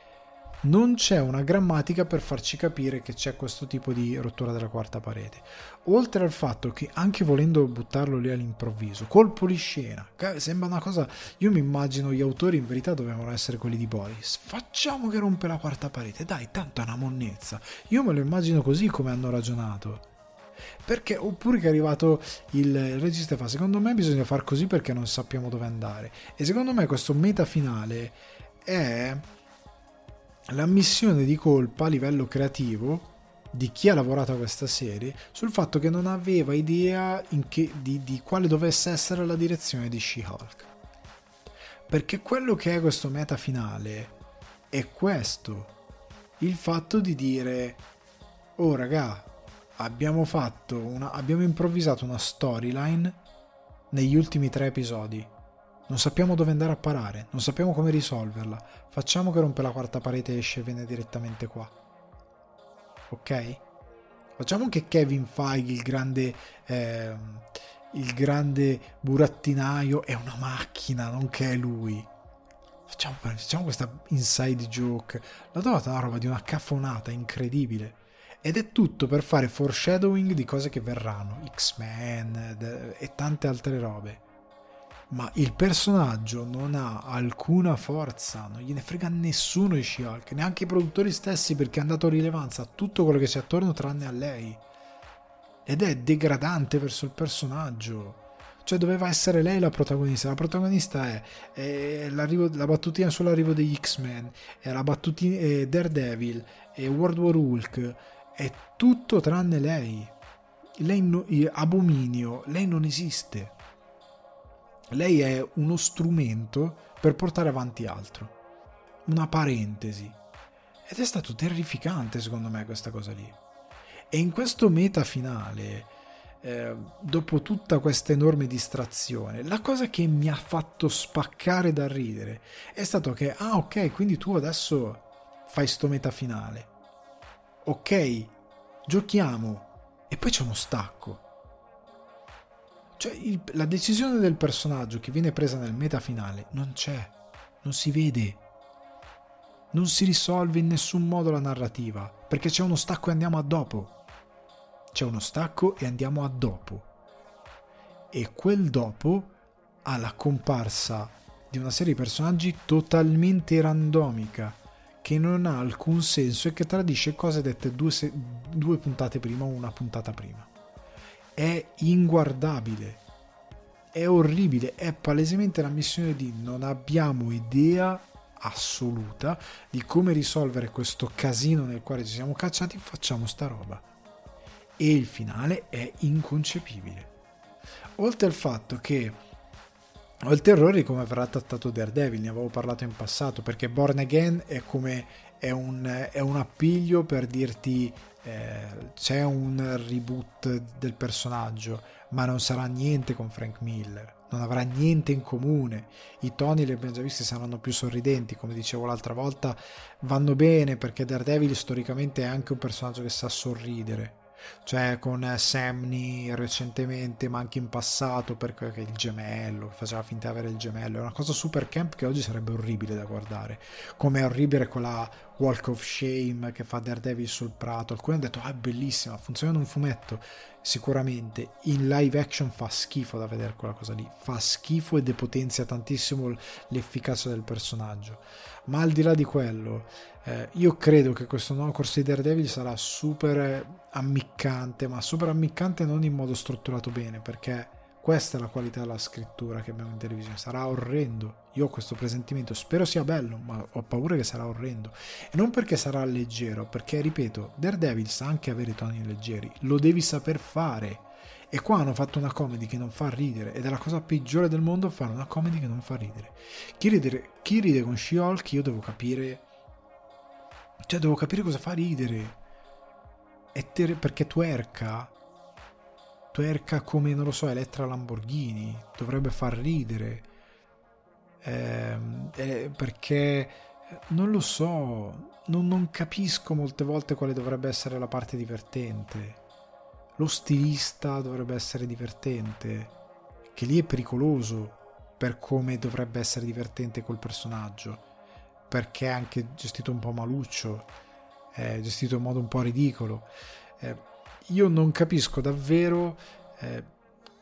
non c'è una grammatica per farci capire che c'è questo tipo di rottura della quarta parete. Oltre al fatto che, anche volendo buttarlo lì all'improvviso, colpo di scena, sembra una cosa, io mi immagino gli autori in verità dovevano essere quelli di Boris, facciamo che rompe la quarta parete, dai, tanto è una monnezza, io me lo immagino così come hanno ragionato. Perché, oppure che è arrivato il regista e fa, secondo me bisogna far così perché non sappiamo dove andare. E secondo me questo meta finale è l'ammissione di colpa a livello creativo di chi ha lavorato a questa serie sul fatto che non aveva idea in che, di, di quale dovesse essere la direzione di She-Hulk, perché quello che è questo meta finale è questo, il fatto di dire oh raga, abbiamo fatto una, abbiamo improvvisato una storyline negli ultimi tre episodi, non sappiamo dove andare a parare, non sappiamo come risolverla, facciamo che rompe la quarta parete e esce e viene direttamente qua, ok? Facciamo che Kevin Feige, il grande eh, il grande burattinaio, è una macchina, non che è lui. Facciamo, facciamo questa inside joke. L'ho trovata una roba di una caffonata incredibile, ed è tutto per fare foreshadowing di cose che verranno, X-Men e tante altre robe. Ma il personaggio non ha alcuna forza, non gliene frega nessuno di She-Hulk, neanche i produttori stessi, perché hanno dato rilevanza a tutto quello che c'è attorno tranne a lei. ed è degradante verso il personaggio. Cioè doveva essere lei la protagonista. La protagonista è, è l'arrivo, la battutina sull'arrivo degli X-Men, è la battutina è Daredevil, è World War Hulk, è tutto tranne lei. Lei no, abominio, lei non esiste. Lei è uno strumento per portare avanti altro, una parentesi, ed è stato terrificante secondo me questa cosa lì. E in questo meta finale, eh, dopo tutta questa enorme distrazione, la cosa che mi ha fatto spaccare da ridere è stato che ah ok, quindi tu adesso fai sto meta finale, ok, giochiamo, e poi c'è uno stacco. Cioè il, la decisione del personaggio che viene presa nel meta finale non c'è, non si vede, non si risolve in nessun modo la narrativa, perché c'è uno stacco e andiamo a dopo. C'è uno stacco e andiamo a dopo. E quel dopo ha la comparsa di una serie di personaggi totalmente randomica, che non ha alcun senso e che tradisce cose dette due, se- due puntate prima o una puntata prima. È inguardabile, è orribile, è palesemente la missione di non abbiamo idea assoluta di come risolvere questo casino nel quale ci siamo cacciati, facciamo sta roba. E il finale è inconcepibile, oltre al fatto che ho il terrore di come verrà trattato Daredevil. Ne avevo parlato in passato, perché Born Again è come è un, è un appiglio per dirti eh, c'è un reboot del personaggio, ma non sarà niente con Frank Miller, non avrà niente in comune. I toni, li abbiamo già visti, saranno più sorridenti, come dicevo l'altra volta, vanno bene perché Daredevil storicamente è anche un personaggio che sa sorridere, cioè con Samney recentemente, ma anche in passato, perché il gemello, faceva finta di avere il gemello, è una cosa super camp che oggi sarebbe orribile da guardare, come è orribile con la Walk of Shame che fa Daredevil sul prato. Alcuni hanno detto ah è bellissima, funziona in un fumetto, sicuramente in live action fa schifo da vedere, quella cosa lì fa schifo e depotenzia tantissimo l'efficacia del personaggio. Ma al di là di quello, eh, io credo che questo nuovo corso di Daredevil sarà super ammiccante, ma super ammiccante non in modo strutturato bene, perché questa è la qualità della scrittura che abbiamo in televisione. Sarà orrendo, io ho questo presentimento, spero sia bello, ma ho paura che sarà orrendo. E non perché sarà leggero, perché ripeto, Daredevil sa anche avere toni leggeri, lo devi saper fare, e qua hanno fatto una comedy che non fa ridere, ed è la cosa peggiore del mondo fare una comedy che non fa ridere. Chi ride, chi ride con She-Hulk io devo capire, cioè devo capire cosa fa ridere, e ter- perché tuerca tuerca come, non lo so, Elettra Lamborghini, dovrebbe far ridere, eh, eh, perché non lo so, non, non capisco molte volte quale dovrebbe essere la parte divertente. Lo stilista dovrebbe essere divertente, che lì è pericoloso per come dovrebbe essere divertente quel personaggio, perché è anche gestito un po' maluccio, è gestito in modo un po' ridicolo. eh, Io non capisco davvero eh,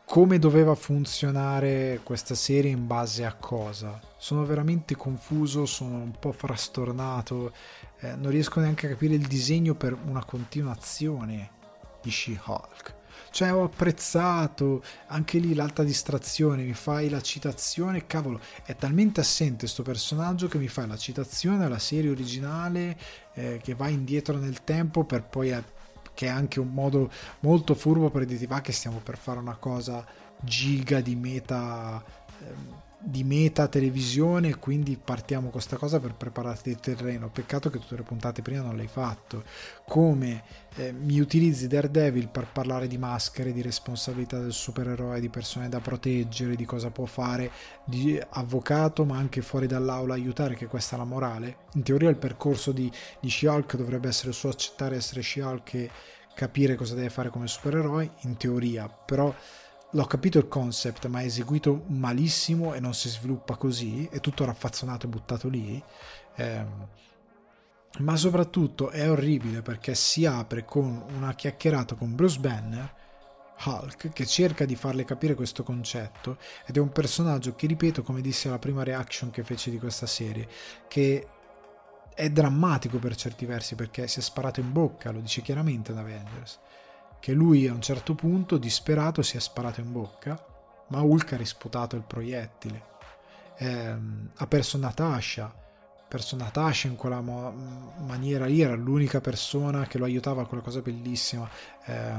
come doveva funzionare questa serie, in base a cosa. Sono veramente confuso, sono un po' frastornato, eh, non riesco neanche a capire il disegno per una continuazione di She-Hulk. Cioè ho apprezzato anche lì l'alta distrazione, mi fai la citazione, cavolo, è talmente assente sto personaggio che mi fai la citazione alla serie originale, eh, che va indietro nel tempo per poi... A- che è anche un modo molto furbo per dirti va che stiamo per fare una cosa giga di meta di meta televisione, quindi partiamo con questa cosa per prepararti il terreno. Peccato che tutte le puntate prima non l'hai fatto. Come eh, mi utilizzi Daredevil per parlare di maschere, di responsabilità del supereroe, di persone da proteggere, di cosa può fare, di avvocato, ma anche fuori dall'aula aiutare, che questa è la morale. In teoria il percorso di, di She-Hulk dovrebbe essere su accettare essere She-Hulk e capire cosa deve fare come supereroe, in teoria, però l'ho capito il concept, ma è eseguito malissimo e non si sviluppa così, è tutto raffazzonato e buttato lì. Eh, ma soprattutto è orribile perché si apre con una chiacchierata con Bruce Banner, Hulk, che cerca di farle capire questo concetto, ed è un personaggio che, ripeto, come disse alla prima reaction che feci di questa serie, che è drammatico per certi versi perché si è sparato in bocca, lo dice chiaramente ad Avengers, che lui a un certo punto, disperato, si è sparato in bocca, ma Hulk ha risputato il proiettile. Eh, ha perso Natasha, perso Natasha in quella ma- maniera lì, era l'unica persona che lo aiutava, quella cosa bellissima. Eh,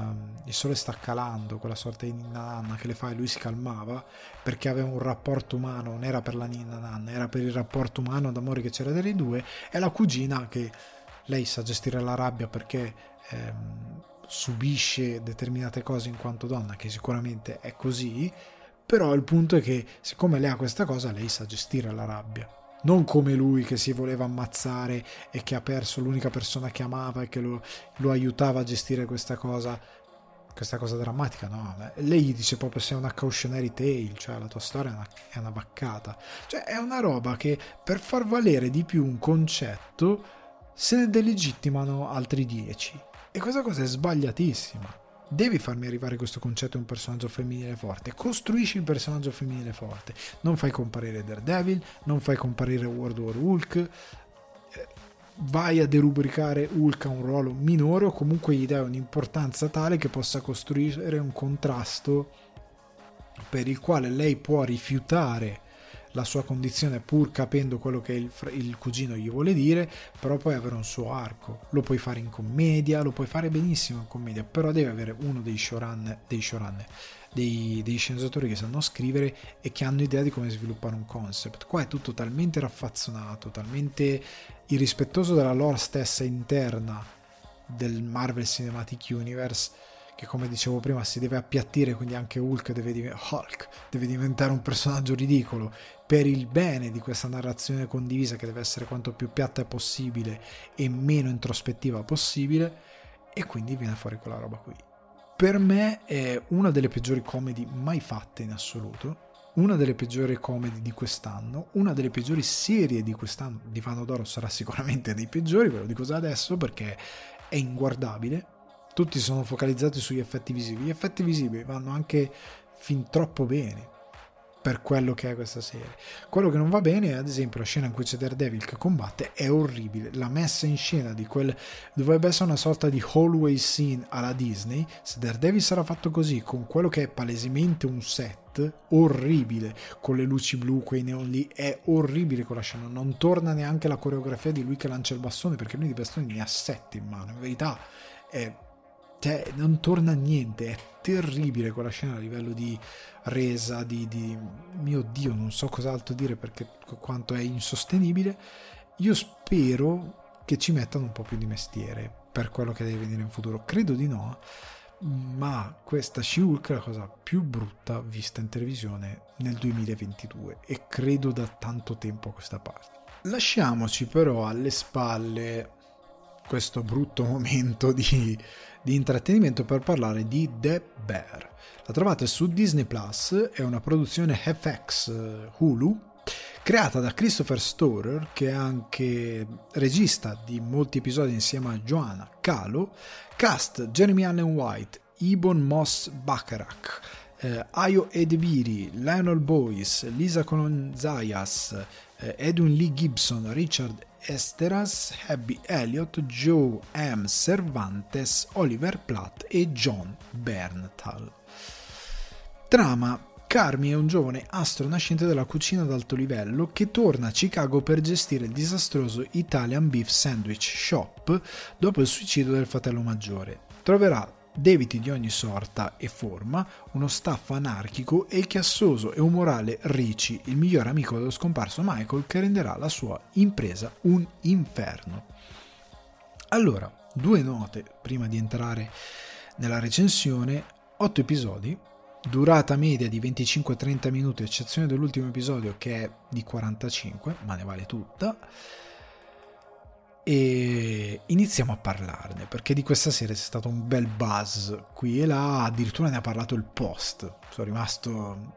il sole sta calando, quella sorta di ninna nanna che le fa, e lui si calmava perché aveva un rapporto umano, non era per la ninna nanna, era per il rapporto umano d'amore che c'era delle due. E la cugina, che lei sa gestire la rabbia perché ehm, subisce determinate cose in quanto donna, che sicuramente è così, però il punto è che siccome lei ha questa cosa, lei sa gestire la rabbia, non come lui che si voleva ammazzare e che ha perso l'unica persona che amava e che lo, lo aiutava a gestire questa cosa questa cosa drammatica. No, lei gli dice proprio: sei una cautionary tale, cioè la tua storia è una, è una vaccata. Cioè è una roba che per far valere di più un concetto se ne delegittimano altri dieci, e questa cosa è sbagliatissima. Devi farmi arrivare questo concetto di un personaggio femminile forte, costruisci il personaggio femminile forte, non fai comparire Daredevil, non fai comparire World War Hulk, vai a derubricare Hulk a un ruolo minore, o comunque gli dai un'importanza tale che possa costruire un contrasto per il quale lei può rifiutare la sua condizione, pur capendo quello che il, il cugino gli vuole dire, però puoi avere un suo arco. Lo puoi fare in commedia, lo puoi fare benissimo in commedia, però deve avere uno dei showrun, dei, showrun, dei, dei sceneggiatori che sanno scrivere e che hanno idea di come sviluppare un concept. Qua è tutto talmente raffazzonato, talmente irrispettoso della lore stessa interna del Marvel Cinematic Universe, che, come dicevo prima, si deve appiattire, quindi anche Hulk deve, div- Hulk deve diventare un personaggio ridicolo per il bene di questa narrazione condivisa, che deve essere quanto più piatta possibile e meno introspettiva possibile, e quindi viene fuori quella roba qui. Per me è una delle peggiori comedy mai fatte in assoluto, una delle peggiori comedy di quest'anno, una delle peggiori serie di quest'anno. Di Palma d'Oro sarà sicuramente dei peggiori, ve lo dico già adesso, perché è inguardabile. Tutti sono focalizzati sugli effetti visivi. Gli effetti visivi vanno anche fin troppo bene per quello che è questa serie. Quello che non va bene è, ad esempio, la scena in cui c'è Daredevil che combatte, è orribile. La messa in scena di quel... dovrebbe essere una sorta di hallway scene alla Disney. Se Daredevil sarà fatto così, con quello che è palesemente un set orribile, con le luci blu, quei neon lì, è orribile quella scena. Non torna neanche la coreografia di lui che lancia il bastone, perché lui di bastoni ne ha sette in mano. In verità è... cioè, non torna niente, è terribile quella scena a livello di resa, di, di... mio Dio, non so cos'altro dire, perché quanto è insostenibile. Io spero che ci mettano un po' più di mestiere per quello che deve venire in futuro. Credo di no, ma questa She-Hulk è la cosa più brutta vista in televisione nel duemilaventidue, e credo da tanto tempo a questa parte. Lasciamoci però alle spalle questo brutto momento di, di intrattenimento per parlare di The Bear. La trovate su Disney Plus, è una produzione F X Hulu, creata da Christopher Storer, che è anche regista di molti episodi insieme a Joanna Calo. Cast: Jeremy Allen White, Ebon Moss Bacharach, eh, Ayo Edebiri, Lionel Boyce, Lisa Colonzayas, eh, Edwin Lee Gibson, Richard Esteras, Abby Elliott, Joe M. Cervantes, Oliver Platt e John Bernthal. Trama: Carmi è un giovane astro nascente della cucina d'alto livello che torna a Chicago per gestire il disastroso Italian Beef Sandwich Shop dopo il suicidio del fratello maggiore. Troverà debiti di ogni sorta e forma, uno staff anarchico e il chiassoso e umorale Richie, il migliore amico dello scomparso Michael, che renderà la sua impresa un inferno. Allora, due note prima di entrare nella recensione: otto episodi, durata media di venticinque a trenta minuti, eccezione dell'ultimo episodio che è di quarantacinque, ma ne vale tutta. E iniziamo a parlarne, perché di questa serie c'è stato un bel buzz qui e là, addirittura ne ha parlato il Post. Sono rimasto,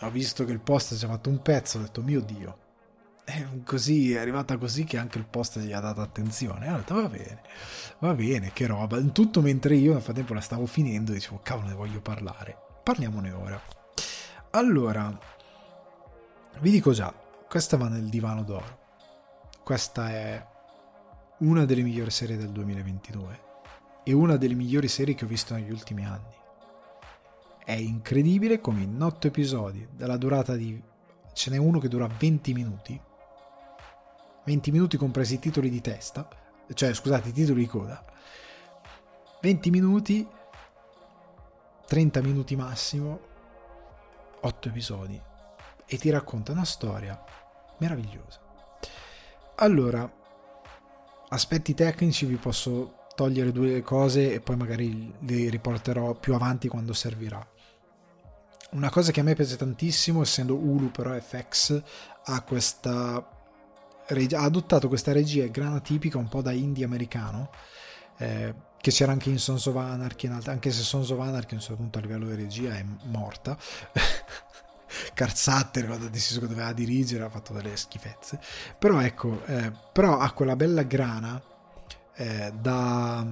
ho visto che il Post ci ha fatto un pezzo, ho detto mio Dio, è, così, è arrivata così che anche il Post gli ha dato attenzione, e ho detto va bene, va bene, che roba. In tutto mentre io nel frattempo la stavo finendo, dicevo cavolo, ne voglio parlare, parliamone ora. Allora, vi dico già, questa va nel divano d'oro, questa è una delle migliori serie del duemilaventidue, è una delle migliori serie che ho visto negli ultimi anni. È incredibile come in otto episodi, dalla durata di... ce n'è uno che dura venti minuti, venti minuti compresi i titoli di testa, cioè scusate i titoli di coda, venti minuti, trenta minuti massimo, otto episodi, e ti racconta una storia meravigliosa. Allora, aspetti tecnici vi posso togliere due cose e poi magari le riporterò più avanti quando servirà. Una cosa che a me piace tantissimo, essendo Hulu però F X ha questa ha adottato questa regia e grana tipica un po' da indie americano, eh, che c'era anche in Sons of Anarchy, in alt- anche se Sons of Anarchy a un certo punto a livello di regia è morta. Carzatter, quando ha deciso che doveva dirigere, ha fatto delle schifezze, però ecco, eh, però ha quella bella grana eh, da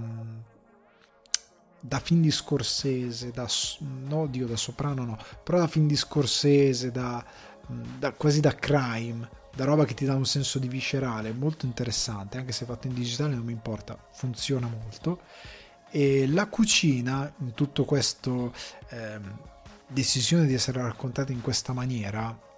da film di Scorsese, da no Dio da soprano no però da film di Scorsese, da, da quasi da crime, da roba che ti dà un senso di viscerale molto interessante, anche se fatto in digitale non mi importa, funziona molto. E la cucina in tutto questo, eh, decisione di essere raccontata in questa maniera,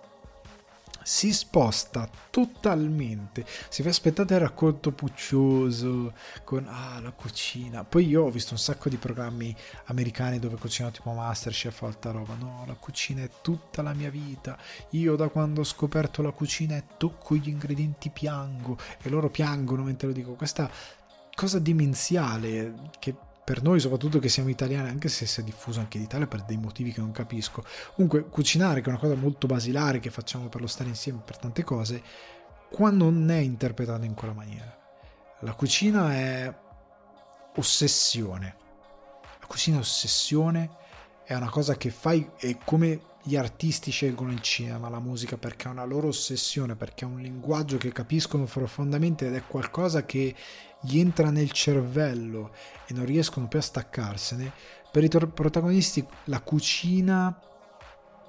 si sposta totalmente. Se vi aspettate il racconto puccioso con ah, la cucina, poi io ho visto un sacco di programmi americani dove cucinano tipo Masterchef o altra roba, no, la cucina è tutta la mia vita, io da quando ho scoperto la cucina e tocco gli ingredienti piango, e loro piangono mentre lo dico. Questa cosa demenziale che per noi, soprattutto che siamo italiani, anche se si è diffuso anche in Italia per dei motivi che non capisco, comunque cucinare, che è una cosa molto basilare che facciamo per lo stare insieme, per tante cose, qua non è interpretato in quella maniera. La cucina è ossessione, la cucina è ossessione, è una cosa che fai, è come gli artisti scelgono il cinema, la musica, perché è una loro ossessione, perché è un linguaggio che capiscono profondamente ed è qualcosa che gli entra nel cervello e non riescono più a staccarsene. Per i tor- protagonisti la cucina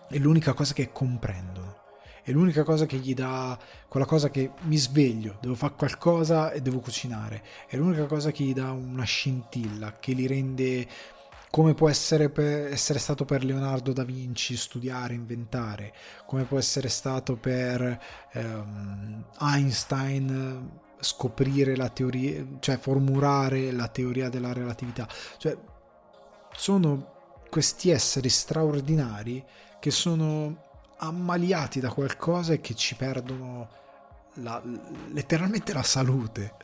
è l'unica cosa che comprendono, è l'unica cosa che gli dà quella cosa che mi sveglio, devo fare qualcosa e devo cucinare, è l'unica cosa che gli dà una scintilla, che li rende come può essere, per, essere stato per Leonardo da Vinci studiare, inventare, come può essere stato per ehm, Einstein scoprire la teoria, cioè formulare la teoria della relatività. Cioè sono questi esseri straordinari che sono ammaliati da qualcosa e che ci perdono la, letteralmente la salute,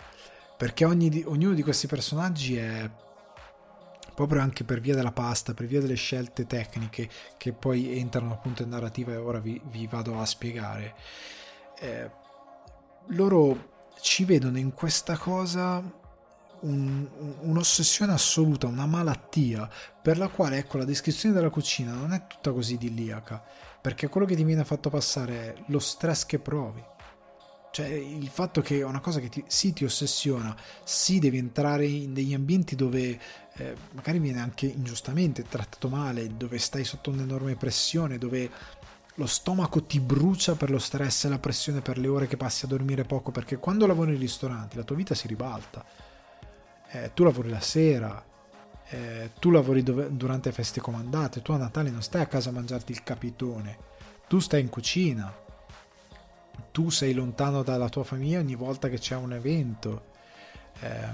perché ogni, ognuno di questi personaggi è proprio, anche per via della pasta, per via delle scelte tecniche che poi entrano appunto in narrativa e ora vi, vi vado a spiegare, eh, loro ci vedono in questa cosa un, un'ossessione assoluta, una malattia, per la quale, ecco, la descrizione della cucina non è tutta così idilliaca, perché quello che ti viene fatto passare è lo stress che provi, cioè il fatto che è una cosa che ti, sì ti ossessiona, sì devi entrare in degli ambienti dove eh, magari viene anche ingiustamente trattato male, dove stai sotto un'enorme pressione, dove lo stomaco ti brucia per lo stress e la pressione, per le ore che passi a dormire poco, perché quando lavori nei ristoranti la tua vita si ribalta, eh, tu lavori la sera, eh, tu lavori dove, durante feste comandate, tu a Natale non stai a casa a mangiarti il capitone, tu stai in cucina, tu sei lontano dalla tua famiglia ogni volta che c'è un evento, eh,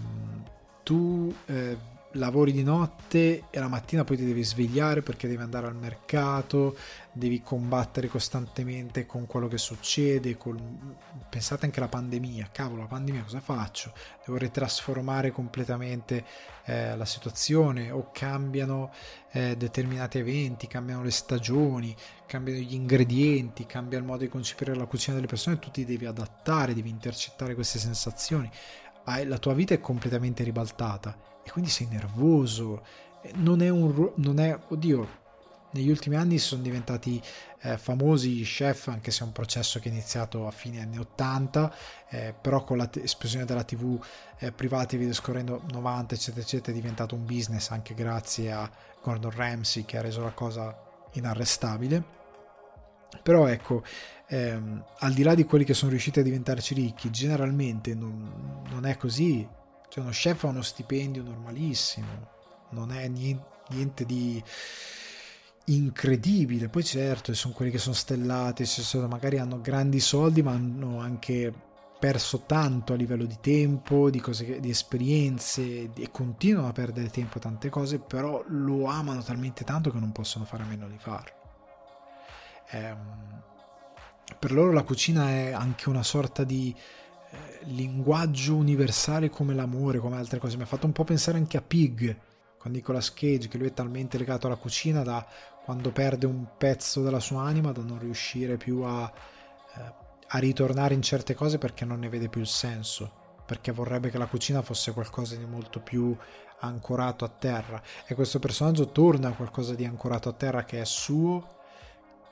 tu eh, lavori di notte e la mattina poi ti devi svegliare perché devi andare al mercato, devi combattere costantemente con quello che succede, col... pensate anche alla pandemia, cavolo la pandemia, cosa faccio? Devo ritrasformare completamente eh, la situazione, o cambiano eh, determinati eventi, cambiano le stagioni, cambiano gli ingredienti, cambia il modo di concepire la cucina delle persone, tu ti devi adattare, devi intercettare queste sensazioni, la tua vita è completamente ribaltata e quindi sei nervoso. Non è un non è oddio negli ultimi anni sono diventati eh, famosi gli chef, anche se è un processo che è iniziato a fine anni ottanta, eh, però con l'esplosione della tivù eh, privata e via discorrendo novanta eccetera eccetera è diventato un business, anche grazie a Gordon Ramsay che ha reso la cosa inarrestabile. Però ecco, ehm, al di là di quelli che sono riusciti a diventarci ricchi, generalmente non, non è così Cioè uno chef ha uno stipendio normalissimo, non è niente di incredibile. Poi certo, sono quelli che sono stellati, cioè magari hanno grandi soldi ma hanno anche perso tanto a livello di tempo, di cose, di esperienze, e continuano a perdere tempo a tante cose, però lo amano talmente tanto che non possono fare a meno di farlo. Ehm, per loro la cucina è anche una sorta di eh, linguaggio universale, come l'amore, come altre cose. Mi ha fatto un po' pensare anche a Pig con Nicolas Cage, che lui è talmente legato alla cucina da quando perde un pezzo della sua anima da non riuscire più a eh, a ritornare in certe cose perché non ne vede più il senso, perché vorrebbe che la cucina fosse qualcosa di molto più ancorato a terra, e questo personaggio torna a qualcosa di ancorato a terra che è suo,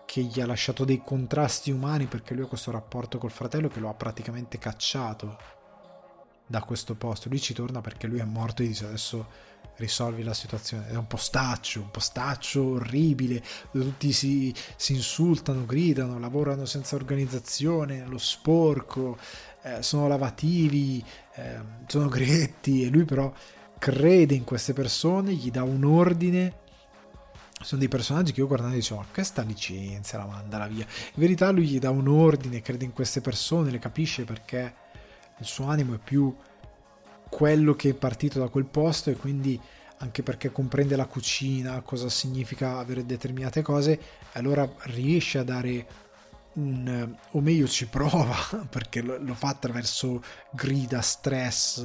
che gli ha lasciato dei contrasti umani, perché lui ha questo rapporto col fratello che lo ha praticamente cacciato da questo posto. Lui ci torna perché lui è morto e dice: adesso risolvi la situazione. È un postaccio, un postaccio orribile, tutti si, si insultano, gridano, lavorano senza organizzazione, lo sporco, eh, sono lavativi, eh, sono gretti, e lui però crede in queste persone, gli dà un ordine. Sono dei personaggi che io guardando dicevo: ma questa licenza la mandala via. In verità lui gli dà un ordine, crede in queste persone, le capisce, perché il suo animo è più quello che è partito da quel posto, e quindi anche perché comprende la cucina, cosa significa avere determinate cose, allora riesce a dare un, o meglio ci prova, perché lo, lo fa attraverso grida, stress,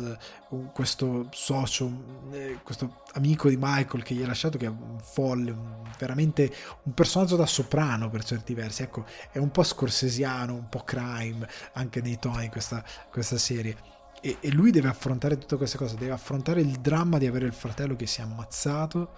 questo socio, questo amico di Michael che gli ha lasciato, che è un folle, un, veramente un personaggio da soprano per certi versi. Ecco, è un po' scorsesiano, un po' crime anche nei toni questa, questa serie. E lui deve affrontare tutte queste cose, deve affrontare il dramma di avere il fratello che si è ammazzato,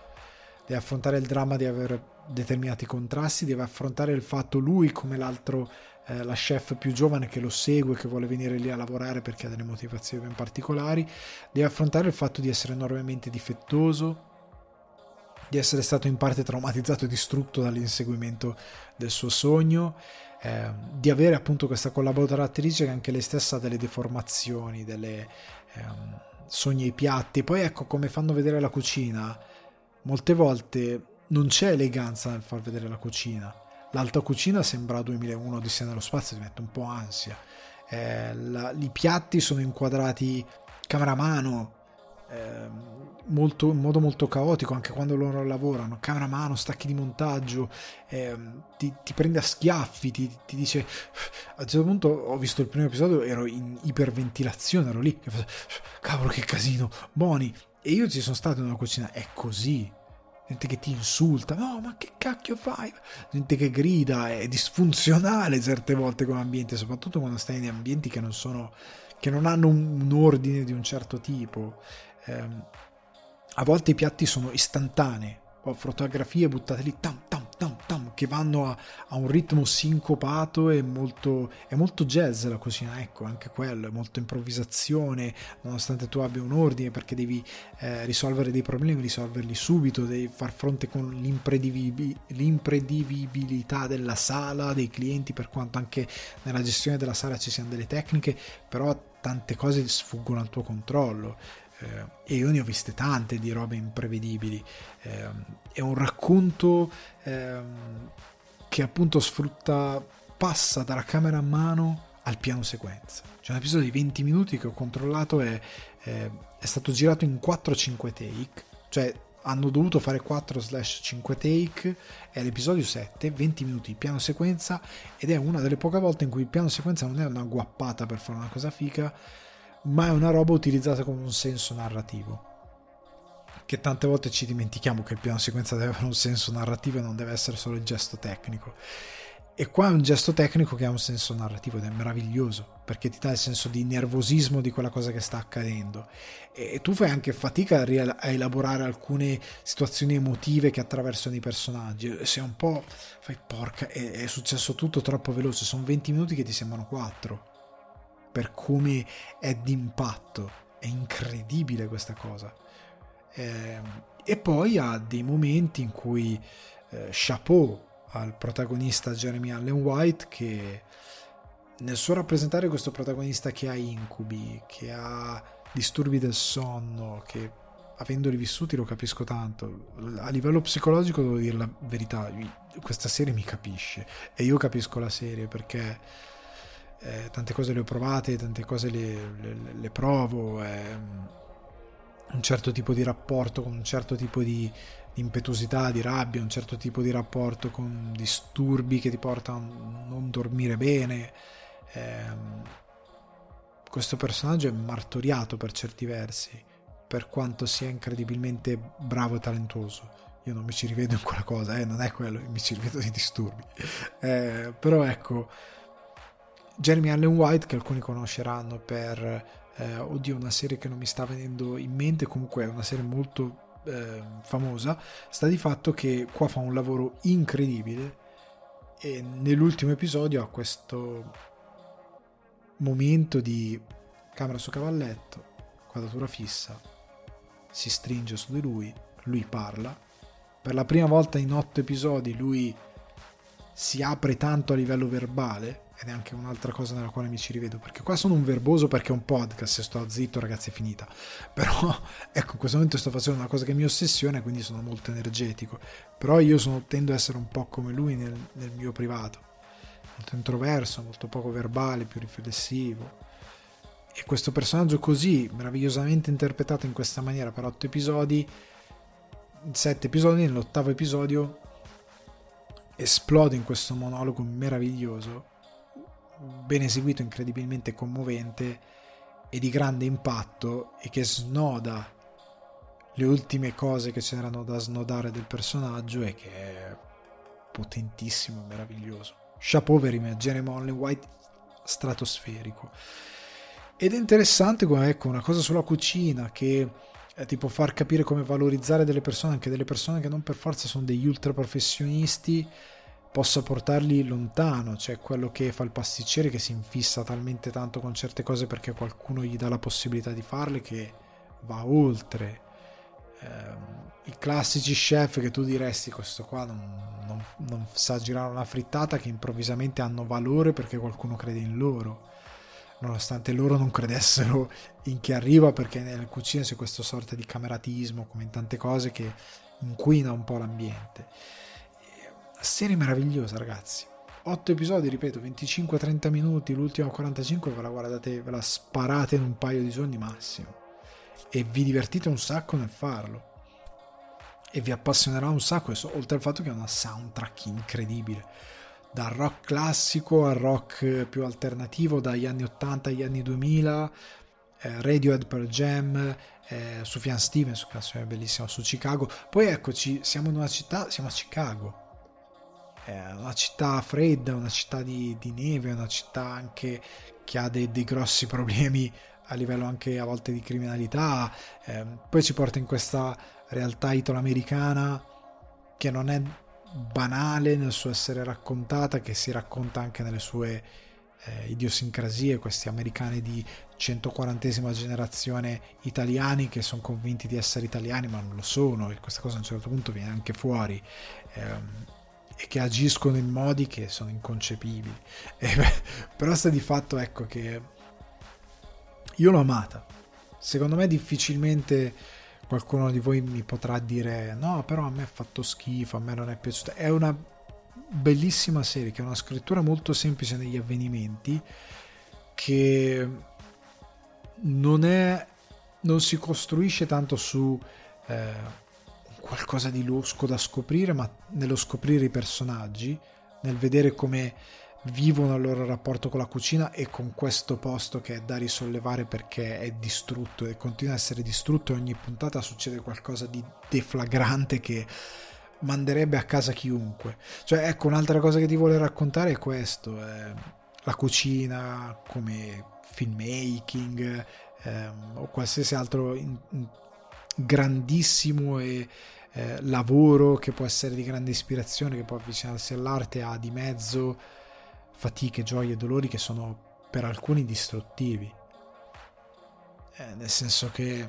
deve affrontare il dramma di avere determinati contrasti, deve affrontare il fatto lui come l'altro, eh, la chef più giovane che lo segue, che vuole venire lì a lavorare perché ha delle motivazioni ben particolari, deve affrontare il fatto di essere enormemente difettoso, di essere stato in parte traumatizzato e distrutto dall'inseguimento del suo sogno, eh, di avere appunto questa collaboratrice che anche lei stessa ha delle deformazioni, delle ehm, sogni ai piatti. Poi ecco, come fanno vedere la cucina, molte volte non c'è eleganza nel far vedere la cucina. L'alta cucina sembra duemilauno Odissea nello spazio, ti mette un po' ansia. Eh, la, i piatti sono inquadrati cameramano, ehm, molto, in modo molto caotico, anche quando loro lavorano, cameramano, stacchi di montaggio, eh, ti, ti prende a schiaffi, ti, ti dice. A un certo punto ho visto il primo episodio, ero in iperventilazione, ero lì che facevo, cavolo che casino, Boni, e io ci sono stato in una cucina, è così, gente che ti insulta, no ma che cacchio fai, gente che grida, è disfunzionale certe volte come ambiente, soprattutto quando stai in ambienti che non sono, che non hanno un, un ordine di un certo tipo. eh, A volte i piatti sono istantanei, o fotografie buttate lì, tam, tam, tam, tam, che vanno a, a un ritmo sincopato, e molto, è molto jazz la cucina, ecco, anche quello, è molto improvvisazione, nonostante tu abbia un ordine, perché devi eh, risolvere dei problemi, risolverli subito, devi far fronte con l'imprevedibilità della sala, dei clienti, per quanto anche nella gestione della sala ci siano delle tecniche, però tante cose sfuggono al tuo controllo. E io ne ho viste tante di robe imprevedibili. È un racconto che appunto sfrutta, passa dalla camera a mano al piano sequenza. C'è un episodio di venti minuti che ho controllato, è, è, è stato girato in quattro cinque take, cioè hanno dovuto fare quattro cinque take, è l'episodio sette, venti minuti piano sequenza, ed è una delle poche volte in cui il piano sequenza non è una guappata per fare una cosa fica, ma è una roba utilizzata con un senso narrativo, che tante volte ci dimentichiamo che il piano sequenza deve avere un senso narrativo e non deve essere solo il gesto tecnico. E qua è un gesto tecnico che ha un senso narrativo, ed è meraviglioso, perché ti dà il senso di nervosismo di quella cosa che sta accadendo, e tu fai anche fatica a elaborare alcune situazioni emotive che attraversano i personaggi, sei un po', fai porca, è, è successo tutto troppo veloce, sono venti minuti che ti sembrano quattro, per come è d'impatto, è incredibile questa cosa. Eh, e poi ha dei momenti in cui eh, chapeau al protagonista Jeremy Allen White, che nel suo rappresentare questo protagonista che ha incubi, che ha disturbi del sonno, che avendoli vissuti lo capisco tanto. A livello psicologico devo dire la verità, questa serie mi capisce e io capisco la serie, perché eh, tante cose le ho provate, tante cose le, le, le provo, eh, un certo tipo di rapporto con un certo tipo di impetuosità, di rabbia, un certo tipo di rapporto con disturbi che ti portano a non dormire bene. Eh, questo personaggio è martoriato per certi versi, per quanto sia incredibilmente bravo e talentuoso. Io non mi ci rivedo in quella cosa, eh, non è quello, mi ci rivedo nei disturbi. Eh, però ecco, Jeremy Allen White, che alcuni conosceranno per eh, oddio, una serie che non mi sta venendo in mente, comunque è una serie molto eh, famosa, sta di fatto che qua fa un lavoro incredibile e nell'ultimo episodio ha questo momento di camera su cavalletto, quadratura fissa, si stringe su di lui, lui parla. Per la prima volta in otto episodi lui si apre tanto a livello verbale, ed è anche un'altra cosa nella quale mi ci rivedo, perché qua sono un verboso, perché è un podcast, se sto zitto ragazzi è finita. Però ecco, in questo momento sto facendo una cosa che mi ossessiona, quindi sono molto energetico, però io sono, tendo ad essere un po' come lui nel, nel mio privato, molto introverso, molto poco verbale, più riflessivo. E questo personaggio così meravigliosamente interpretato in questa maniera per otto episodi, sette episodi, nell'ottavo episodio esplode in questo monologo meraviglioso, ben eseguito, incredibilmente commovente e di grande impatto, e che snoda le ultime cose che c'erano da snodare del personaggio, e che è potentissimo, meraviglioso. Chapeau per me, Jeremy Allen White stratosferico. Ed è interessante, ecco, una cosa sulla cucina che eh, ti può far capire come valorizzare delle persone, anche delle persone che non per forza sono degli ultra professionisti, possa portarli lontano. C'è quello che fa il pasticcere, che si infissa talmente tanto con certe cose perché qualcuno gli dà la possibilità di farle, che va oltre. Ehm, i classici chef che tu diresti questo qua non, non, non sa girare una frittata, che improvvisamente hanno valore perché qualcuno crede in loro, nonostante loro non credessero in chi arriva, perché nella cucina c'è questa sorta di cameratismo, come in tante cose, che inquina un po' l'ambiente. Una serie meravigliosa, ragazzi. Otto episodi, ripeto, venticinque a trenta minuti, l'ultimo quarantacinque, ve la guardate, ve la sparate in un paio di giorni massimo, e vi divertite un sacco nel farlo, e vi appassionerà un sacco, oltre al fatto che è una soundtrack incredibile. Dal rock classico al rock più alternativo, dagli anni ottanta agli anni duemila, eh, Radiohead, Pearl Jam, eh, su Fian Stevens, è bellissimo, su Chicago. Poi eccoci, siamo in una città, siamo a Chicago, eh, una città fredda, una città di, di neve, una città anche che ha dei, dei grossi problemi a livello anche a volte di criminalità, eh, poi ci porta in questa realtà italoamericana che non è banale nel suo essere raccontata, che si racconta anche nelle sue eh, idiosincrasie, questi americani di centoquarantesima generazione italiani che sono convinti di essere italiani ma non lo sono, e questa cosa a un certo punto viene anche fuori, ehm, e che agiscono in modi che sono inconcepibili, e beh, però sta di fatto, ecco, che io l'ho amata. Secondo me difficilmente qualcuno di voi mi potrà dire no, però a me ha fatto schifo, a me non è piaciuta. È una bellissima serie che ha una scrittura molto semplice negli avvenimenti, che non è non si costruisce tanto su eh, qualcosa di losco da scoprire, ma nello scoprire i personaggi, nel vedere come vivono il loro rapporto con la cucina e con questo posto che è da risollevare, perché è distrutto e continua a essere distrutto, e ogni puntata succede qualcosa di deflagrante che manderebbe a casa chiunque. Cioè, ecco, un'altra cosa che ti vuole raccontare è questo, eh, la cucina come filmmaking eh, o qualsiasi altro in, in grandissimo e eh, lavoro che può essere di grande ispirazione, che può avvicinarsi all'arte, ha di mezzo fatiche, gioie e dolori che sono per alcuni distruttivi, eh, nel senso che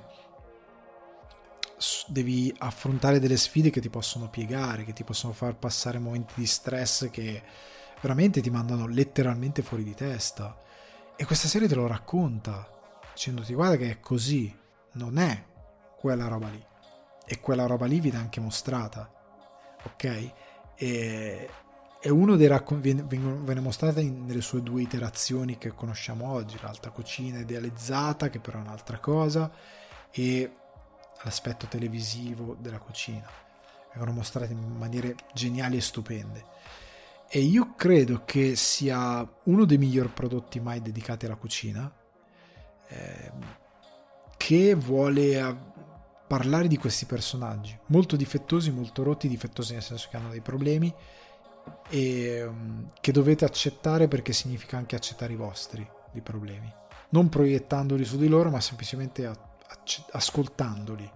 devi affrontare delle sfide che ti possono piegare, che ti possono far passare momenti di stress che veramente ti mandano letteralmente fuori di testa, e questa serie te lo racconta, dicendoti guarda che è così, non è quella roba lì, e quella roba lì viene anche mostrata, ok? E, e uno dei raccon- viene, viene mostrata in, nelle sue due iterazioni che conosciamo oggi, l'alta cucina idealizzata, che però è un'altra cosa, e l'aspetto televisivo della cucina, vengono mostrate in maniere geniali e stupende. E io credo che sia uno dei miglior prodotti mai dedicati alla cucina, eh, che vuole a- parlare di questi personaggi molto difettosi, molto rotti, difettosi nel senso che hanno dei problemi e um, che dovete accettare, perché significa anche accettare i vostri i problemi, non proiettandoli su di loro, ma semplicemente a- ac- ascoltandoli.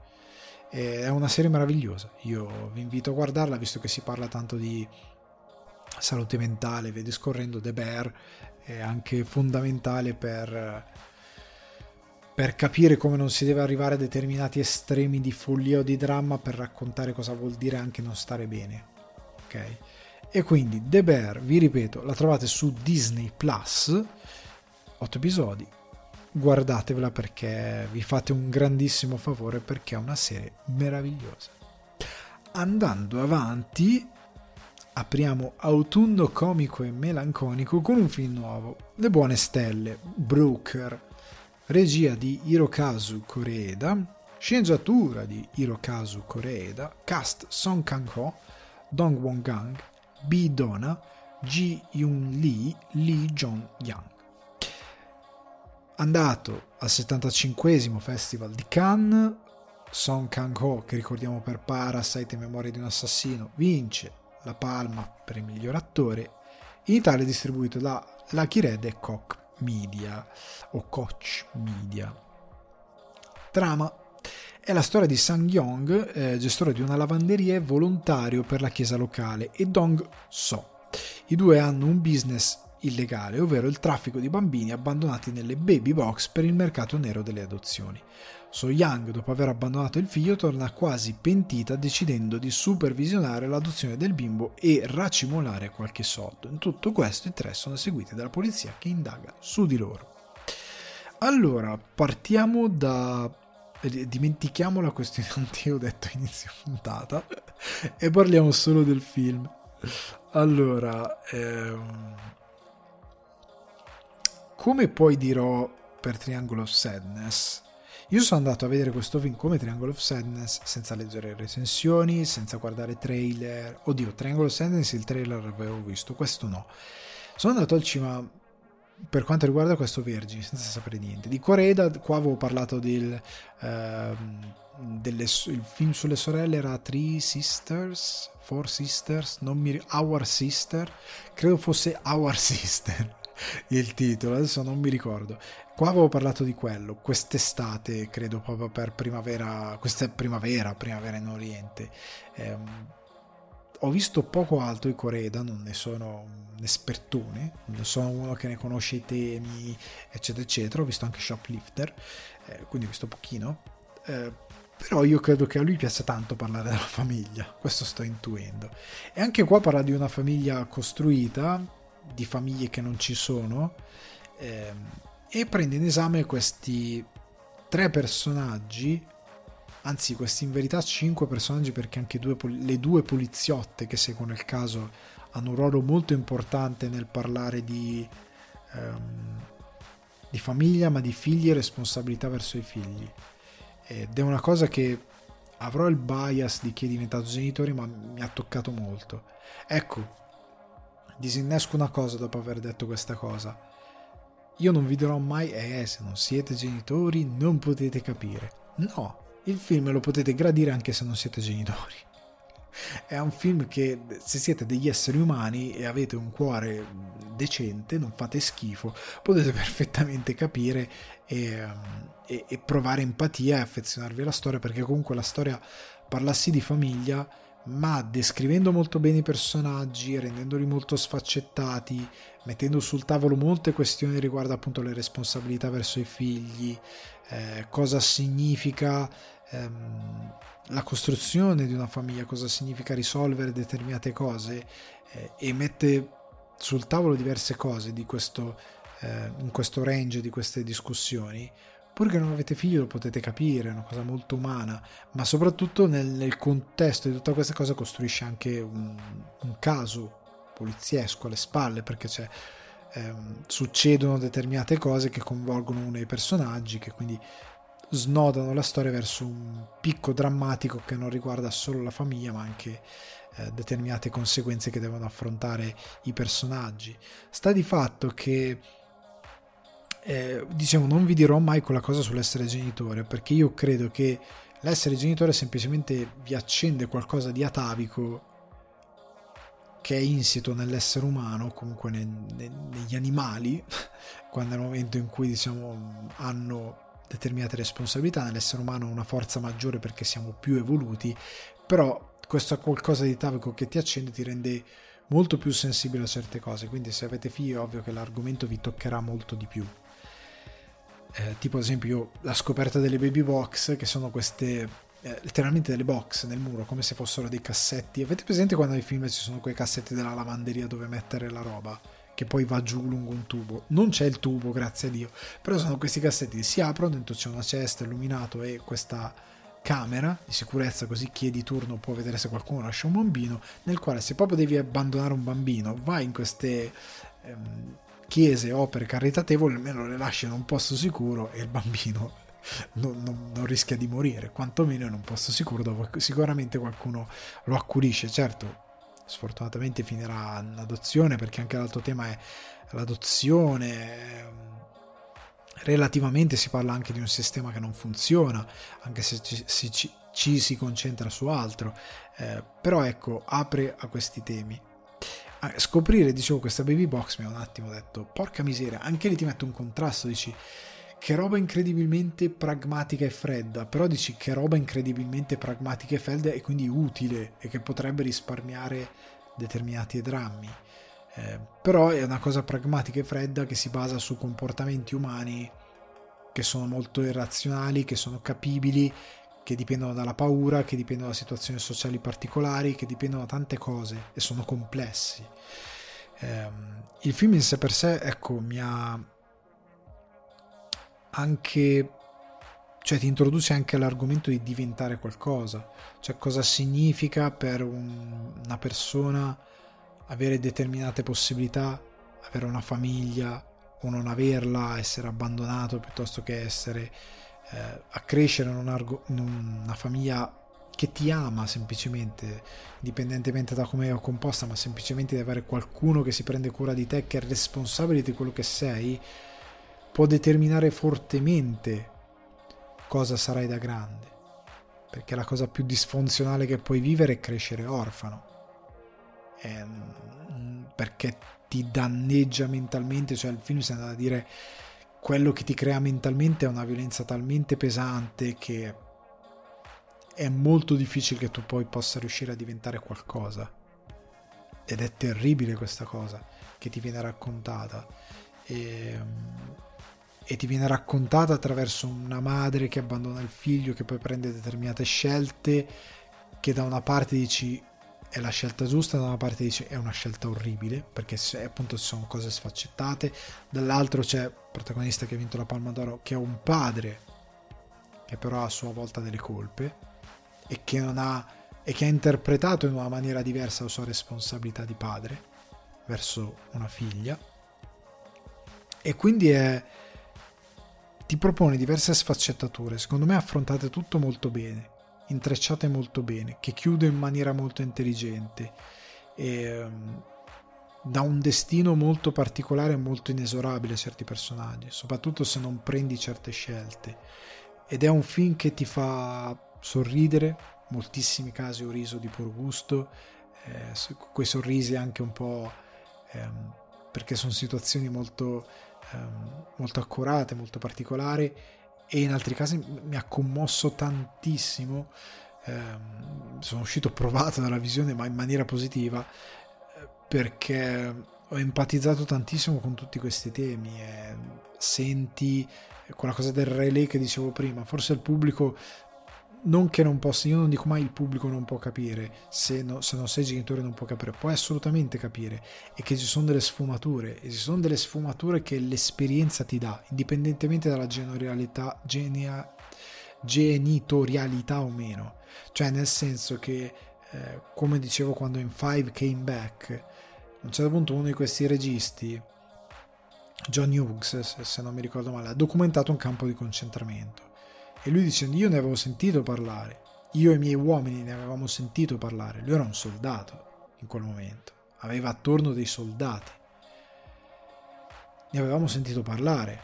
E è una serie meravigliosa, io vi invito a guardarla, visto che si parla tanto di salute mentale, via discorrendo. The Bear è anche fondamentale per, per capire come non si deve arrivare a determinati estremi di follia o di dramma, per raccontare cosa vuol dire anche non stare bene, ok? E quindi The Bear, vi ripeto, la trovate su Disney Plus, otto episodi, guardatevela perché vi fate un grandissimo favore, perché è una serie meravigliosa. Andando avanti, apriamo autunno comico e melanconico con un film nuovo, Le Buone Stelle, Broker, regia di Hirokazu Koreeda, sceneggiatura di Hirokazu Koreeda, cast Song Kang-ho, Dong Won-gang, Bi Dona, Ji Yun Lee, Lee Jong-yang. Andato al settantacinquesimo Festival di Cannes, Song Kang-ho, che ricordiamo per Parasite e Memoria di un assassino, vince la Palma per il miglior attore. In Italia è distribuito da Lucky Red e Koch Media o Koch Media. Trama è la storia di Sang Yong, eh, gestore di una lavanderia e volontario per la chiesa locale, e Dong So. I due hanno un business illegale, ovvero il traffico di bambini abbandonati nelle baby box per il mercato nero delle adozioni. So Yang, dopo aver abbandonato il figlio, torna quasi pentita, decidendo di supervisionare l'adozione del bimbo e racimolare qualche soldo. In tutto questo i tre sono seguiti dalla polizia, che indaga su di loro. Allora, partiamo da... dimentichiamo la questione che ho detto inizio puntata e parliamo solo del film. Allora... Ehm... come poi dirò per Triangle of Sadness, io sono andato a vedere questo film come Triangle of Sadness senza leggere recensioni, senza guardare trailer. Oddio, Triangle of Sadness il trailer l'avevo visto, questo no. Sono andato al cinema per quanto riguarda questo Vergine senza sapere niente. Di Koreeda qua avevo parlato del eh, delle, il film sulle sorelle era Three Sisters, Four Sisters, non mi Our Sister, credo fosse Our Sister il titolo, adesso non mi ricordo. Qua avevo parlato di quello quest'estate, credo proprio per primavera, questa è primavera, primavera in Oriente. Eh, ho visto poco altro di Koreeda, non ne sono un espertone, non sono uno che ne conosce i temi eccetera eccetera, ho visto anche Shoplifter, eh, quindi ho visto pochino, eh, però io credo che a lui piaccia tanto parlare della famiglia, questo sto intuendo. E anche qua parla di una famiglia costruita, di famiglie che non ci sono, ehm, e prende in esame questi tre personaggi, anzi questi in verità cinque personaggi, perché anche due, le due poliziotte che seguono il caso hanno un ruolo molto importante nel parlare di, ehm, di famiglia, ma di figli e responsabilità verso i figli, ed è una cosa che avrò il bias di chi è diventato genitore, ma mi ha toccato molto. Ecco, disinnesco una cosa dopo aver detto questa cosa: io non vi dirò mai eh se non siete genitori non potete capire. No, il film lo potete gradire anche se non siete genitori, è un film che, se siete degli esseri umani e avete un cuore decente, non fate schifo, potete perfettamente capire e, e, e provare empatia e affezionarvi alla storia, perché comunque la storia parlassi di famiglia, ma descrivendo molto bene i personaggi, rendendoli molto sfaccettati, mettendo sul tavolo molte questioni riguardo appunto le responsabilità verso i figli, eh, cosa significa ehm, la costruzione di una famiglia, cosa significa risolvere determinate cose, eh, e mette sul tavolo diverse cose di questo, eh, in questo range di queste discussioni, pur che non avete figli lo potete capire, è una cosa molto umana, ma soprattutto nel, nel contesto di tutta questa cosa costruisce anche un, un caso poliziesco alle spalle, perché c'è, ehm, succedono determinate cose che coinvolgono uno dei personaggi, che quindi snodano la storia verso un picco drammatico che non riguarda solo la famiglia, ma anche eh, determinate conseguenze che devono affrontare i personaggi. Sta di fatto che eh, diciamo, non vi dirò mai quella cosa sull'essere genitore, perché io credo che l'essere genitore semplicemente vi accende qualcosa di atavico che è insito nell'essere umano, comunque ne, ne, negli animali, quando è il momento in cui, diciamo, hanno determinate responsabilità. Nell'essere umano ha una forza maggiore perché siamo più evoluti, però questo qualcosa di atavico che ti accende ti rende molto più sensibile a certe cose, quindi se avete figli è ovvio che l'argomento vi toccherà molto di più. Eh, tipo ad esempio io, la scoperta delle baby box, che sono queste eh, letteralmente delle box nel muro, come se fossero dei cassetti. Avete presente quando nei film ci sono quei cassetti della lavanderia dove mettere la roba, che poi va giù lungo un tubo? Non c'è il tubo, grazie a Dio, però sono questi cassetti che si aprono, dentro c'è una cesta, illuminato, e questa camera di sicurezza, così chi è di turno può vedere se qualcuno lascia un bambino, nel quale se proprio devi abbandonare un bambino vai in queste ehm, chiese, opere caritatevoli, almeno le lasci in un posto sicuro e il bambino non, non, non rischia di morire, quantomeno in un posto sicuro dove sicuramente qualcuno lo accudisce. Certo, sfortunatamente finirà in adozione, perché anche l'altro tema è l'adozione. Relativamente si parla anche di un sistema che non funziona, anche se ci, ci, ci si concentra su altro, eh, però ecco, apre a questi temi. Ah, scoprire, dicevo, questa baby box mi ha un attimo detto porca miseria, anche lì ti metto un contrasto, dici che roba incredibilmente pragmatica e fredda, però dici che roba incredibilmente pragmatica e fredda e quindi utile, e che potrebbe risparmiare determinati drammi. Eh, però è una cosa pragmatica e fredda che si basa su comportamenti umani che sono molto irrazionali, che sono capibili, che dipendono dalla paura, che dipendono da situazioni sociali particolari, che dipendono da tante cose e sono complessi. Eh, il film in sé per sé, ecco, mi ha... anche, cioè ti introduce anche all'argomento di diventare qualcosa, cioè cosa significa per un, una persona avere determinate possibilità, avere una famiglia o non averla, essere abbandonato piuttosto che essere eh, a crescere in, un argo, in una famiglia che ti ama semplicemente, indipendentemente da come è composta, ma semplicemente di avere qualcuno che si prende cura di te, che è responsabile di quello che sei, può determinare fortemente cosa sarai da grande, perché la cosa più disfunzionale che puoi vivere è crescere orfano, è perché ti danneggia mentalmente, cioè il film si andava a dire quello che ti crea mentalmente è una violenza talmente pesante che è molto difficile che tu poi possa riuscire a diventare qualcosa, ed è terribile questa cosa che ti viene raccontata. e... e ti viene raccontata attraverso una madre che abbandona il figlio, che poi prende determinate scelte che da una parte dici è la scelta giusta, da una parte dici è una scelta orribile, perché appunto ci sono cose sfaccettate, dall'altro c'è il protagonista che ha vinto la Palma d'Oro, che è un padre che però ha a sua volta delle colpe e che non ha e che ha interpretato in una maniera diversa la sua responsabilità di padre verso una figlia, e quindi è ti propone diverse sfaccettature, secondo me affrontate tutto molto bene, intrecciate molto bene, che chiude in maniera molto intelligente, e, um, da un destino molto particolare e molto inesorabile a certi personaggi, soprattutto se non prendi certe scelte, ed è un film che ti fa sorridere, moltissimi casi ho riso di puro gusto, eh, quei sorrisi anche un po' ehm, perché sono situazioni molto molto accurate, molto particolari, e in altri casi mi ha commosso tantissimo. Ehm, sono uscito provato dalla visione, ma in maniera positiva, perché ho empatizzato tantissimo con tutti questi temi, e senti quella cosa del relay che dicevo prima, forse il pubblico non che non possa, io non dico mai il pubblico non può capire, se, no, se non sei genitore non può capire, puoi assolutamente capire, e che ci sono delle sfumature, e ci sono delle sfumature che l'esperienza ti dà, indipendentemente dalla genitorialità, genia, genitorialità o meno, cioè nel senso che, eh, come dicevo quando in Five Came Back, a un certo punto uno di questi registi, John Hughes, se, se non mi ricordo male, ha documentato un campo di concentramento, e lui dice: io ne avevo sentito parlare, io e i miei uomini ne avevamo sentito parlare, lui era un soldato in quel momento, aveva attorno dei soldati, ne avevamo sentito parlare,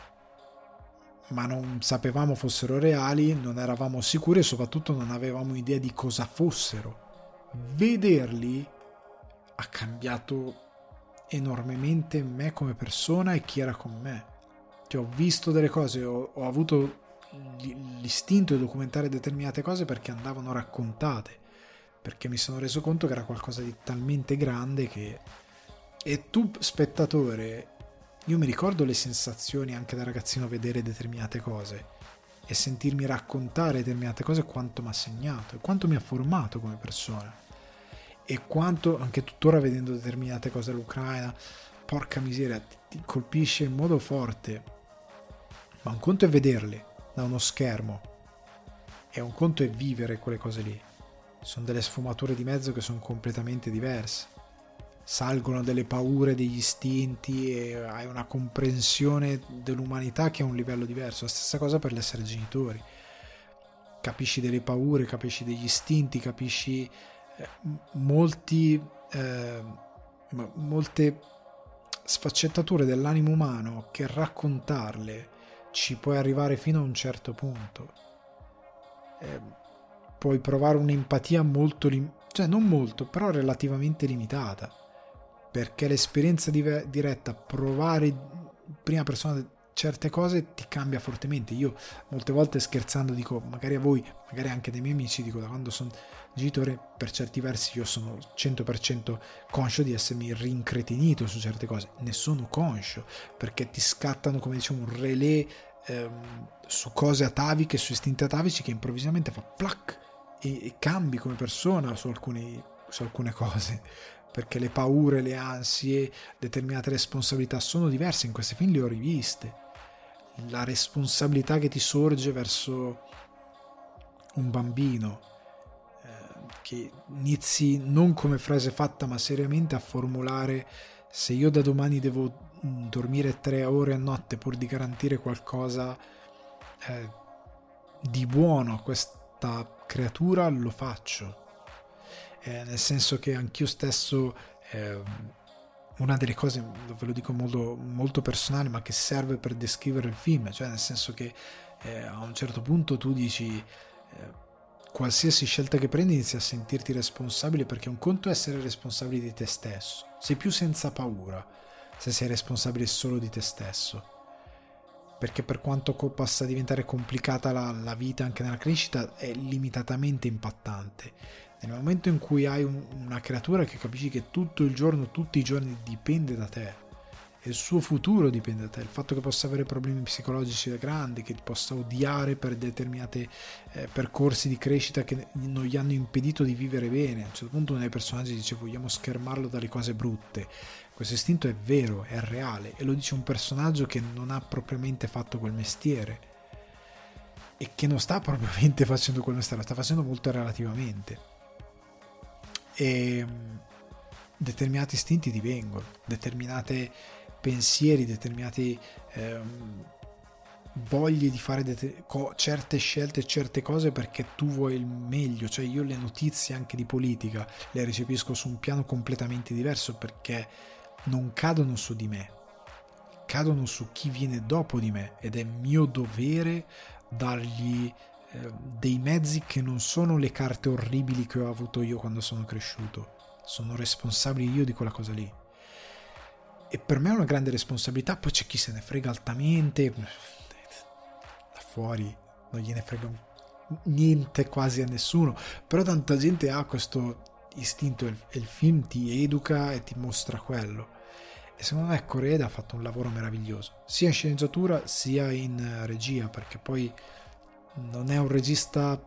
ma non sapevamo fossero reali, non eravamo sicuri e soprattutto non avevamo idea di cosa fossero. Vederli ha cambiato enormemente me come persona e chi era con me, cioè, ho visto delle cose, ho, ho avuto l'istinto di documentare determinate cose perché andavano raccontate, perché mi sono reso conto che era qualcosa di talmente grande che... E tu spettatore, io mi ricordo le sensazioni anche da ragazzino, vedere determinate cose e sentirmi raccontare determinate cose, quanto mi ha segnato e quanto mi ha formato come persona, e quanto anche tuttora vedendo determinate cose dell'Ucraina, porca miseria, ti, ti colpisce in modo forte. Ma un conto è vederle da uno schermo e un conto è vivere quelle cose lì, sono delle sfumature di mezzo che sono completamente diverse, salgono delle paure, degli istinti, e hai una comprensione dell'umanità che è un livello diverso. La stessa cosa per l'essere genitori, capisci delle paure, capisci degli istinti, capisci molti eh, molte sfaccettature dell'animo umano che raccontarle ci puoi arrivare fino a un certo punto, eh, puoi provare un'empatia molto lim- cioè non molto, però relativamente limitata, perché l'esperienza dive- diretta, provare in prima persona certe cose ti cambia fortemente. Io molte volte scherzando dico, magari a voi, magari anche dei miei amici, dico da quando sono genitore per certi versi io sono cento per cento conscio di essermi rincretinito su certe cose, ne sono conscio, perché ti scattano, come diciamo, un relè ehm, su cose ataviche, su istinti atavici che improvvisamente fa plac e, e cambi come persona su, alcuni, su alcune cose, perché le paure, le ansie, determinate responsabilità sono diverse. In questi film le ho riviste, la responsabilità che ti sorge verso un bambino, eh, che inizi non come frase fatta ma seriamente a formulare: se io da domani devo dormire tre ore a notte pur di garantire qualcosa eh, di buono a questa creatura, lo faccio. Eh, nel senso che anch'io stesso, eh, una delle cose, ve lo dico in modo molto personale, ma che serve per descrivere il film, cioè nel senso che eh, a un certo punto tu dici, eh, qualsiasi scelta che prendi inizi a sentirti responsabile, perché un conto è essere responsabile di te stesso, sei più senza paura se sei responsabile solo di te stesso, perché per quanto possa diventare complicata la, la vita anche nella crescita, è limitatamente impattante. Nel momento in cui hai un, una creatura che capisci che tutto il giorno, tutti i giorni dipende da te, e il suo futuro dipende da te, il fatto che possa avere problemi psicologici da grandi, che possa odiare per determinati eh, percorsi di crescita che non gli hanno impedito di vivere bene. A un certo punto uno dei personaggi dice: vogliamo schermarlo dalle cose brutte. Questo istinto è vero, è reale, e lo dice un personaggio che non ha propriamente fatto quel mestiere, e che non sta propriamente facendo quel mestiere, lo sta facendo molto relativamente. E determinati istinti divengono, determinati pensieri, determinati ehm, voglie di fare det- co- certe scelte, certe cose perché tu vuoi il meglio. Cioè io le notizie anche di politica le recepisco su un piano completamente diverso, perché non cadono su di me, cadono su chi viene dopo di me, ed è mio dovere dargli dei mezzi che non sono le carte orribili che ho avuto io quando sono cresciuto. Sono responsabile io di quella cosa lì, e per me è una grande responsabilità. Poi c'è chi se ne frega altamente, da fuori non gliene frega niente quasi a nessuno, però tanta gente ha questo istinto, e il film ti educa e ti mostra quello. E secondo me Coreda ha fatto un lavoro meraviglioso, sia in sceneggiatura sia in regia, perché poi non è un regista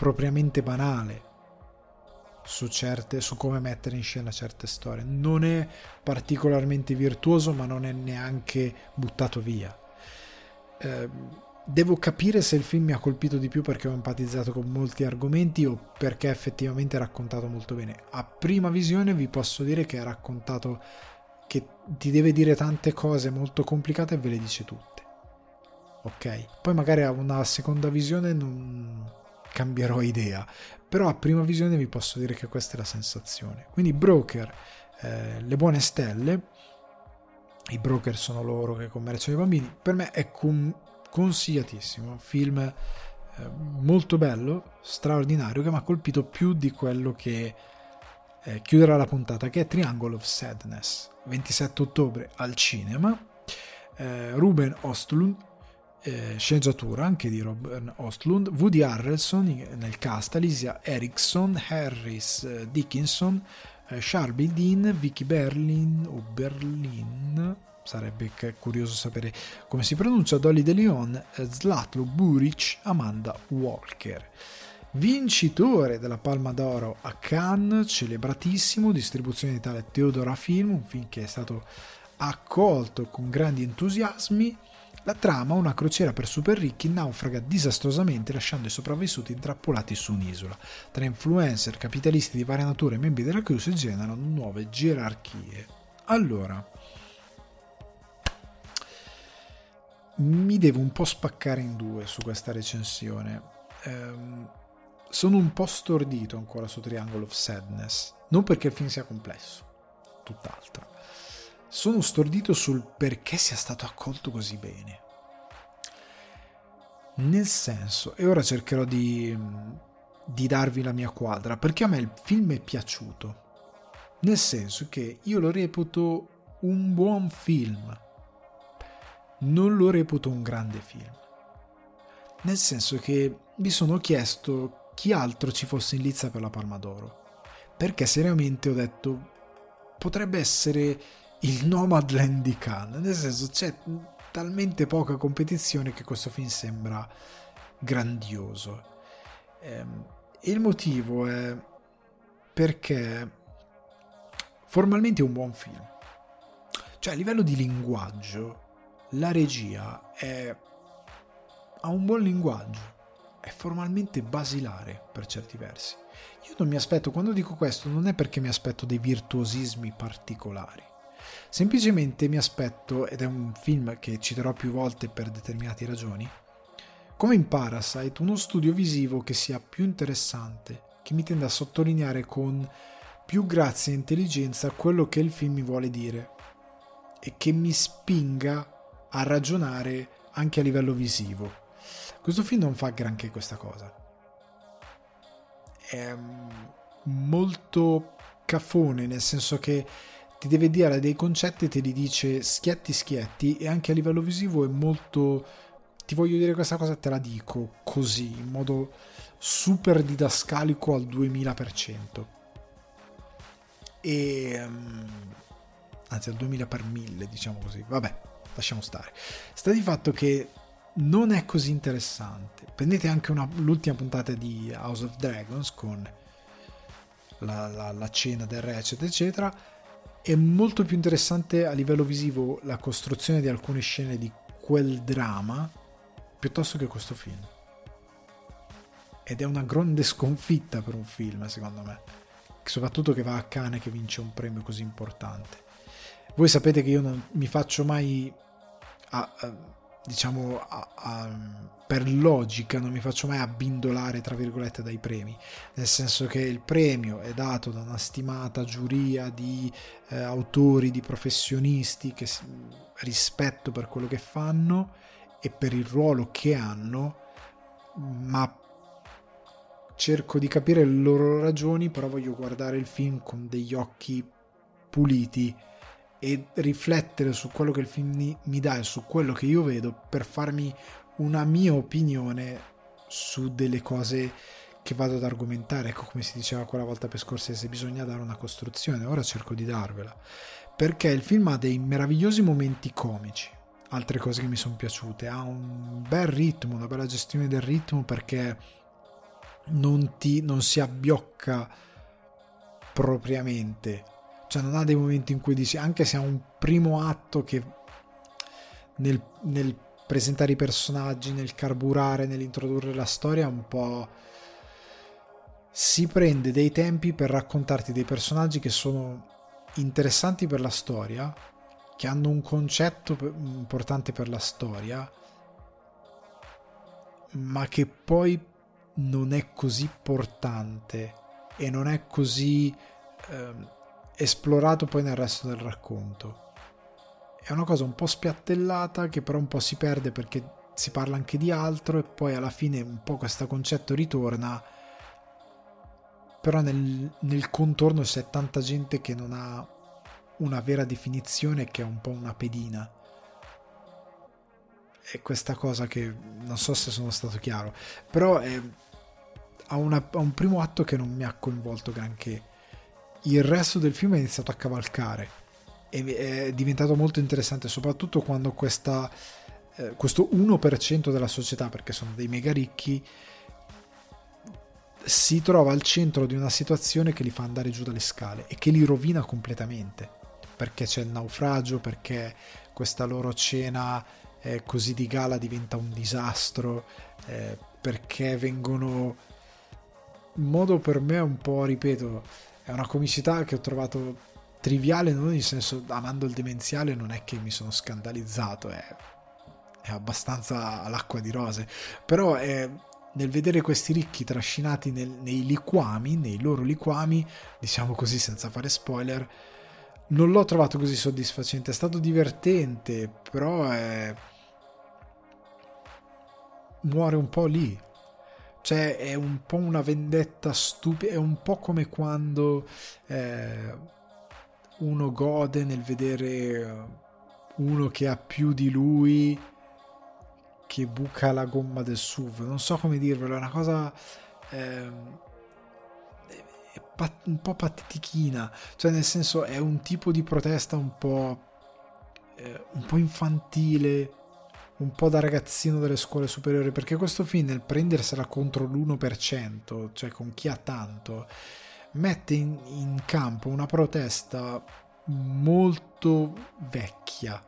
propriamente banale su certe, su come mettere in scena certe storie. Non è particolarmente virtuoso, ma non è neanche buttato via. Eh, devo capire se il film mi ha colpito di più perché ho empatizzato con molti argomenti o perché effettivamente è raccontato molto bene. A prima visione vi posso dire che è raccontato, che ti deve dire tante cose molto complicate e ve le dice tutte, ok? Poi magari a una seconda visione non cambierò idea, però a prima visione vi posso dire che questa è la sensazione. Quindi Broker, eh, Le Buone Stelle, i broker sono loro che commerciano i bambini, per me è com- consigliatissimo, un film eh, molto bello, straordinario, che mi ha colpito più di quello che eh, chiuderà la puntata, che è Triangle of Sadness, ventisette ottobre al cinema. eh, Ruben Östlund, Eh, sceneggiatura anche di Robert Östlund, Woody Harrelson nel cast, Alicia Erickson, Harris eh, Dickinson, eh, Sharby Dean, Vicky Berlin o Berlin, sarebbe curioso sapere come si pronuncia, Dolly De Leon, eh, Zlatko Buric, Amanda Walker. Vincitore della Palma d'Oro a Cannes, celebratissimo, distribuzione d'Italia Teodora Film, un film che è stato accolto con grandi entusiasmi. La trama, una crociera per super ricchi, naufraga disastrosamente lasciando i sopravvissuti intrappolati su un'isola. Tra influencer, capitalisti di varia natura e membri della crew si generano nuove gerarchie. Allora, mi devo un po' spaccare in due su questa recensione. Ehm, sono un po' stordito ancora su Triangle of Sadness, non perché il film sia complesso, tutt'altro. Sono stordito sul perché sia stato accolto così bene, nel senso, e ora cercherò di, di darvi la mia quadra, perché a me il film è piaciuto, nel senso che io lo reputo un buon film, non lo reputo un grande film, nel senso che mi sono chiesto chi altro ci fosse in lizza per la Palma d'Oro, perché seriamente ho detto potrebbe essere il Nomadland di Cannes, nel senso c'è talmente poca competizione che questo film sembra grandioso. E il motivo è perché formalmente è un buon film, cioè a livello di linguaggio la regia è, ha un buon linguaggio, è formalmente basilare per certi versi. Io non mi aspetto, quando dico questo non è perché mi aspetto dei virtuosismi particolari, semplicemente mi aspetto, ed è un film che citerò più volte per determinate ragioni, come in Parasite, uno studio visivo che sia più interessante, che mi tenda a sottolineare con più grazia e intelligenza quello che il film mi vuole dire e che mi spinga a ragionare anche a livello visivo. Questo film non fa granché questa cosa, è molto cafone, nel senso che ti deve dire dei concetti, te li dice schietti schietti, e anche a livello visivo è molto, ti voglio dire questa cosa, te la dico così, in modo super didascalico al duemila per cento, e anzi al duemila per mille, diciamo così, vabbè, lasciamo stare. Sta di fatto che non è così interessante. Prendete anche una, l'ultima puntata di House of Dragons con la, la, la cena del re, eccetera eccetera. È molto più interessante a livello visivo la costruzione di alcune scene di quel dramma piuttosto che questo film, ed è una grande sconfitta per un film, secondo me, soprattutto che va a Cannes, che vince un premio così importante. Voi sapete che io non mi faccio mai a, a, diciamo a, a, per logica non mi faccio mai abbindolare tra virgolette dai premi, nel senso che il premio è dato da una stimata giuria di eh, autori, di professionisti che rispetto per quello che fanno e per il ruolo che hanno, ma cerco di capire le loro ragioni, però voglio guardare il film con degli occhi puliti e riflettere su quello che il film mi dà e su quello che io vedo per farmi una mia opinione su delle cose che vado ad argomentare. Ecco, come si diceva quella volta per Scorsese, bisogna dare una costruzione, ora cerco di darvela, perché il film ha dei meravigliosi momenti comici, altre cose che mi sono piaciute, ha un bel ritmo, una bella gestione del ritmo, perché non ti non si abbiocca propriamente, cioè non ha dei momenti in cui dici, anche se ha un primo atto che nel, nel presentare i personaggi, nel carburare, nell'introdurre la storia un po' si prende dei tempi per raccontarti dei personaggi che sono interessanti per la storia, che hanno un concetto importante per la storia, ma che poi non è così portante e non è così eh, esplorato poi nel resto del racconto. È una cosa un po' spiattellata che però un po' si perde perché si parla anche di altro e poi alla fine un po' questo concetto ritorna, però nel, nel contorno c'è tanta gente che non ha una vera definizione, che è un po' una pedina. È questa cosa che non so se sono stato chiaro, però è, ha, una, ha un primo atto che non mi ha coinvolto granché. Il resto del film è iniziato a cavalcare, è diventato molto interessante, soprattutto quando questa, eh, questo uno per cento della società, perché sono dei mega ricchi, si trova al centro di una situazione che li fa andare giù dalle scale e che li rovina completamente, perché c'è il naufragio, perché questa loro cena eh, così di gala diventa un disastro, eh, perché vengono in modo, per me un po', ripeto, è una comicità che ho trovato triviale, non nel senso, amando il demenziale non è che mi sono scandalizzato, è, è abbastanza all'acqua di rose, però è, nel vedere questi ricchi trascinati nel, nei liquami, nei loro liquami, diciamo così senza fare spoiler, non l'ho trovato così soddisfacente. È stato divertente, però è, muore un po' lì, cioè è un po' una vendetta stupida, è un po' come quando eh, uno gode nel vedere uno che ha più di lui che buca la gomma del S U V, non so come dirvelo, è una cosa eh, un po' patetichina, cioè nel senso è un tipo di protesta un po' eh, un po' infantile, un po' da ragazzino delle scuole superiori, perché questo film nel prendersela contro l'uno per cento, cioè con chi ha tanto, mette in, in campo una protesta molto vecchia,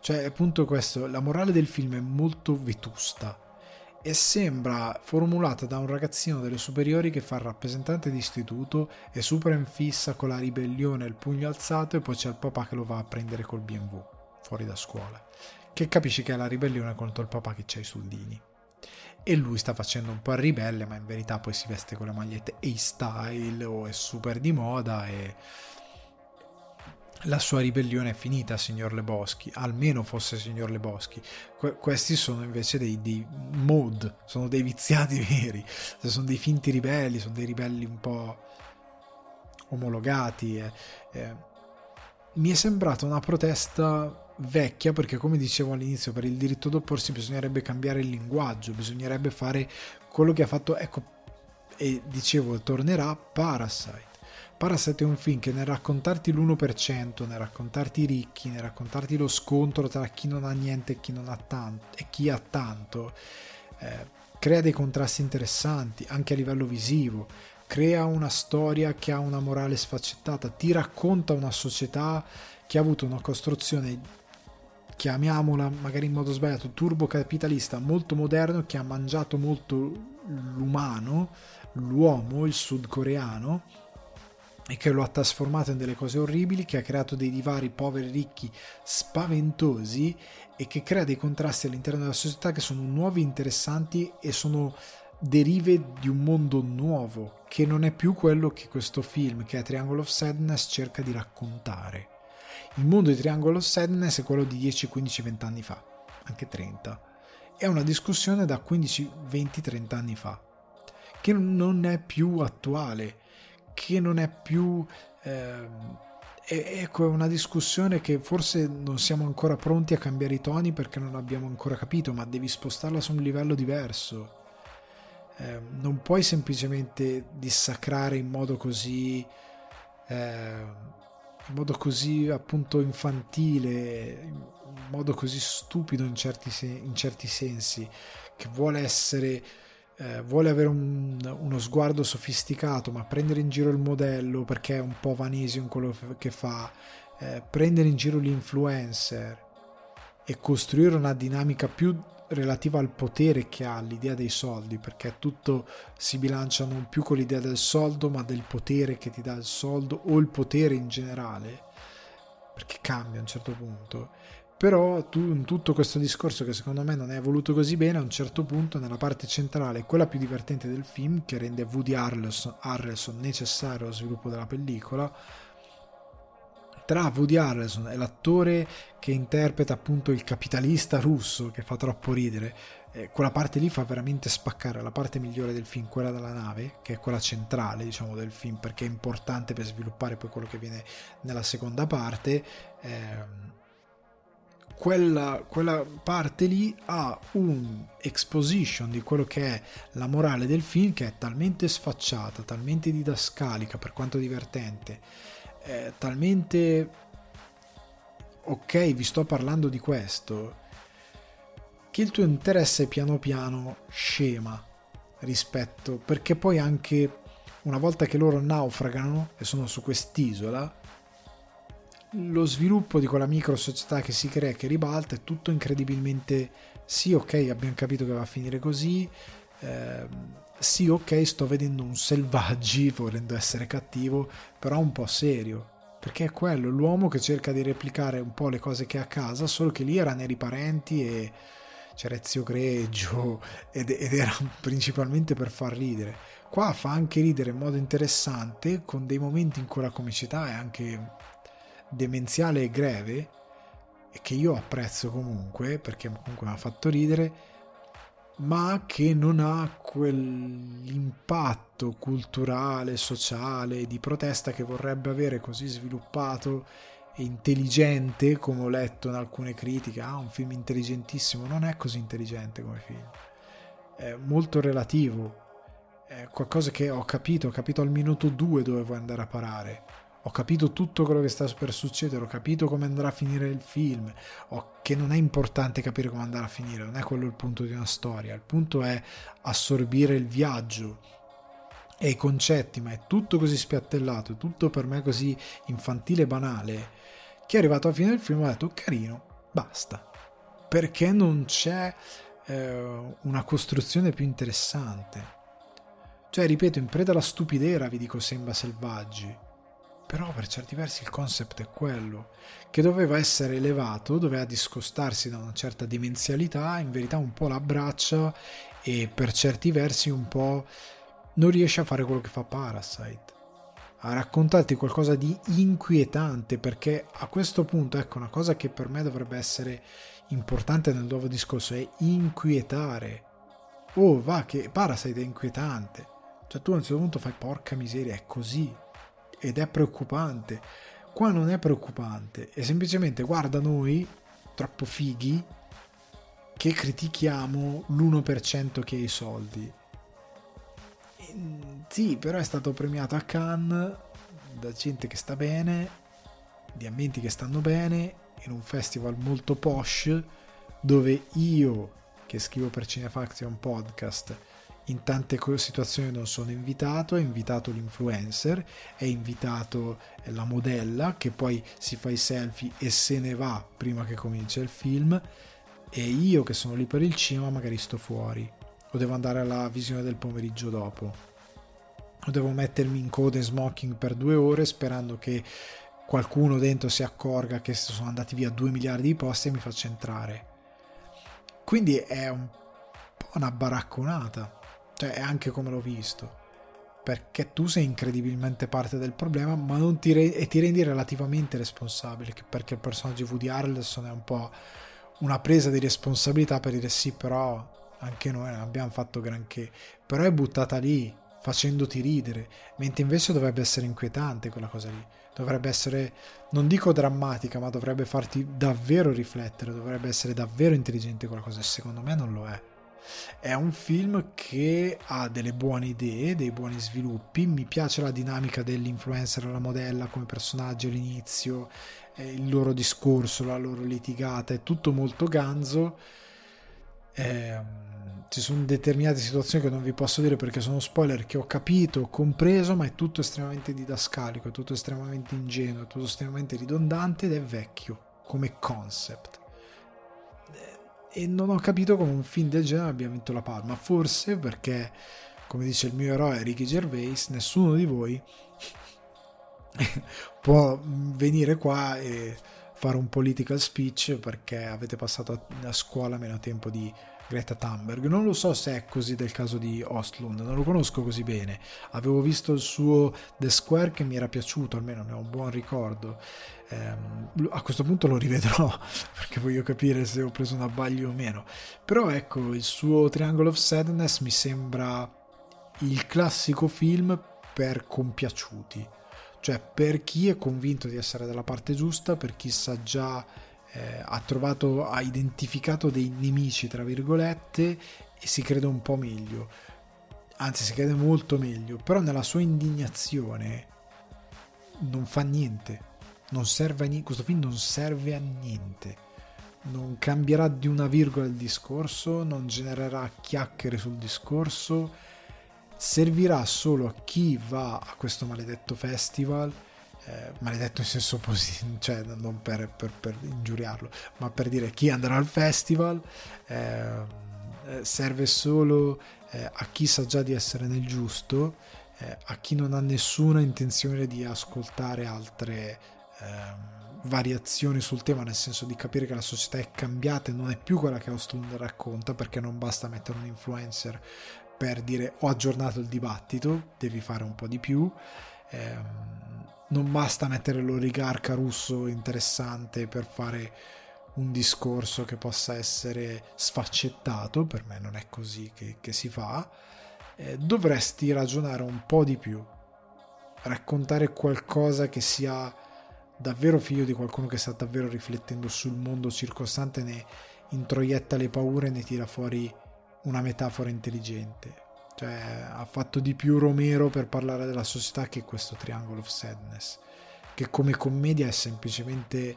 cioè appunto questo, la morale del film è molto vetusta e sembra formulata da un ragazzino delle superiori che fa il rappresentante di istituto, è super in fissa con la ribellione, il pugno alzato, e poi c'è il papà che lo va a prendere col B M W fuori da scuola, che capisci che è la ribellione contro il papà che c'ha i soldini, e lui sta facendo un po' il ribelle, ma in verità poi si veste con le magliette A-style o è super di moda e la sua ribellione è finita, signor Le Boschi, almeno fosse signor Le Boschi. Que- questi sono invece dei, dei mod, sono dei viziati veri, sono dei finti ribelli, sono dei ribelli un po' omologati. Eh. Eh. Mi è sembrata una protesta vecchia, perché come dicevo all'inizio, per il diritto d'opporsi bisognerebbe cambiare il linguaggio, bisognerebbe fare quello che ha fatto, ecco, e dicevo tornerà Parasite. Parasite è un film che nel raccontarti l'uno per cento, nel raccontarti i ricchi, nel raccontarti lo scontro tra chi non ha niente e chi non ha tanto e chi ha tanto, eh, crea dei contrasti interessanti anche a livello visivo, crea una storia che ha una morale sfaccettata, ti racconta una società che ha avuto una costruzione, chiamiamola magari in modo sbagliato, turbocapitalista, molto moderno, che ha mangiato molto l'umano, l'uomo, il sudcoreano, e che lo ha trasformato in delle cose orribili, che ha creato dei divari poveri ricchi spaventosi e che crea dei contrasti all'interno della società che sono nuovi, interessanti e sono derive di un mondo nuovo che non è più quello che questo film, che è Triangle of Sadness, cerca di raccontare. Il mondo di Triangle of Sadness è quello di dieci, quindici, venti anni fa, anche trenta, è una discussione da quindici, venti, trenta anni fa che non è più attuale, che non è più eh, è, ecco, è una discussione che forse non siamo ancora pronti a cambiare i toni perché non abbiamo ancora capito, ma devi spostarla su un livello diverso, eh, non puoi semplicemente dissacrare in modo così eh, in modo così appunto infantile, in modo così stupido in certi, sen- in certi sensi, che vuole essere eh, vuole avere un, uno sguardo sofisticato, ma prendere in giro il modello perché è un po' vanesio in quello che fa, eh, prendere in giro gli influencer e costruire una dinamica più relativa al potere che ha l'idea dei soldi, perché tutto si bilancia non più con l'idea del soldo ma del potere che ti dà il soldo, o il potere in generale, perché cambia a un certo punto. Però tu, in tutto questo discorso, che secondo me non è evoluto così bene, a un certo punto nella parte centrale, quella più divertente del film, che rende Woody Harrelson, Harrelson necessario allo sviluppo della pellicola, tra Woody Harrelson e l'attore che interpreta appunto il capitalista russo, che fa troppo ridere, eh, quella parte lì fa veramente spaccare. La parte migliore del film, quella della nave, che è quella centrale, diciamo, del film, perché è importante per sviluppare poi quello che viene nella seconda parte, eh, quella, quella parte lì ha un exposition di quello che è la morale del film che è talmente sfacciata, talmente didascalica per quanto divertente, Eh, talmente ok, vi sto parlando di questo, che il tuo interesse piano piano scema rispetto, perché poi anche una volta che loro naufragano e sono su quest'isola, lo sviluppo di quella micro società che si crea, che ribalta, è tutto incredibilmente sì ok, abbiamo capito che va a finire così, ehm sì ok, sto vedendo un selvaggi, volendo essere cattivo, però un po' serio, perché è quello l'uomo che cerca di replicare un po' le cose che ha a casa, solo che lì erano i parenti e c'era Ezio Greggio ed, ed era principalmente per far ridere. Qua fa anche ridere in modo interessante, con dei momenti in cui la comicità è anche demenziale e greve, e che io apprezzo comunque, perché comunque mi ha fatto ridere, ma che non ha quell'impatto culturale, sociale, di protesta che vorrebbe avere, così sviluppato e intelligente, come ho letto in alcune critiche. Ah, un film intelligentissimo. Non è così intelligente come film, è molto relativo, è qualcosa che ho capito, ho capito al minuto due dove vuoi andare a parare, ho capito tutto quello che sta per succedere, ho capito come andrà a finire il film, ho, che non è importante capire come andrà a finire, non è quello il punto di una storia, il punto è assorbire il viaggio e i concetti, ma è tutto così spiattellato, è tutto per me così infantile e banale, che è arrivato alla fine del film ho detto carino, basta, perché non c'è eh, una costruzione più interessante. Cioè, ripeto, in preda alla stupidera vi dico sembra selvaggi, però per certi versi il concept è quello, che doveva essere elevato, doveva discostarsi da una certa dimensionalità, in verità un po' l'abbraccia e per certi versi un po' non riesce a fare quello che fa Parasite, a raccontarti qualcosa di inquietante, perché a questo punto, ecco, una cosa che per me dovrebbe essere importante nel nuovo discorso è inquietare. Oh va che Parasite è inquietante, cioè tu a un certo punto fai porca miseria, è così, ed è preoccupante. Qua non è preoccupante, è semplicemente guarda noi troppo fighi che critichiamo l'uno per cento che ha i soldi. E, sì, però è stato premiato a Cannes da gente che sta bene, di ambienti che stanno bene, in un festival molto posh, dove io che scrivo per Cinefax e un podcast in tante situazioni non sono invitato, è invitato l'influencer, è invitato la modella che poi si fa i selfie e se ne va prima che comincia il film, e io che sono lì per il cinema magari sto fuori, o devo andare alla visione del pomeriggio dopo, o devo mettermi in coda e smoking per due ore sperando che qualcuno dentro si accorga che sono andati via due miliardi di posti e mi faccia entrare. Quindi è un po' una baracconata, cioè è anche come l'ho visto, perché tu sei incredibilmente parte del problema, ma non ti, re- e ti rendi relativamente responsabile, perché il personaggio Woody Harrelson è un po' una presa di responsabilità per dire sì, però anche noi non abbiamo fatto granché, però è buttata lì facendoti ridere, mentre invece dovrebbe essere inquietante quella cosa lì, dovrebbe essere, non dico drammatica, ma dovrebbe farti davvero riflettere, dovrebbe essere davvero intelligente quella cosa, e secondo me non lo è. È un film che ha delle buone idee, dei buoni sviluppi, mi piace la dinamica dell'influencer e la modella come personaggio all'inizio, eh, il loro discorso, la loro litigata, è tutto molto ganzo, eh, ci sono determinate situazioni che non vi posso dire perché sono spoiler, che ho capito, ho compreso, ma è tutto estremamente didascalico, è tutto estremamente ingenuo, è tutto estremamente ridondante ed è vecchio come concept, e non ho capito come un film del genere abbia vinto la Palma, forse perché, come dice il mio eroe Ricky Gervais, nessuno di voi può venire qua e fare un political speech perché avete passato a scuola meno tempo di Greta Thunberg. Non lo so se è così del caso di Östlund, non lo conosco così bene, avevo visto il suo The Square che mi era piaciuto, almeno ne ho un buon ricordo, ehm, a questo punto lo rivedrò perché voglio capire se ho preso un abbaglio o meno, però ecco, il suo Triangle of Sadness mi sembra il classico film per compiaciuti, cioè per chi è convinto di essere dalla parte giusta, per chi sa già, Eh, ha trovato, ha identificato dei nemici tra virgolette e si crede un po' meglio, anzi si crede molto meglio, però nella sua indignazione non fa niente, non serve a niente, questo film non serve a niente, non cambierà di una virgola il discorso, non genererà chiacchiere sul discorso, servirà solo a chi va a questo maledetto festival. Eh, maledetto in senso positivo, cioè non per, per, per ingiuriarlo, ma per dire chi andrà al festival, eh, serve solo eh, a chi sa già di essere nel giusto, eh, a chi non ha nessuna intenzione di ascoltare altre eh, variazioni sul tema, nel senso di capire che la società è cambiata e non è più quella che Östlund racconta, perché non basta mettere un influencer per dire ho aggiornato il dibattito, devi fare un po' di più, eh, non basta mettere l'oligarca russo interessante per fare un discorso che possa essere sfaccettato, per me non è così che, che si fa, eh, dovresti ragionare un po' di più, raccontare qualcosa che sia davvero figlio di qualcuno che sta davvero riflettendo sul mondo circostante, ne introietta le paure e ne tira fuori una metafora intelligente. Cioè, ha fatto di più Romero per parlare della società che questo Triangle of Sadness, che come commedia è semplicemente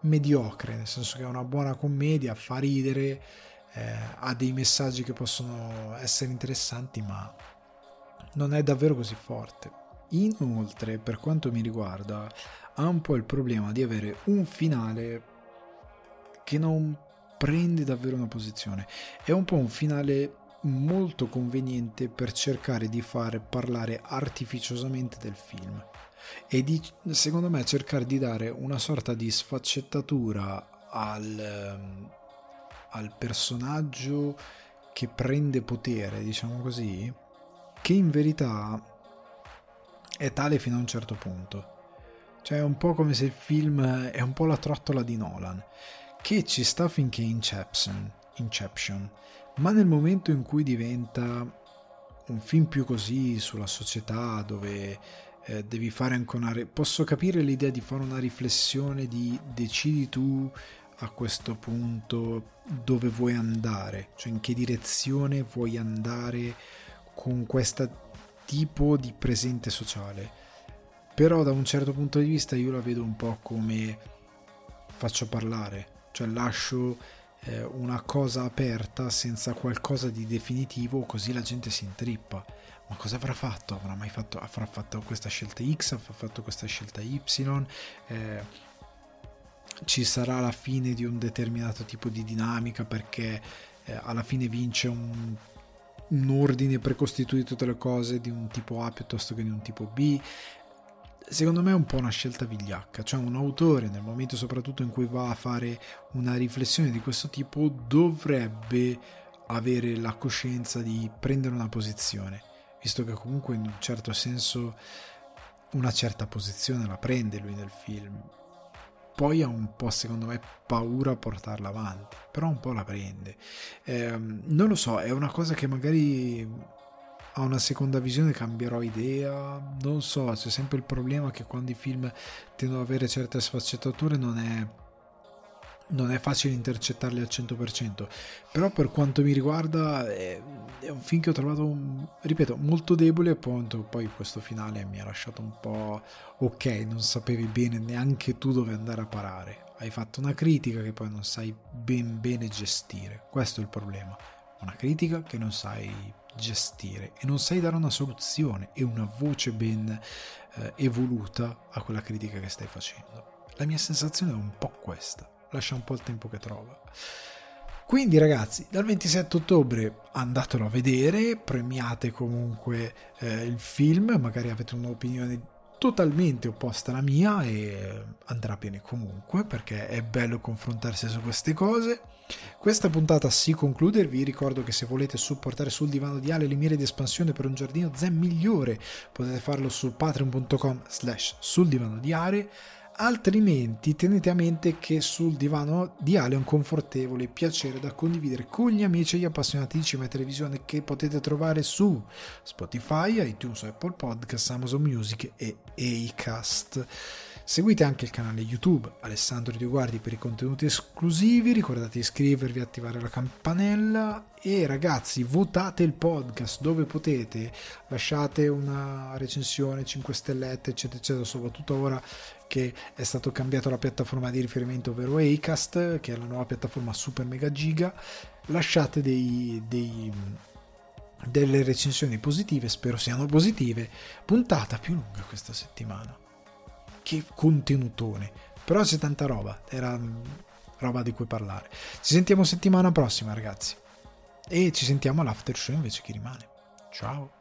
mediocre, nel senso che è una buona commedia, fa ridere, eh, ha dei messaggi che possono essere interessanti, ma non è davvero così forte. Inoltre, per quanto mi riguarda, ha un po' il problema di avere un finale che non prende davvero una posizione, è un po' un finale molto conveniente per cercare di far parlare artificiosamente del film e di, secondo me, cercare di dare una sorta di sfaccettatura al, al personaggio che prende potere, diciamo così, che in verità è tale fino a un certo punto, cioè è un po' come se il film è un po' la trottola di Nolan che ci sta finché Inception, Inception. Ma nel momento in cui diventa un film più così sulla società, dove eh, devi fare anche una... Re- posso capire l'idea di fare una riflessione di decidi tu a questo punto dove vuoi andare, cioè in che direzione vuoi andare con questo tipo di presente sociale. Però da un certo punto di vista io la vedo un po' come faccio parlare, cioè lascio una cosa aperta senza qualcosa di definitivo, così la gente si intrippa, ma cosa avrà fatto? Avrà mai fatto, avrà fatto questa scelta X, avrà fatto questa scelta Y, eh, ci sarà la fine di un determinato tipo di dinamica perché eh, alla fine vince un, un ordine precostituito delle cose di un tipo A piuttosto che di un tipo B. Secondo me è un po' una scelta vigliacca, cioè un autore nel momento soprattutto in cui va a fare una riflessione di questo tipo dovrebbe avere la coscienza di prendere una posizione, visto che comunque in un certo senso una certa posizione la prende lui nel film, poi ha un po', secondo me, paura a portarla avanti, però un po' la prende, eh, non lo so, è una cosa che magari... a una seconda visione cambierò idea, non so, c'è sempre il problema che quando i film tendono ad avere certe sfaccettature non è, non è facile intercettarli al cento per cento, però per quanto mi riguarda è, è un film che ho trovato, ripeto, molto debole, appunto, poi questo finale mi ha lasciato un po' ok, non sapevi bene neanche tu dove andare a parare, hai fatto una critica che poi non sai ben bene gestire, questo è il problema. una critica che non sai gestire e non sai dare una soluzione e una voce ben eh, evoluta a quella critica che stai facendo. La mia sensazione è un po' questa, lascia un po' il tempo che trova. Quindi ragazzi, dal ventisette ottobre andatelo a vedere, premiate comunque eh, il film, magari avete un'opinione totalmente opposta alla mia e andrà bene comunque, perché è bello confrontarsi su queste cose. Questa puntata si conclude, vi ricordo che se volete supportare Sul Divano di Ale le mire di espansione per un giardino zen migliore potete farlo su patreon punto com slash sul divano di Ale. Altrimenti tenete a mente che Sul Divano di Ale è un confortevole piacere da condividere con gli amici e gli appassionati di cinema e televisione, che potete trovare su Spotify, iTunes, Apple Podcast, Amazon Music e Acast. Seguite anche il canale YouTube Alessandro Dioguardi per i contenuti esclusivi, ricordate di iscrivervi e attivare la campanella e ragazzi votate il podcast dove potete, lasciate una recensione, cinque stellette eccetera eccetera, soprattutto ora che è stato cambiato la piattaforma di riferimento, ovvero Acast, che è la nuova piattaforma super mega giga. Lasciate dei, dei delle recensioni positive, spero siano positive. Puntata più lunga questa settimana, che contenutone, però c'è tanta roba, era roba di cui parlare. Ci sentiamo settimana prossima ragazzi e ci sentiamo all'after show invece, chi rimane. Ciao.